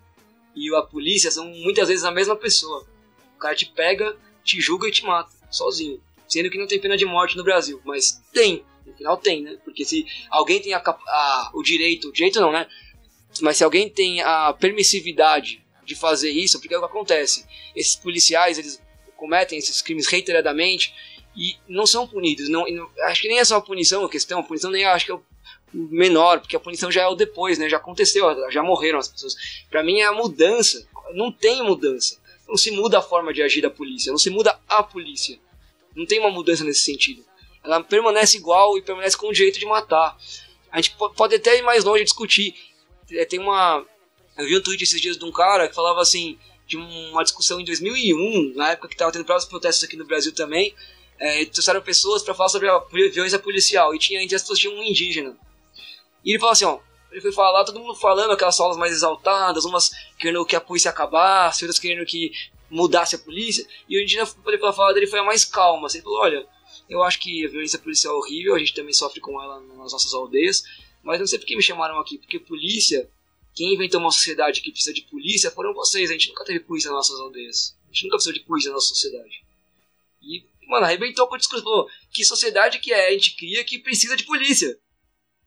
e a polícia são muitas vezes a mesma pessoa. O cara te pega, te julga e te mata, sozinho. Sendo que não tem pena de morte no Brasil, mas tem. No final tem, né? Porque se alguém tem a, a, o direito... O direito não, né? Mas se alguém tem a permissividade de fazer isso, porque é o que acontece. Esses policiais, eles cometem esses crimes reiteradamente e não são punidos. Não, não, acho que nem é só a punição a questão. A punição nem é, acho que é o menor, porque a punição já é o depois, né? Já aconteceu, já morreram as pessoas. Pra mim é a mudança. Não tem mudança. Não se muda a forma de agir da polícia. Não se muda a polícia. Não tem uma mudança nesse sentido. Ela permanece igual e permanece com o direito de matar. A gente pode até ir mais longe e discutir. Tem uma... Eu vi um tweet esses dias de um cara que falava assim, de uma discussão em dois mil e um, na época que estava tendo vários protestos aqui no Brasil também, é, trouxeram pessoas para falar sobre a violência policial, e tinha, entre as pessoas, tinha um indígena. E ele falou assim, ó, ele foi falar, todo mundo falando aquelas falas mais exaltadas, umas querendo que a polícia acabasse, outras querendo que mudasse a polícia, e o indígena, pela fala dele, foi a mais calma, assim, ele falou, olha... Eu acho que a violência policial é horrível, a gente também sofre com ela nas nossas aldeias, mas não sei por que me chamaram aqui, porque polícia, quem inventou uma sociedade que precisa de polícia foram vocês, a gente nunca teve polícia nas nossas aldeias, a gente nunca precisou de polícia na nossa sociedade. E, mano, arrebentou com o discurso, falou, que sociedade que é, a gente cria que precisa de polícia,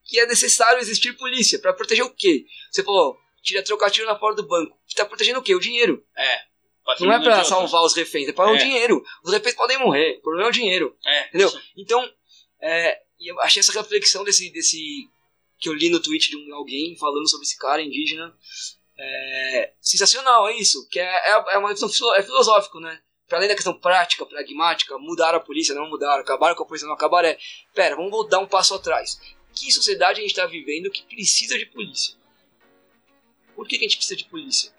que é necessário existir polícia, pra proteger o quê? Você falou, tira trocadilho na porta do banco, que tá protegendo o quê? O dinheiro. É. Não é pra salvar os reféns, é para é. o dinheiro. Os reféns podem morrer, o problema é o dinheiro. É, entendeu? Isso. Então, é, eu achei essa reflexão desse, desse... que eu li no tweet de um, alguém falando sobre esse cara indígena. É, sensacional, é isso. Que é, é uma reflexão é filosófica, né? Para além da questão prática, pragmática, mudaram a polícia, não mudaram, acabaram com a polícia, não acabaram. É, pera, vamos dar um passo atrás. Que sociedade a gente tá vivendo que precisa de polícia? Por que, que a gente precisa de polícia?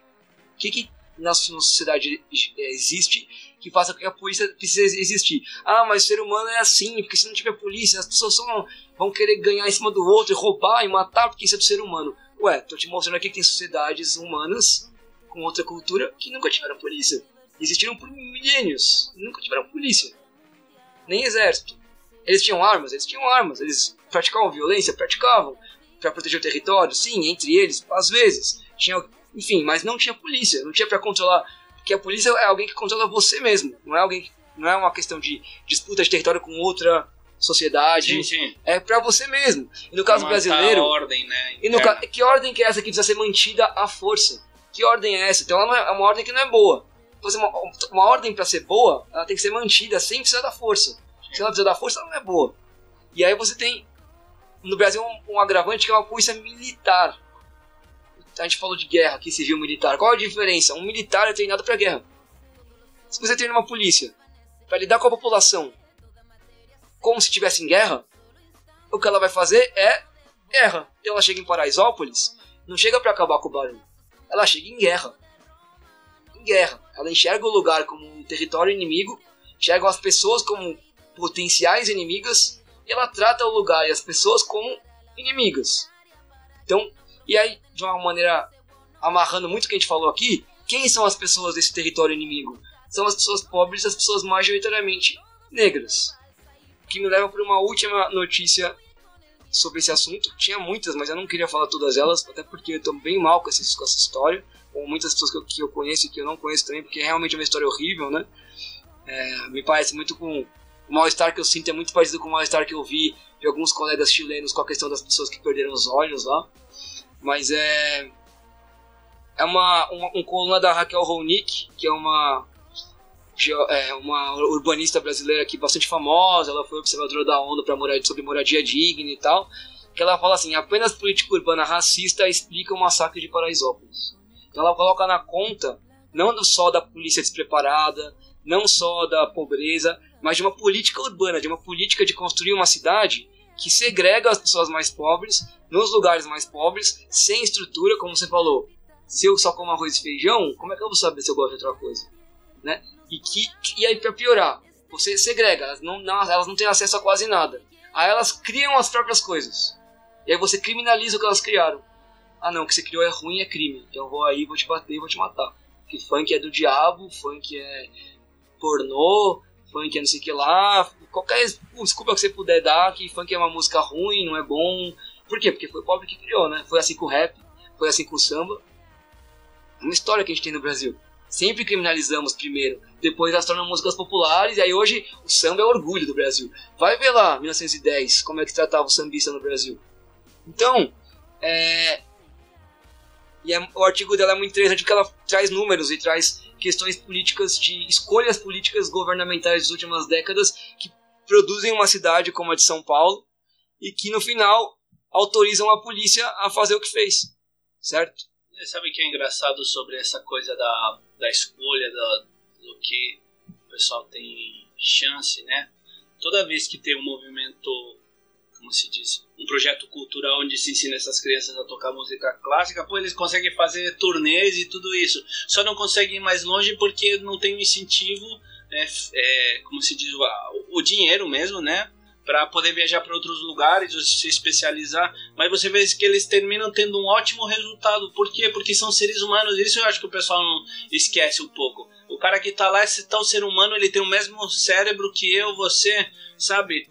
O que que... na sociedade existe que faça com que a polícia precise existir. Ah, mas o ser humano é assim, porque se não tiver polícia, as pessoas só vão querer ganhar em cima do outro, e roubar e matar, porque isso é do ser humano. Ué, tô te mostrando aqui que tem sociedades humanas com outra cultura que nunca tiveram polícia. Existiram por milênios, nunca tiveram polícia. Nem exército. Eles tinham armas? Eles tinham armas. Eles praticavam violência? Praticavam. Pra proteger o território? Sim, entre eles, às vezes. Tinha... Enfim, mas não tinha polícia, não tinha pra controlar, porque a polícia é alguém que controla você mesmo, não é alguém, não é uma questão de disputa de território com outra sociedade, sim, sim. É pra você mesmo. E no caso brasileiro, a ordem, né? E no ca... que ordem que é essa que precisa ser mantida à força? Que ordem é essa? Então ela não é, é uma ordem que não é boa. Então, uma, uma ordem pra ser boa, ela tem que ser mantida sem precisar da força. Sim. Se ela precisar da força, ela não é boa. E aí você tem, no Brasil, um, um agravante que é uma polícia militar. A gente falou de guerra aqui, civil militar. Qual a diferença? Um militar é treinado pra guerra. Se você treina uma polícia pra lidar com a população como se estivesse em guerra, o que ela vai fazer é guerra. Então ela chega em Paraisópolis, não chega pra acabar com o barulho. Ela chega em guerra. Em guerra. Ela enxerga o lugar como um território inimigo, enxerga as pessoas como potenciais inimigas, e ela trata o lugar e as pessoas como inimigas. Então... E aí, de uma maneira amarrando muito o que a gente falou aqui, quem são as pessoas desse território inimigo? São as pessoas pobres, as pessoas majoritariamente negras. O que me leva para uma última notícia sobre esse assunto. Tinha muitas, mas eu não queria falar todas elas, até porque eu estou bem mal com essa, com essa história, com muitas pessoas que eu, que eu conheço e que eu não conheço também, porque é realmente uma história horrível, né? É, me parece muito com... O mal-estar que eu sinto é muito parecido com o mal-estar que eu vi de alguns colegas chilenos com a questão das pessoas que perderam os olhos lá. Mas é... É uma, uma, uma coluna da Raquel Ronick, que é uma, é uma urbanista brasileira aqui bastante famosa, ela foi observadora da ONU pra moradia, sobre moradia digna e tal, que ela fala assim, apenas política urbana racista explica o massacre de Paraisópolis. Então ela coloca na conta, não só da polícia despreparada, não só da pobreza, mas de uma política urbana, de uma política de construir uma cidade que segrega as pessoas mais pobres, nos lugares mais pobres, sem estrutura, como você falou. Se eu só como arroz e feijão, como é que eu vou saber se eu gosto de outra coisa? Né? E, que, e aí, para piorar, você segrega, elas não, não, elas não têm acesso a quase nada. Aí elas criam as próprias coisas. E aí você criminaliza o que elas criaram. Ah não, o que você criou é ruim, é crime. Então eu vou aí, vou te bater, vou te matar. Porque funk é do diabo, funk é pornô, funk é não sei o que lá. Qualquer desculpa que você puder dar, que funk é uma música ruim, não é bom. Por quê? Porque foi o pobre que criou, né? Foi assim com o rap, foi assim com o samba. Uma história que a gente tem no Brasil. Sempre criminalizamos primeiro, depois elas tornam músicas populares, e aí hoje o samba é o orgulho do Brasil. Vai ver lá, mil novecentos e dez, como é que tratava o sambista no Brasil. Então, é... E é... o artigo dela é muito interessante porque ela traz números e traz questões políticas, de escolhas políticas governamentais das últimas décadas que produzem uma cidade como a de São Paulo e que no final autorizam a polícia a fazer o que fez, certo? Sabe o que é engraçado sobre essa coisa da, da escolha, da, do que o pessoal tem chance, né? Toda vez que tem um movimento, como se diz, um projeto cultural onde se ensina essas crianças a tocar música clássica, pô, eles conseguem fazer turnês e tudo isso. Só não conseguem ir mais longe porque não tem um incentivo, é, é, como se diz, o, o dinheiro mesmo, né? Para poder viajar para outros lugares ou se especializar, mas você vê que eles terminam tendo um ótimo resultado. Por quê? Porque são seres humanos. Isso eu acho que o pessoal não esquece um pouco. O cara que tá lá, esse tal ser humano, ele tem o mesmo cérebro que eu, você, sabe?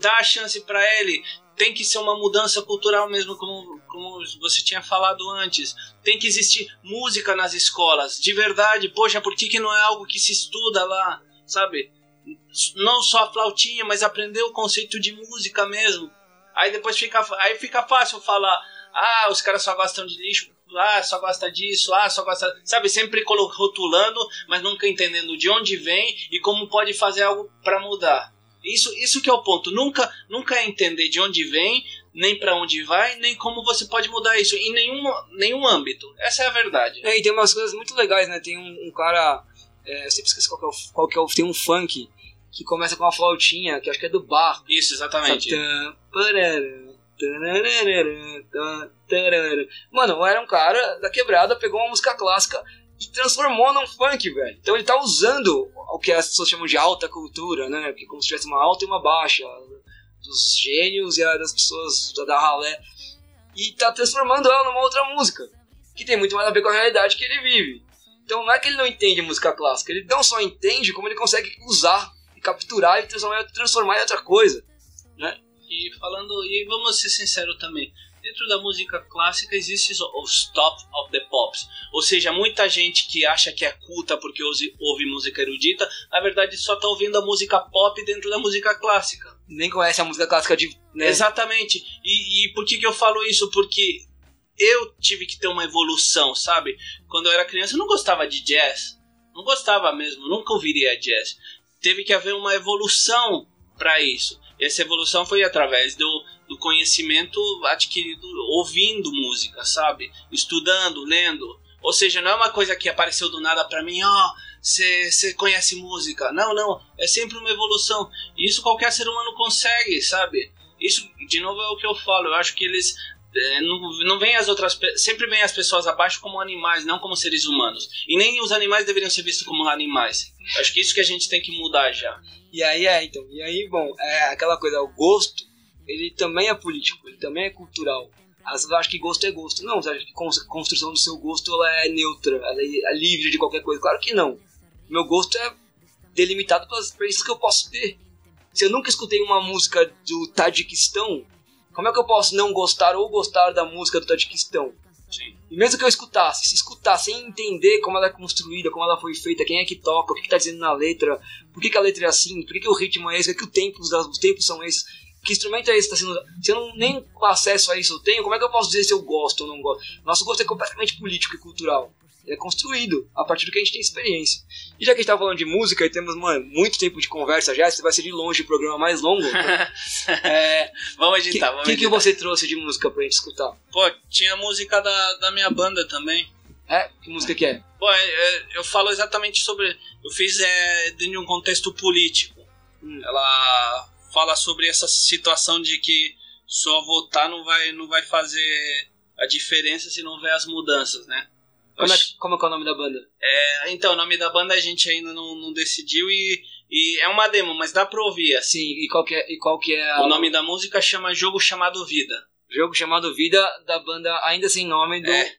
Dá a chance para ele. Tem que ser uma mudança cultural mesmo, como, como você tinha falado antes. Tem que existir música nas escolas, de verdade. Poxa, por que, que não é algo que se estuda lá, sabe? Não só a flautinha, mas aprender o conceito de música mesmo. Aí depois fica, aí fica fácil falar, ah, os caras só gostam de lixo, ah, só gosta disso, ah, só gosta... Sabe, sempre rotulando, mas nunca entendendo de onde vem e como pode fazer algo para mudar. Isso, isso que é o ponto, nunca, nunca entender de onde vem, nem para onde vai, nem como você pode mudar isso, em nenhum, nenhum âmbito. Essa é a verdade. É, e tem umas coisas muito legais, né? Tem um, um cara... É, eu sempre esqueço qual que é o... Qual que é o tem um funk... que começa com uma flautinha, que acho que é do bar. Isso, exatamente. Mano, era um cara da quebrada, pegou uma música clássica e transformou num funk, velho. Então ele tá usando o que as pessoas chamam de alta cultura, né? Porque como se tivesse uma alta e uma baixa, dos gênios e a das pessoas da ralé. E tá transformando ela numa outra música, que tem muito mais a ver com a realidade que ele vive. Então não é que ele não entende música clássica, ele não só entende, como ele consegue usar, capturar e transformar, transformar em outra coisa, né? E falando, e vamos ser sinceros também, dentro da música clássica existe os top of the pops, ou seja, muita gente que acha que é culta porque ouve música erudita, na verdade só tá ouvindo a música pop dentro da música clássica. Nem conhece a música clássica de... Né? Exatamente, e, e por que que eu falo isso? Porque eu tive que ter uma evolução, sabe? Quando eu era criança eu não gostava de jazz, não gostava mesmo, nunca ouviria jazz. Teve que haver uma evolução para isso. E essa evolução foi através do, do conhecimento adquirido ouvindo música, sabe? Estudando, lendo. Ou seja, não é uma coisa que apareceu do nada para mim, ó, você conhece música. Não, não. É sempre uma evolução. E isso qualquer ser humano consegue, sabe? Isso, de novo, é o que eu falo. Eu acho que eles... Não, não vem as outras, sempre vem as pessoas abaixo como animais, não como seres humanos. E nem os animais deveriam ser vistos como animais. Acho que isso que a gente tem que mudar já. E aí, é, então, e aí, bom, é aquela coisa, o gosto, ele também é político, ele também é cultural. As pessoas acham que gosto é gosto. Não, você acha que a construção do seu gosto ela é neutra, ela é livre de qualquer coisa. Claro que não. Meu gosto é delimitado pelas experiências que eu posso ter. Se eu nunca escutei uma música do Tadiquistão, como é que eu posso não gostar ou gostar da música do Tadiquistão? Sim. E mesmo que eu escutasse, se escutar sem entender como ela é construída, como ela foi feita, quem é que toca, o que está dizendo na letra, por que, que a letra é assim, por que, que o ritmo é esse, por que, que o tempo, os tempos são esses, que instrumento é esse que está sendo... Se eu não, nem acesso a isso eu tenho, como é que eu posso dizer se eu gosto ou não gosto? Nosso gosto é completamente político e cultural. Ele é construído a partir do que a gente tem experiência. E já que a gente tá falando de música e temos, mano, muito tempo de conversa já, esse vai ser de longe o programa mais longo. é, vamos editar, que, vamos que editar. O que você trouxe de música pra gente escutar? Pô, tinha música da, da minha banda também. É? Que música que é? Pô, eu, eu falo exatamente sobre... Eu fiz é, dentro de um contexto político. Hum. Ela fala sobre essa situação de que só votar não vai, não vai fazer a diferença se não houver as mudanças, né? Como é, como é que é o nome da banda? É, então, o nome da banda a gente ainda não, não decidiu e, e é uma demo, mas dá pra ouvir. Assim. Sim, e qual que é, e qual que é a... O nome da música chama Jogo Chamado Vida. Jogo Chamado Vida, da banda Ainda Sem Nome, do é.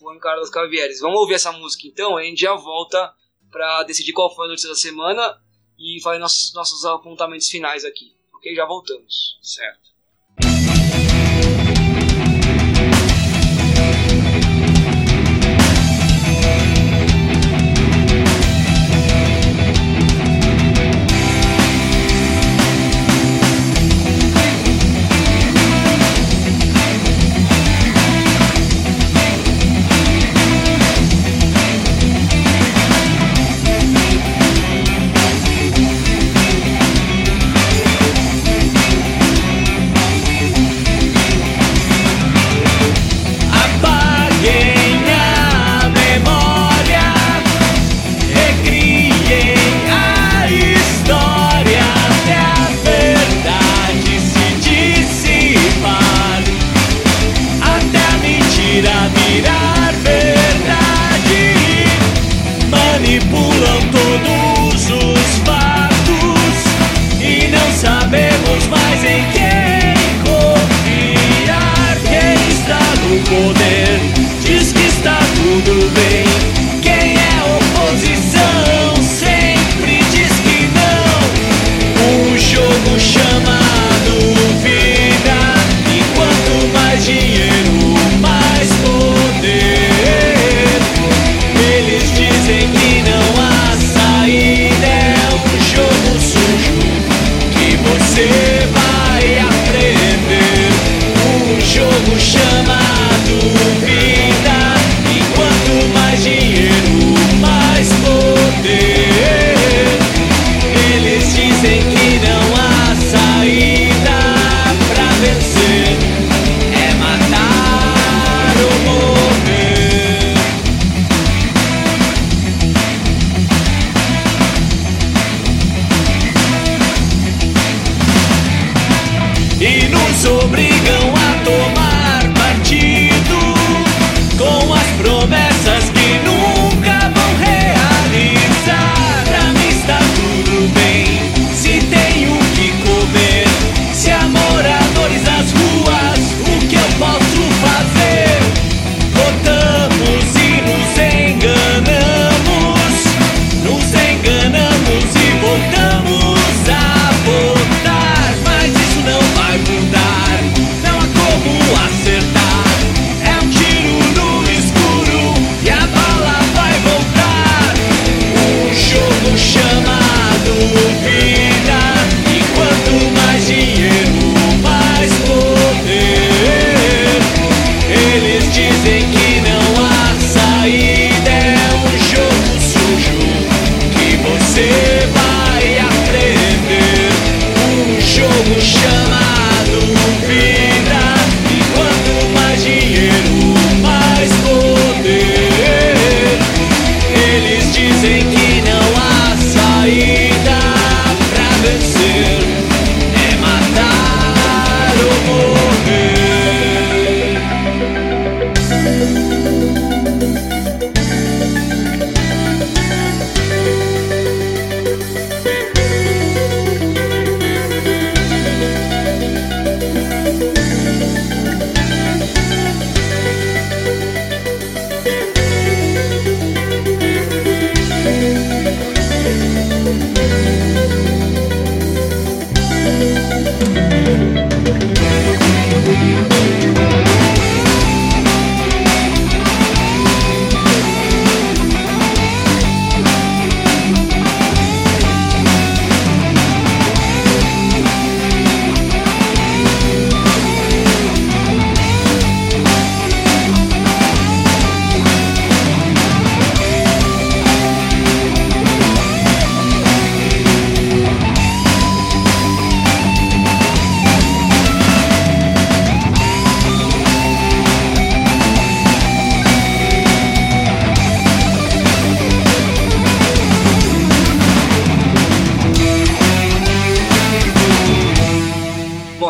Juan Carlos Cavieres. Vamos ouvir essa música então, a gente já volta pra decidir qual foi a notícia da semana e fazer nossos, nossos apontamentos finais aqui. Ok? Já voltamos. Certo.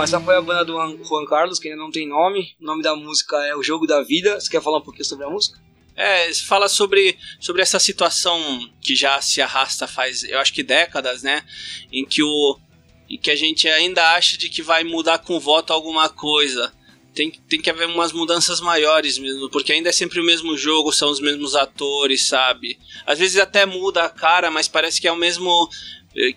Essa foi a banda do Juan Carlos, que ainda não tem nome. O nome da música é O Jogo da Vida. Você quer falar um pouquinho sobre a música? É, fala sobre, sobre essa situação que já se arrasta faz, eu acho que décadas, né? Em que, o, em que a gente ainda acha de que vai mudar com o voto alguma coisa. Tem, tem que haver umas mudanças maiores mesmo, porque ainda é sempre o mesmo jogo, são os mesmos atores, sabe? Às vezes até muda a cara, mas parece que é o mesmo...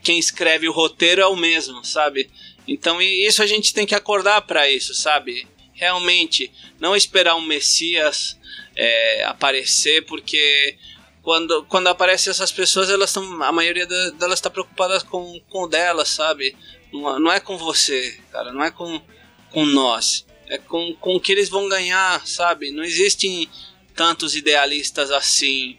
Quem escreve o roteiro é o mesmo, sabe? Então isso a gente tem que acordar pra isso, sabe? Realmente, não esperar um Messias... É, aparecer, porque quando, quando aparecem essas pessoas, elas tão, a maioria delas está preocupada com, com delas, sabe? Não, não é com você, cara, não é com, com nós, é com, com o que eles vão ganhar, sabe? Não existem tantos idealistas assim.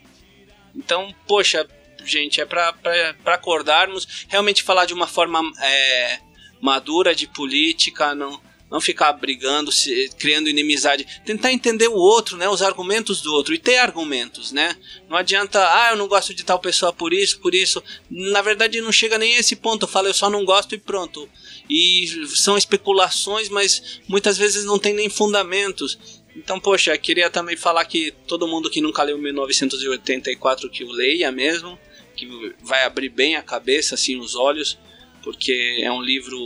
Então, poxa, gente, é pra, pra, pra acordarmos, realmente falar de uma forma é, madura de política, não... Não ficar brigando, se, criando inimizade. Tentar entender o outro, né? Os argumentos do outro. E ter argumentos, né? Não adianta, ah, eu não gosto de tal pessoa por isso, por isso. Na verdade, não chega nem a esse ponto. Fala, eu só não gosto e pronto. E são especulações, mas muitas vezes não tem nem fundamentos. Então, poxa, queria também falar que todo mundo que nunca leu mil novecentos e oitenta e quatro que o leia mesmo. Que vai abrir bem a cabeça, assim, os olhos. Porque é um livro...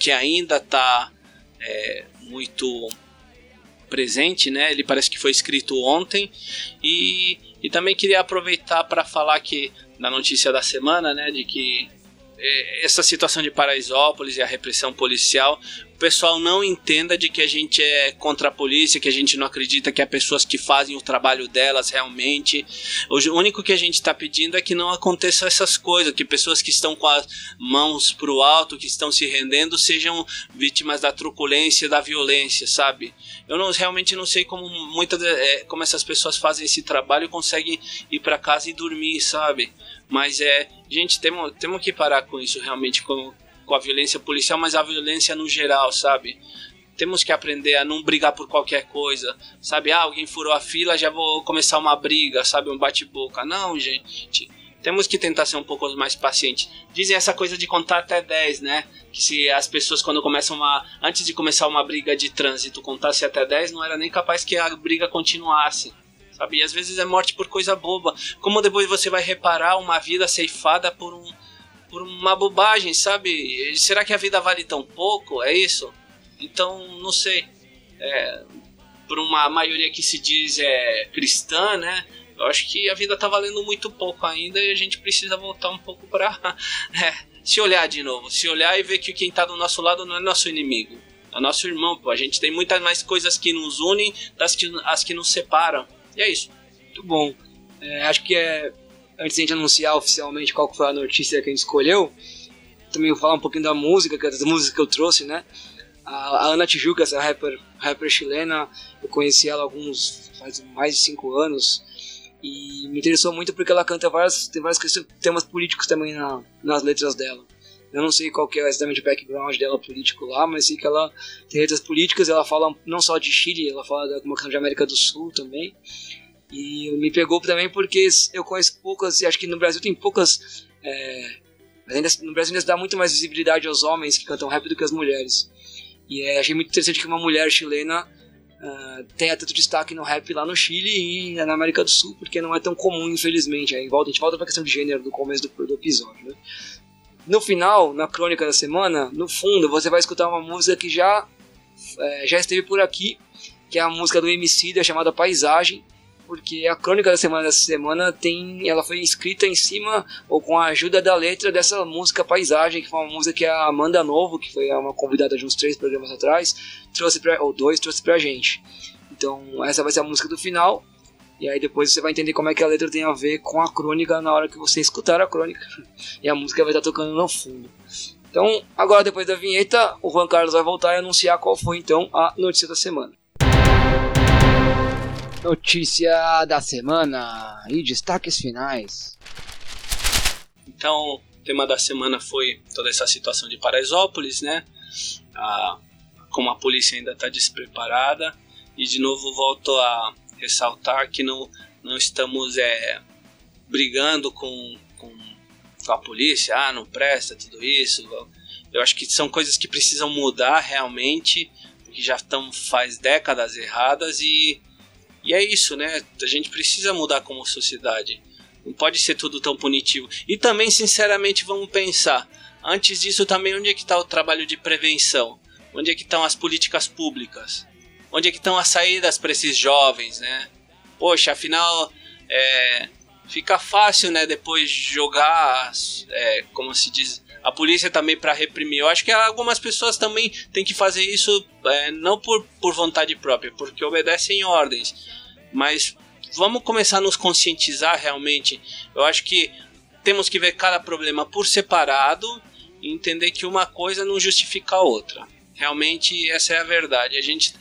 que ainda está é, muito presente, né? Ele parece que foi escrito ontem. E, e também queria aproveitar para falar que, na notícia da semana, né? De que é, essa situação de Paraisópolis e a repressão policial, o pessoal não entenda de que a gente é contra a polícia, que a gente não acredita que há pessoas que fazem o trabalho delas realmente. Hoje, o único que a gente está pedindo é que não aconteçam essas coisas, que pessoas que estão com as mãos para o alto, que estão se rendendo, sejam vítimas da truculência, da violência, sabe? Eu não, realmente não sei como, muitas, é, como essas pessoas fazem esse trabalho e conseguem ir para casa e dormir, sabe? Mas, é, gente, temos, temos que parar com isso realmente, com com a violência policial, mas a violência no geral, sabe? Temos que aprender a não brigar por qualquer coisa, sabe? Ah, alguém furou a fila, já vou começar uma briga, sabe? Um bate-boca. Não, gente. Temos que tentar ser um pouco mais pacientes. Dizem essa coisa de contar até dez, né? Que se as pessoas, quando começam uma... Antes de começar uma briga de trânsito, contasse até dez, não era nem capaz que a briga continuasse, sabe? E às vezes é morte por coisa boba. Como depois você vai reparar uma vida ceifada por um... por uma bobagem, sabe? Será que a vida vale tão pouco? É isso? Então, não sei. É, por uma maioria que se diz é, cristã, né? Eu acho que a vida tá valendo muito pouco ainda e a gente precisa voltar um pouco pra... É, se olhar de novo. Se olhar e ver que quem tá do nosso lado não é nosso inimigo. É nosso irmão, pô. A gente tem muitas mais coisas que nos unem das que, as que nos separam. E é isso. Muito bom. É, acho que é... Antes de a gente anunciar oficialmente qual foi a notícia que a gente escolheu, também vou falar um pouquinho da música, das músicas que eu trouxe, né? A, a Ana Tijoux, essa rapper, rapper chilena, eu conheci ela há alguns, faz mais de cinco anos, e me interessou muito porque ela canta várias, tem vários temas políticos também na, nas letras dela. Eu não sei qual que é exatamente o background dela político lá, mas sei que ela tem letras políticas, ela fala não só de Chile, ela fala de alguma coisa de América do Sul também. E me pegou também porque eu conheço poucas, e acho que no Brasil tem poucas, é, mas ainda, no Brasil ainda se dá muito mais visibilidade aos homens que cantam rap do que às mulheres. E é, achei muito interessante que uma mulher chilena uh, tenha tanto destaque no rap lá no Chile e na América do Sul, porque não é tão comum, infelizmente. Aí volta, a gente volta para a questão de gênero do começo do, do episódio, né? No final, na crônica da semana, no fundo, você vai escutar uma música que já, é, já esteve por aqui, que é a música do Emicida, chamada Paisagem, porque a crônica da semana dessa semana tem, ela foi escrita em cima ou com a ajuda da letra dessa música Paisagem, que foi uma música que a Amanda Novo, que foi uma convidada de uns três programas atrás, trouxe pra, ou dois, trouxe pra gente. Então essa vai ser a música do final, e aí depois você vai entender como é que a letra tem a ver com a crônica na hora que você escutar a crônica, e a música vai estar tocando no fundo. Então agora, depois da vinheta, o Juan Carlos vai voltar e anunciar qual foi então a notícia da semana. Notícia da semana e destaques finais. Então, o tema da semana foi toda essa situação de Paraisópolis, né? Ah, como a polícia ainda está despreparada. E, de novo, volto a ressaltar que não, não estamos é, brigando com, com, com a polícia. Ah, não presta tudo isso. Eu acho que são coisas que precisam mudar realmente, porque já estão faz décadas erradas e, e é isso, né? A gente precisa mudar como sociedade. Não pode ser tudo tão punitivo. E também, sinceramente, vamos pensar. Antes disso também, onde é que está o trabalho de prevenção? Onde é que estão as políticas públicas? Onde é que estão as saídas para esses jovens, né? Poxa, afinal, é, fica fácil, né, depois jogar, é, como se diz, a polícia também para reprimir. Eu acho que algumas pessoas também têm que fazer isso, é, não por, por vontade própria, porque obedecem ordens. Mas vamos começar a nos conscientizar realmente. Eu acho que temos que ver cada problema por separado e entender que uma coisa não justifica a outra. Realmente essa é a verdade. A gente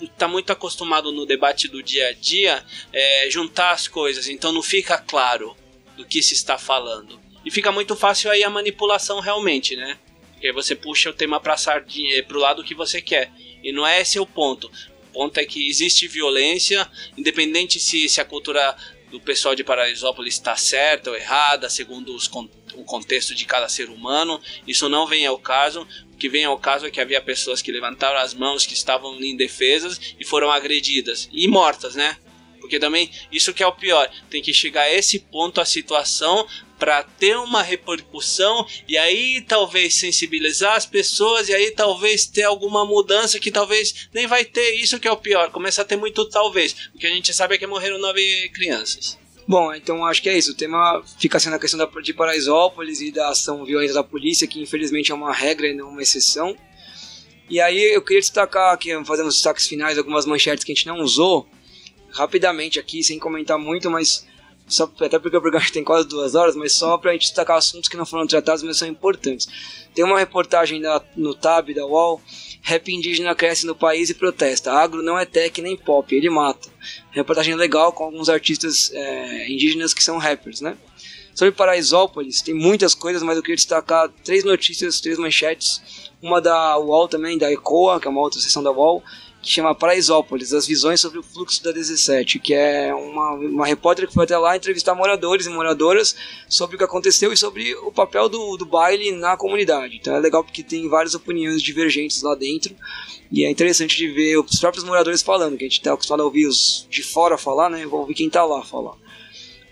está muito acostumado no debate do dia a dia, é, juntar as coisas, então não fica claro do que se está falando. E fica muito fácil aí a manipulação realmente, né? Porque você puxa o tema para sardinha, para o lado que você quer. E não é esse o ponto. O ponto é que existe violência, independente se, se a cultura do pessoal de Paraisópolis está certa ou errada, segundo os, o contexto de cada ser humano. Isso não vem ao caso. O que vem ao caso é que havia pessoas que levantaram as mãos, que estavam indefesas e foram agredidas e mortas, né? Porque também isso que é o pior. Tem que chegar a esse ponto a situação para ter uma repercussão e aí talvez sensibilizar as pessoas e aí talvez ter alguma mudança que talvez nem vai ter. Isso que é o pior, começa a ter muito talvez. O que a gente sabe é que morreram nove crianças. Bom, então acho que é isso. O tema fica sendo a questão da, de Paraisópolis e da ação violenta da polícia, que infelizmente é uma regra e não uma exceção. E aí eu queria destacar aqui, fazendo os destaques finais, algumas manchetes que a gente não usou, rapidamente aqui, sem comentar muito, mas só, até porque o programa tem quase duas horas, mas só pra gente destacar assuntos que não foram tratados, mas são importantes. Tem uma reportagem da, no T A B, da U O L, rap indígena cresce no país e protesta. Agro não é tech nem pop, ele mata. Reportagem legal com alguns artistas é, indígenas que são rappers, né? Sobre Paraisópolis, tem muitas coisas, mas eu queria destacar três notícias, três manchetes. Uma da U O L também, da ECOA, que é uma outra seção da U O L, que chama Paraisópolis, as visões sobre o fluxo da dezessete, que é uma, uma repórter que foi até lá entrevistar moradores e moradoras sobre o que aconteceu e sobre o papel do, do baile na comunidade. Então é legal porque tem várias opiniões divergentes lá dentro e é interessante de ver os próprios moradores falando, que a gente está acostumado a ouvir os de fora falar, né? Vamos ouvir quem está lá falar.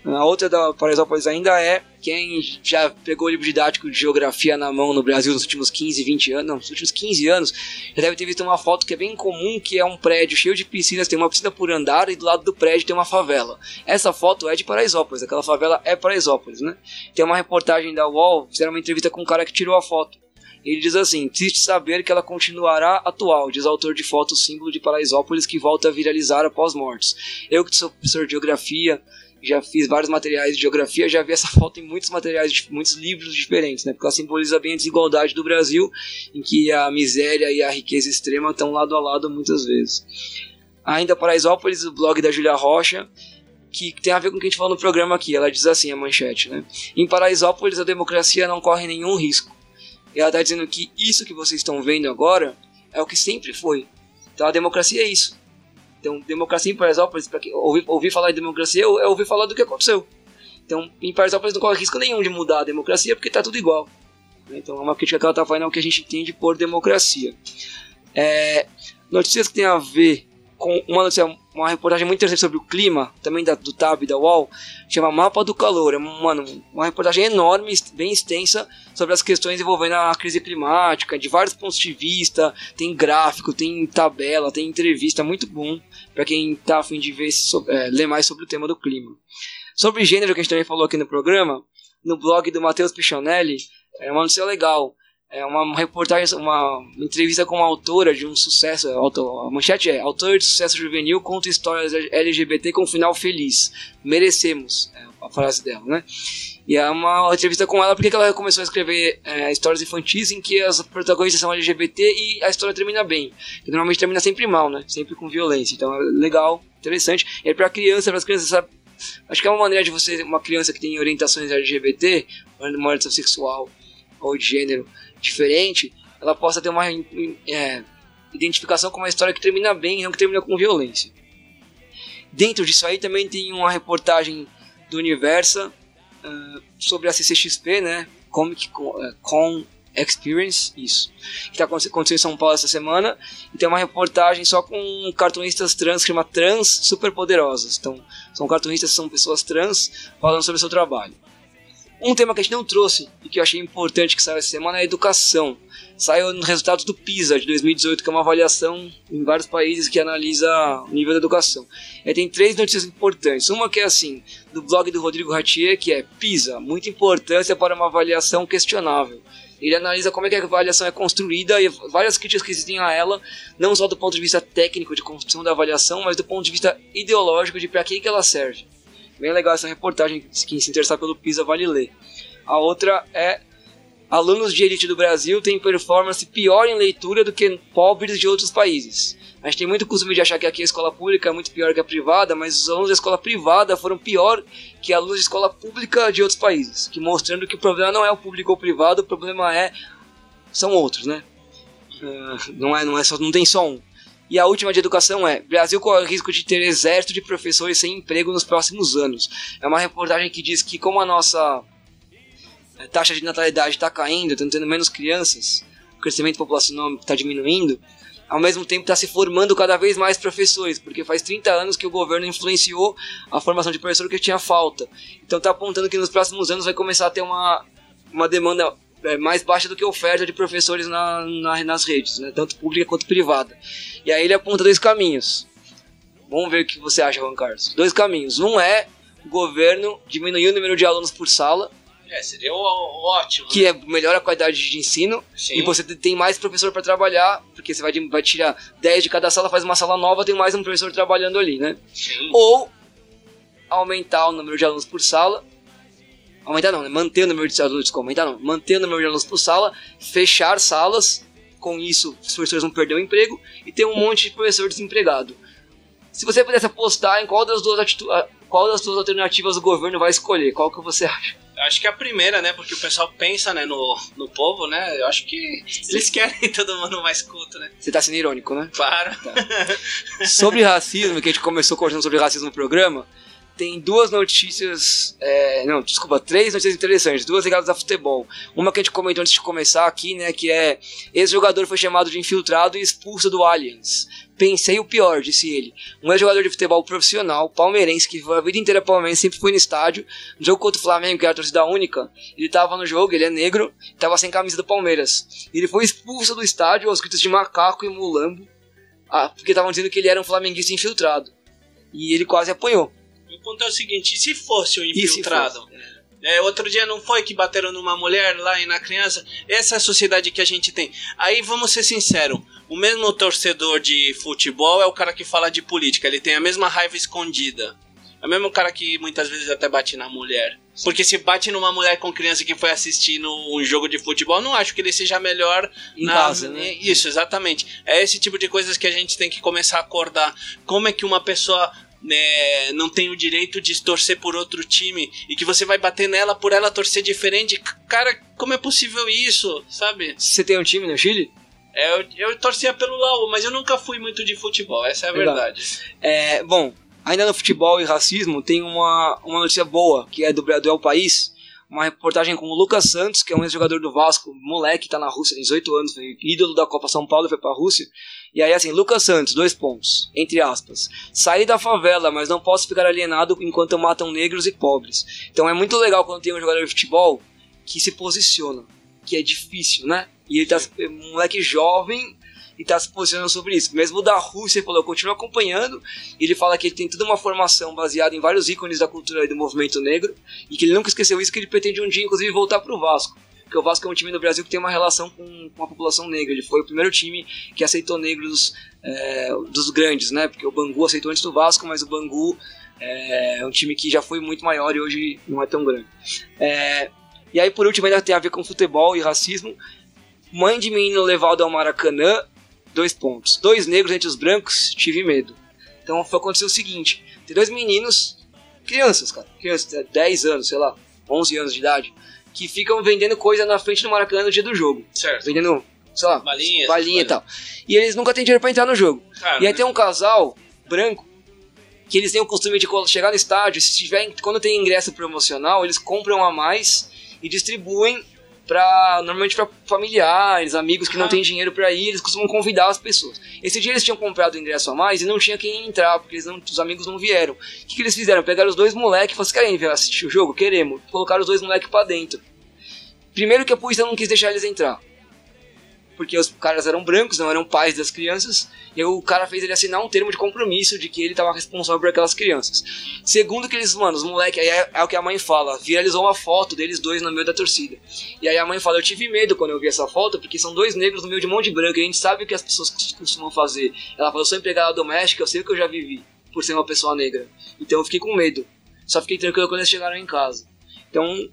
A outra da Paraisópolis ainda é quem já pegou o livro didático de geografia na mão no Brasil nos últimos quinze, vinte anos, não, nos últimos quinze anos, já deve ter visto uma foto que é bem comum, que é um prédio cheio de piscinas, tem uma piscina por andar e do lado do prédio tem uma favela. Essa foto é de Paraisópolis, aquela favela é Paraisópolis, né? Tem uma reportagem da U O L, fizeram uma entrevista com um cara que tirou a foto. Ele diz assim: triste saber que ela continuará atual, diz autor de foto, símbolo de Paraisópolis que volta a viralizar após mortes. Eu que sou professor de geografia, já fiz vários materiais de geografia, já vi essa foto em muitos materiais, muitos livros diferentes, né? Porque ela simboliza bem a desigualdade do Brasil, em que a miséria e a riqueza extrema estão lado a lado muitas vezes. Ainda Paraisópolis, o blog da Júlia Rocha, que tem a ver com o que a gente falou no programa aqui. Ela diz assim, a manchete, né? Em Paraisópolis a democracia não corre nenhum risco. E ela está dizendo que isso que vocês estão vendo agora é o que sempre foi. Então a democracia é isso. Então, democracia em Paraisópolis, para ouvir, ouvir falar de democracia, é ouvir falar do que aconteceu. Então, em Paraisópolis não corre risco nenhum de mudar a democracia, porque está tudo igual. Então, é uma crítica que ela está fazendo ao que a gente entende por democracia. É, notícias que tem a ver com uma, notícia, uma reportagem muito interessante sobre o clima, também da, do T A B, da U O L, chama Mapa do Calor. É uma, uma reportagem enorme, bem extensa, sobre as questões envolvendo a crise climática, de vários pontos de vista, tem gráfico, tem tabela, tem entrevista, muito bom para quem está a fim de ver, é, ler mais sobre o tema do clima. Sobre gênero, que a gente também falou aqui no programa, no blog do Matheus Pichanelli, é uma notícia legal. É uma reportagem, uma entrevista com uma autora de um sucesso, a manchete é: autora de sucesso juvenil conta histórias L G B T com um final feliz, merecemos, é a frase dela, né? E é uma entrevista com ela porque ela começou a escrever é, histórias infantis em que as protagonistas são L G B T e a história termina bem, que normalmente termina sempre mal, né? Sempre com violência. Então é legal, interessante, e é pra criança, pras crianças, sabe? Acho que é uma maneira de você, uma criança que tem orientações L G B T, uma orientação sexual ou de gênero diferente, ela possa ter uma é, identificação com uma história que termina bem e não que termina com violência. Dentro disso aí também tem uma reportagem do Universa uh, sobre a C C X P, né? Comic Con Experience, isso, que tá acontecendo em São Paulo essa semana, e tem uma reportagem só com cartunistas trans, que chama Trans Superpoderosas. Então, são cartunistas, são pessoas trans falando sobre o seu trabalho. Um tema que a gente não trouxe e que eu achei importante que saiu essa semana é a educação. Saiu nos resultados do PISA de dois mil e dezoito, que é uma avaliação em vários países que analisa o nível da educação. E tem três notícias importantes. Uma que é assim, do blog do Rodrigo Ratier, que é PISA, muita importância para uma avaliação questionável. Ele analisa como é que a avaliação é construída e várias críticas que existem a ela, não só do ponto de vista técnico de construção da avaliação, mas do ponto de vista ideológico de para que, que ela serve. Bem legal essa reportagem, quem se interessar pelo PISA vale ler. A outra é: alunos de elite do Brasil têm performance pior em leitura do que pobres de outros países. A gente tem muito costume de achar que aqui a escola pública é muito pior que a privada, mas os alunos da escola privada foram pior que alunos de escola pública de outros países, que mostrando que o problema não é o público ou o privado, o problema é são outros, né? Não é, não é só, não tem só um. E a última de educação é: Brasil corre o risco de ter exército de professores sem emprego nos próximos anos. É uma reportagem que diz que como a nossa taxa de natalidade está caindo, estão tendo menos crianças, o crescimento populacional está diminuindo, ao mesmo tempo está se formando cada vez mais professores, porque faz trinta anos que o governo influenciou a formação de professor que tinha falta. Então está apontando que nos próximos anos vai começar a ter uma, uma demanda É mais baixa do que a oferta de professores na, na, nas redes, né? Tanto pública quanto privada. E aí ele aponta dois caminhos. Vamos ver o que você acha, Juan Carlos. Dois caminhos. Um é o governo diminuir o número de alunos por sala. É, seria ótimo. Que é, melhora a qualidade de ensino. Sim. E você tem mais professor para trabalhar, porque você vai, vai tirar dez de cada sala, faz uma sala nova, tem mais um professor trabalhando ali, né? Sim. Ou aumentar o número de alunos por sala. Aumentar não, né? Manter o número de alunos, aumentar não, manter o número de alunos por sala, fechar salas, com isso os professores vão perder o emprego e ter um monte de professor desempregado. Se você pudesse apostar em qual das duas, atitu- qual das duas alternativas o governo vai escolher, qual que você acha? Acho que a primeira, né, porque o pessoal pensa, né, no, no povo, né, eu acho que eles querem todo mundo mais culto, né. Você tá sendo irônico, né? Claro. Tá. Sobre racismo, que a gente começou conversando sobre racismo no programa, tem duas notícias, é, não, desculpa, três notícias interessantes, duas ligadas a futebol. Uma que a gente comentou antes de começar aqui, né, que é: ex-jogador foi chamado de infiltrado e expulso do Allianz. Pensei o pior, disse ele. Um ex-jogador de futebol profissional, palmeirense, que foi a vida inteira palmeirense, sempre foi no estádio, no jogo contra o Flamengo, que era a torcida única, ele tava no jogo, ele é negro, tava sem camisa do Palmeiras. Ele foi expulso do estádio aos gritos de macaco e mulambo, ah, porque estavam dizendo que ele era um flamenguista infiltrado. E ele quase apanhou. O ponto é o seguinte: se fosse um infiltrado, fosse? É, outro dia não foi que bateram numa mulher lá e na criança? Essa é a sociedade que a gente tem. Aí vamos ser sinceros, o mesmo torcedor de futebol é o cara que fala de política, ele tem a mesma raiva escondida. É o mesmo cara que muitas vezes até bate na mulher. Porque se bate numa mulher com criança que foi assistindo um jogo de futebol, não acho que ele seja melhor em na casa, né? Isso, exatamente. É esse tipo de coisas que a gente tem que começar a acordar. Como é que uma pessoa, né, não tem o direito de torcer por outro time e que você vai bater nela por ela torcer diferente? Cara, como é possível isso, sabe? Você tem um time no Chile? É, eu, eu torcia pelo Laú, mas eu nunca fui muito de futebol, essa é a verdade. verdade. É, bom, ainda no futebol e racismo, tem uma, uma notícia boa, que é do, do El País, uma reportagem com o Lucas Santos, que é um ex-jogador do Vasco, moleque, tá na Rússia, tem dezoito anos, foi ídolo da Copa São Paulo, foi pra Rússia. E aí, assim, Lucas Santos, dois pontos, entre aspas: saí da favela, mas não posso ficar alienado enquanto matam negros e pobres. Então é muito legal quando tem um jogador de futebol que se posiciona, que é difícil, né? E ele tá, um moleque jovem, e tá se posicionando sobre isso. Mesmo da Rússia, ele falou, eu continuo acompanhando, e ele fala que ele tem toda uma formação baseada em vários ícones da cultura e do movimento negro, e que ele nunca esqueceu isso, que ele pretende um dia, inclusive, voltar pro Vasco. Porque o Vasco é um time do Brasil que tem uma relação com, com a população negra. Ele foi o primeiro time que aceitou negros é, dos grandes, né? Porque o Bangu aceitou antes do Vasco, mas o Bangu é, é um time que já foi muito maior e hoje não é tão grande. É, e aí, por último, ainda tem a ver com futebol e racismo. Mãe de menino levado ao Maracanã, dois pontos. Dois negros entre os brancos, tive medo. Então, aconteceu o seguinte: tem dois meninos, crianças, cara, crianças, dez anos, sei lá, onze anos de idade, que ficam vendendo coisa na frente do Maracanã no dia do jogo. Certo. Vendendo, sei lá, balinha, balinha e tal. E eles nunca têm dinheiro pra entrar no jogo. Claro, e aí, né? Tem um casal branco que eles têm o costume de chegar no estádio, se tiver, quando tem ingresso promocional, eles compram a mais e distribuem pra, normalmente para familiares, amigos que ah. não têm dinheiro para ir, eles costumam convidar as pessoas. Esse dia eles tinham comprado o ingresso a mais e não tinha quem entrar, porque eles não, os amigos não vieram. O que, que eles fizeram? Pegaram os dois moleques e falaram, querem ver assistir o jogo? Queremos. Colocaram os dois moleques para dentro. Primeiro que a polícia não quis deixar eles entrar, porque os caras eram brancos, não eram pais das crianças, e o cara fez ele assinar um termo de compromisso de que ele estava responsável por aquelas crianças. Segundo que eles, mano, os moleques, aí é, é o que a mãe fala, viralizou uma foto deles dois no meio da torcida. E aí a mãe fala, eu tive medo quando eu vi essa foto, porque são dois negros no meio de um monte de branco, e a gente sabe o que as pessoas costumam fazer. Ela falou, eu sou empregada doméstica, eu sei o que eu já vivi, por ser uma pessoa negra. Então eu fiquei com medo, só fiquei tranquilo quando eles chegaram em casa. Então,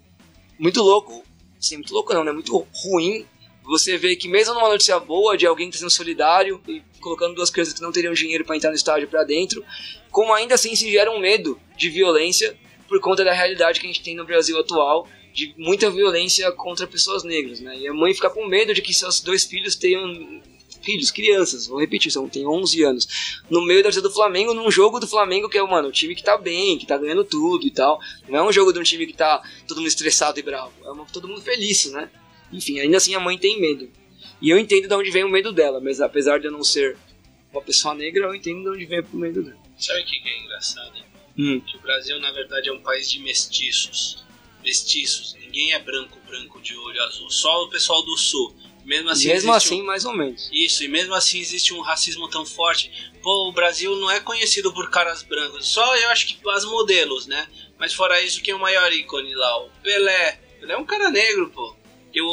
muito louco, assim, muito louco não, né, muito ruim. Você vê que mesmo numa notícia boa de alguém sendo solidário e colocando duas crianças que não teriam dinheiro para entrar no estádio para dentro, como ainda assim se gera um medo de violência por conta da realidade que a gente tem no Brasil atual, de muita violência contra pessoas negras, né? E a mãe fica com medo de que seus dois filhos tenham... Filhos, crianças, vou repetir, são, tem onze anos, no meio da torcida do Flamengo, num jogo do Flamengo que é, mano, o time que tá bem, que tá ganhando tudo e tal. Não é um jogo de um time que tá todo mundo estressado e bravo, é uma, todo mundo feliz, né? Enfim, ainda assim a mãe tem medo. E eu entendo de onde vem o medo dela, mas apesar de eu não ser uma pessoa negra, eu entendo de onde vem o medo dela. Sabe o que é engraçado? Hum. Que o Brasil, na verdade, é um país de mestiços. Mestiços. Ninguém é branco, branco de olho azul. Só o pessoal do sul. Mesmo assim, mesmo assim um... mais ou menos. Isso, e mesmo assim existe um racismo tão forte. Pô, o Brasil não é conhecido por caras brancos. Só eu acho que as modelos, né? Mas fora isso, quem é o maior ícone lá? O Pelé. Pelé é um cara negro, pô. Eu,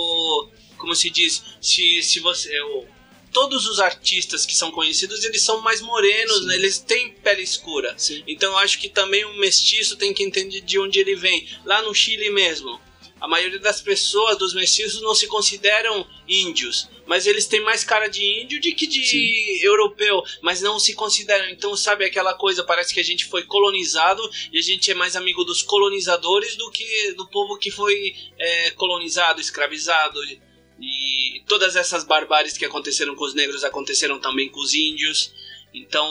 como se diz, se, se você, eu, todos os artistas que são conhecidos, eles são mais morenos, né? Eles têm pele escura. Sim. Então eu acho que também um mestiço tem que entender de onde ele vem. Lá no Chile mesmo, a maioria das pessoas, dos mestiços, não se consideram índios, mas eles têm mais cara de índio do que de Sim. europeu, mas não se consideram. Então, sabe aquela coisa, parece que a gente foi colonizado e a gente é mais amigo dos colonizadores do que do povo que foi é, colonizado, escravizado. E todas essas barbáries que aconteceram com os negros aconteceram também com os índios. Então,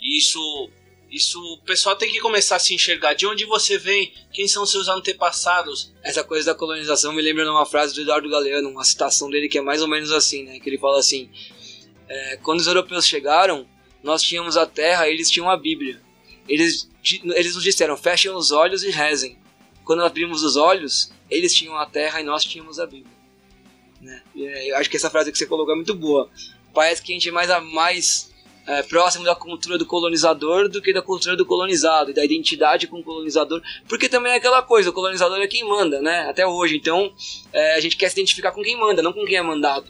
isso... Isso, o pessoal tem que começar a se enxergar de onde você vem, quem são seus antepassados. Essa coisa da colonização me lembra de uma frase do Eduardo Galeano, uma citação dele que é mais ou menos assim, né? Que ele fala assim, é, quando os europeus chegaram, nós tínhamos a terra, eles tinham a Bíblia. Eles, eles nos disseram, fechem os olhos e rezem. Quando abrimos os olhos, eles tinham a terra e nós tínhamos a Bíblia. Né? E, é, eu acho que essa frase que você colocou é muito boa. Parece que a gente é mais... A mais É, próximo da cultura do colonizador do que da cultura do colonizado, e da identidade com o colonizador, porque também é aquela coisa, o colonizador é quem manda, né, até hoje, então é, a gente quer se identificar com quem manda, não com quem é mandado.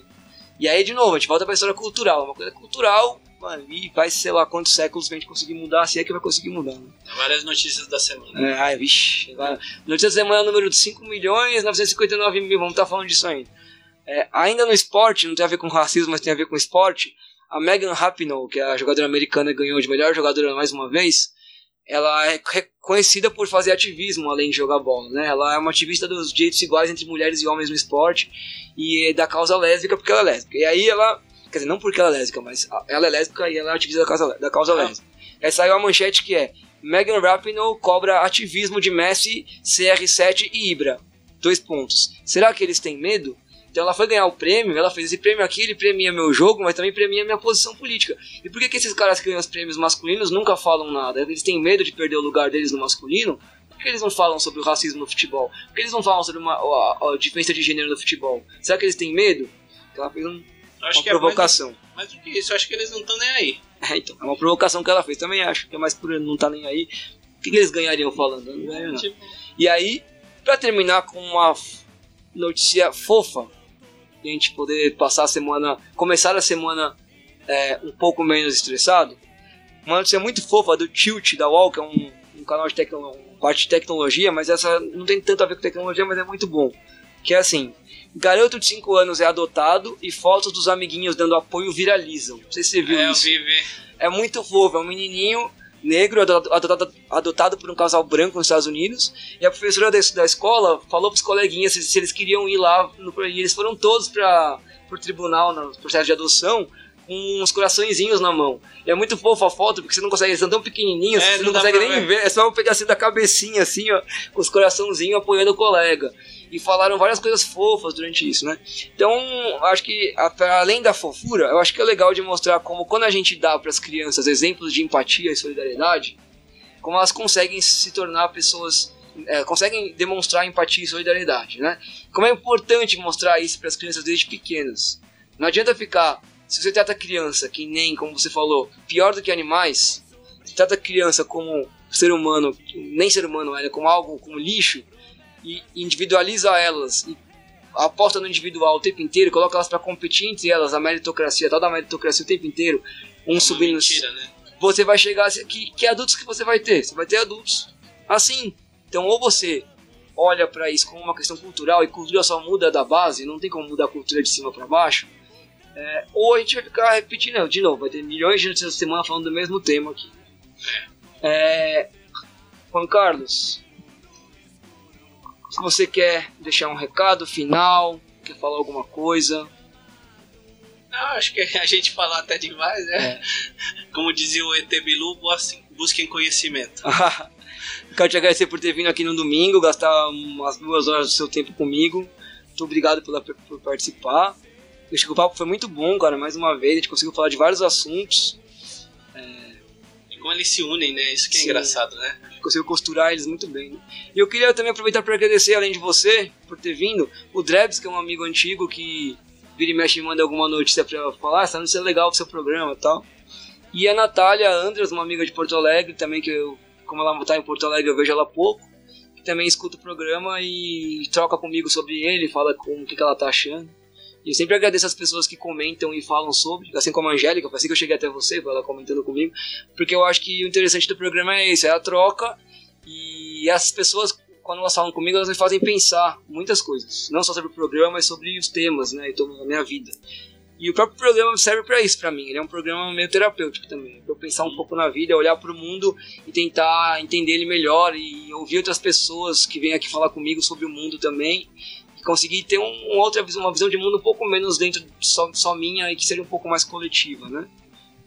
E aí, de novo, a gente volta pra história cultural, uma coisa cultural, mano, e vai, sei lá, quantos séculos a gente conseguir mudar, se é que vai conseguir mudar, né? Várias notícias da semana. É, ai, vixe, é. Notícia da semana número cinco milhões novecentos e cinquenta e nove mil, vamos estar tá falando disso ainda. É, ainda no esporte, não tem a ver com racismo, mas tem a ver com esporte. A Megan Rapinoe, que é a jogadora americana que ganhou de melhor jogadora mais uma vez, ela é conhecida por fazer ativismo além de jogar bola, né? Ela é uma ativista dos direitos iguais entre mulheres e homens no esporte e da causa lésbica porque ela é lésbica. E aí ela, quer dizer, não porque ela é lésbica, mas ela é lésbica e ela é ativista da causa, da causa ah. lésbica. Aí saiu a manchete que é Megan Rapinoe cobra ativismo de Messi, C R sete e Ibra. Dois pontos. Será que eles têm medo? Então ela foi ganhar o prêmio, ela fez esse prêmio aqui, ele premia meu jogo, mas também premia minha posição política. E por que, que esses caras que ganham os prêmios masculinos nunca falam nada? Eles têm medo de perder o lugar deles no masculino? Por que eles não falam sobre o racismo no futebol? Por que eles não falam sobre uma, a, a diferença de gênero no futebol? Será que eles têm medo? Então ela fez um, uma provocação. É mais do que isso, eu acho que eles não estão nem aí. É, então, é uma provocação que ela fez, também acho, que é mais por não estar tá nem aí. O que, que eles ganhariam falando? Não ganham nada. E aí, pra terminar com uma notícia fofa, e a gente poder passar a semana, começar a semana é, um pouco menos estressado. Uma notícia muito fofa do Tilt, da U O L, que é um, um canal de tecno, parte de tecnologia, mas essa não tem tanto a ver com tecnologia, mas é muito bom. Que é assim, garoto de cinco anos é adotado e fotos dos amiguinhos dando apoio viralizam. Não sei se você viu é, isso. Eu vi, vi. É muito fofo, é um menininho negro adotado, adotado por um casal branco nos Estados Unidos, e a professora da escola falou para os coleguinhas se, se eles queriam ir lá, no, e eles foram todos para o tribunal no processo de adoção, uns coraçõezinhos na mão. E é muito fofa a foto, porque você não consegue, eles são tão pequenininhos, é, você não, não consegue nem ver. ver. É só um pedacinho da cabecinha, assim, ó, com os coraçãozinhos apoiando o colega. E falaram várias coisas fofas durante isso, né? Então, acho que, além da fofura, eu acho que é legal de mostrar como, quando a gente dá para as crianças exemplos de empatia e solidariedade, como elas conseguem se tornar pessoas... É, conseguem demonstrar empatia e solidariedade, né? Como é importante mostrar isso para as crianças desde pequenas. Não adianta ficar... Se você trata a criança que nem, como você falou, pior do que animais, se trata a criança como ser humano, nem ser humano, ela como algo, como lixo, e individualiza elas, e aposta no individual o tempo inteiro, coloca elas para competir entre elas, a meritocracia, tal da meritocracia o tempo inteiro, um subindo... Mentira, né? Você vai chegar... Que, que adultos que você vai ter? Você vai ter adultos assim... Então, ou você olha para isso como uma questão cultural, e cultura só muda da base, não tem como mudar a cultura de cima para baixo, é, ou a gente vai ficar repetindo, de novo, vai ter milhões de notícias da semana falando do mesmo tema aqui. É, Juan Carlos, se você quer deixar um recado final, quer falar alguma coisa... Não, acho que a gente falar até demais, né? É. Como dizia o E T Bilu, busquem conhecimento. Quero te agradecer por ter vindo aqui no domingo, gastar umas duas horas do seu tempo comigo. Muito obrigado pela, por participar. Eu acho que o papo foi muito bom, cara, mais uma vez. A gente conseguiu falar de vários assuntos. É... E como eles se unem, né? Isso que é Sim. engraçado, né? Conseguiu costurar eles muito bem. Né? E eu queria também aproveitar para agradecer, além de você, por ter vindo, o Drebs, que é um amigo antigo que... vira e mexe e manda alguma notícia pra falar, ah, essa notícia é legal pro seu programa e tal. E a Natália Andras, uma amiga de Porto Alegre também, que eu, como ela tá em Porto Alegre, eu vejo ela pouco, que também escuta o programa e troca comigo sobre ele, fala com o que, que ela tá achando. E eu sempre agradeço as pessoas que comentam e falam sobre, assim como a Angélica, assim que eu cheguei até você, ela comentando comigo, porque eu acho que o interessante do programa é isso, é a troca, e as pessoas... quando elas falam comigo, elas me fazem pensar muitas coisas. Não só sobre o programa, mas sobre os temas, né? E toda a minha vida. E o próprio programa serve pra isso, pra mim. Ele é um programa meio terapêutico também. Pra eu pensar um pouco na vida, olhar pro mundo e tentar entender ele melhor. E ouvir outras pessoas que vêm aqui falar comigo sobre o mundo também. E conseguir ter um, um outra, uma visão de mundo um pouco menos dentro só, só minha e que seja um pouco mais coletiva, né?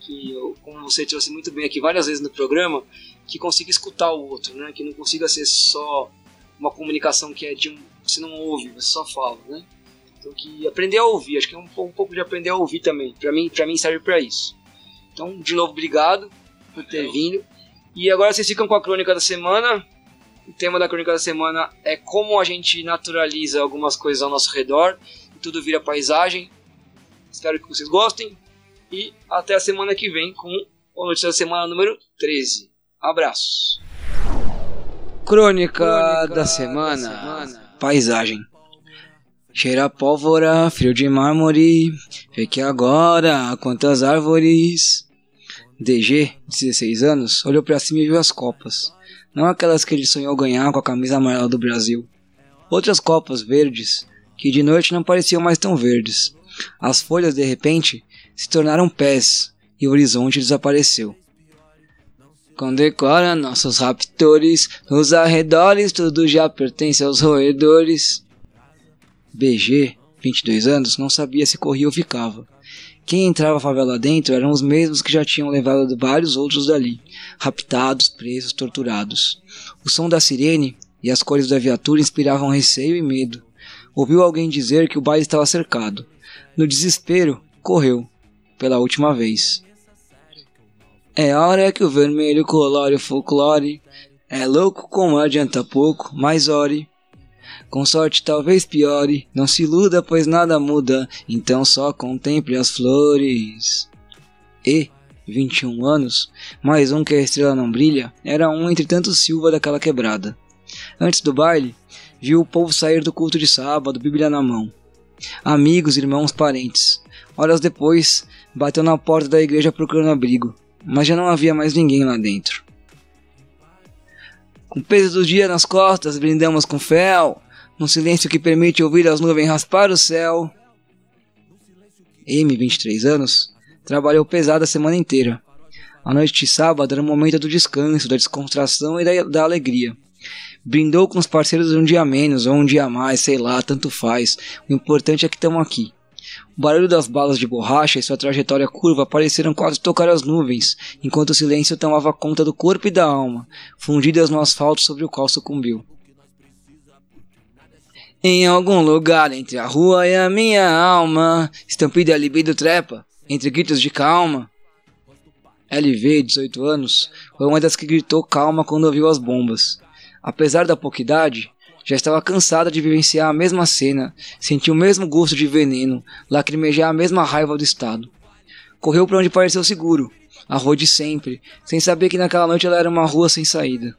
Que eu, como você trouxe muito bem aqui várias vezes no programa, que consiga escutar o outro, né? Que não consiga ser só... uma comunicação que é de um... você não ouve, você só fala, né? Então, que aprender a ouvir, acho que é um, um pouco de aprender a ouvir também. Pra mim, pra mim serve pra isso. Então, de novo, obrigado por ter é. vindo. E agora vocês ficam com a crônica da semana. O tema da crônica da semana é como a gente naturaliza algumas coisas ao nosso redor. E tudo vira paisagem. Espero que vocês gostem. E até a semana que vem com a Notícia da Semana número treze. Abraços. Crônica, Crônica da, semana. da semana Paisagem. Cheira a pólvora, frio de mármore. Fique agora, quantas árvores. D G, dezesseis anos, olhou pra cima e viu as copas. Não aquelas que ele sonhou ganhar com a camisa amarela do Brasil. Outras copas verdes, que de noite não pareciam mais tão verdes. As folhas, de repente, se tornaram pés e o horizonte desapareceu. Condecora nossos raptores, nos arredores tudo já pertence aos roedores. B G, vinte e dois anos, não sabia se corria ou ficava. Quem entrava a favela dentro eram os mesmos que já tinham levado vários outros dali, raptados, presos, torturados. O som da sirene e as cores da viatura inspiravam receio e medo. Ouviu alguém dizer que o baile estava cercado. No desespero, correu, pela última vez. É hora que o vermelho colore o folclore. É louco como adianta pouco, mas ore. Com sorte talvez piore. Não se iluda, pois nada muda. Então só contemple as flores. E, vinte e um anos, mais um que a estrela não brilha, era um entre tantos Silva daquela quebrada. Antes do baile, viu o povo sair do culto de sábado, Bíblia na mão. Amigos, irmãos, parentes. Horas depois, bateu na porta da igreja procurando abrigo. Mas já não havia mais ninguém lá dentro. Com o peso do dia nas costas, brindamos com fel, num silêncio que permite ouvir as nuvens raspar o céu. M, vinte e três anos, trabalhou pesado a semana inteira. A noite de sábado era o momento do descanso, da descontração e da, da alegria. Brindou com os parceiros um dia menos ou um dia mais, sei lá, tanto faz. O importante é que estamos aqui. O barulho das balas de borracha e sua trajetória curva pareceram quase tocar as nuvens, enquanto o silêncio tomava conta do corpo e da alma, fundidas no asfalto sobre o qual sucumbiu. Em algum lugar entre a rua e a minha alma, estampida a libido trepa, entre gritos de calma. L V, dezoito anos, foi uma das que gritou calma quando ouviu as bombas. Apesar da pouca idade, já estava cansada de vivenciar a mesma cena, sentir o mesmo gosto de veneno, lacrimejar a mesma raiva do Estado. Correu para onde pareceu seguro, a rua de sempre, sem saber que naquela noite ela era uma rua sem saída.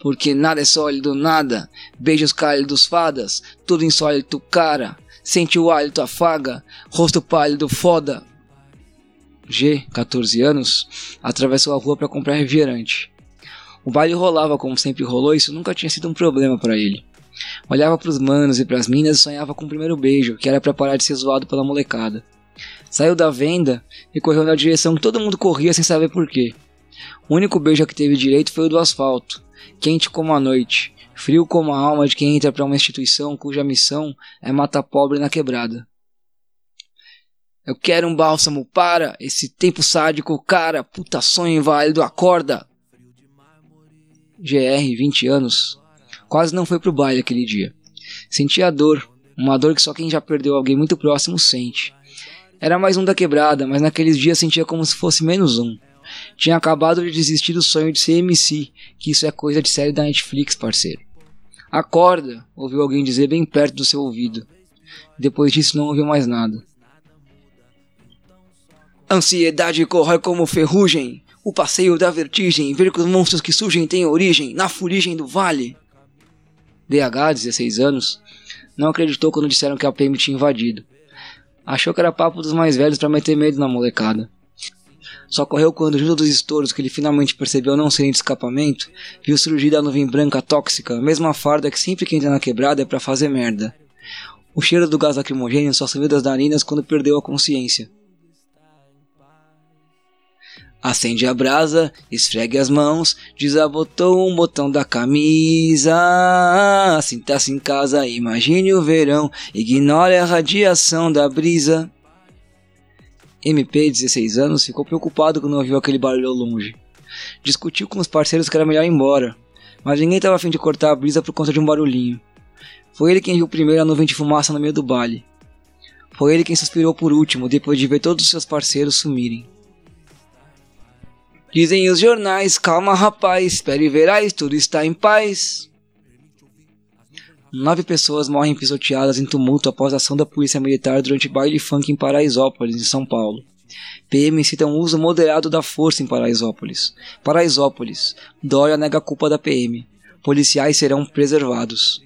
Porque nada é sólido, nada, beijos cálidos fadas, tudo insólito cara, sente o hálito afaga, rosto pálido foda. G, catorze anos, atravessou a rua para comprar refrigerante. O baile rolava como sempre rolou e isso nunca tinha sido um problema para ele. Olhava pros manos e pras minas e sonhava com o primeiro beijo, que era para parar de ser zoado pela molecada. Saiu da venda e correu na direção que todo mundo corria sem saber porquê. O único beijo a que teve direito foi o do asfalto, quente como a noite, frio como a alma de quem entra para uma instituição cuja missão é matar pobre na quebrada. Eu quero um bálsamo para esse tempo sádico, cara, puta sonho inválido, acorda! G R, vinte anos, quase não foi pro baile aquele dia. Sentia a dor, uma dor que só quem já perdeu alguém muito próximo sente. Era mais um da quebrada, mas naqueles dias sentia como se fosse menos um. Tinha acabado de desistir do sonho de ser M C, que isso é coisa de série da Netflix, parceiro. Acorda, ouviu alguém dizer bem perto do seu ouvido. Depois disso não ouviu mais nada. Ansiedade corrói como ferrugem, o passeio da vertigem, ver que os monstros que surgem têm origem, na fuligem do vale. D H, dezesseis anos, não acreditou quando disseram que a P M tinha invadido. Achou que era papo dos mais velhos para meter medo na molecada. Só correu quando, junto dos estouros que ele finalmente percebeu não serem de escapamento, viu surgir da nuvem branca tóxica, a mesma farda que sempre que entra na quebrada é para fazer merda. O cheiro do gás lacrimogêneo só subiu das narinas quando perdeu a consciência. Acende a brasa, esfregue as mãos, desabotou um botão da camisa. Sinta-se em casa, imagine o verão, ignore a radiação da brisa. M P, dezesseis anos, ficou preocupado quando ouviu aquele barulho ao longe. Discutiu com os parceiros que era melhor ir embora, mas ninguém estava a fim de cortar a brisa por conta de um barulhinho. Foi ele quem viu primeiro a nuvem de fumaça no meio do baile. Foi ele quem suspirou por último, depois de ver todos os seus parceiros sumirem. Dizem os jornais, calma rapaz, espere e verás, tudo está em paz. Nove pessoas morrem pisoteadas em tumulto após a ação da polícia militar durante baile funk em Paraisópolis, em São Paulo. P M cita um uso moderado da força em Paraisópolis. Paraisópolis, Dória nega a culpa da P M. Policiais serão preservados.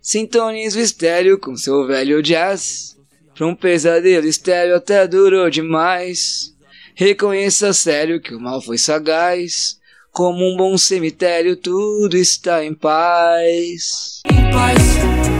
Sintonize o estéreo com seu velho jazz. Pra um pesadelo estéreo até durou demais. Reconheça sério que o mal foi sagaz. Como um bom cemitério, tudo está em paz. Em paz.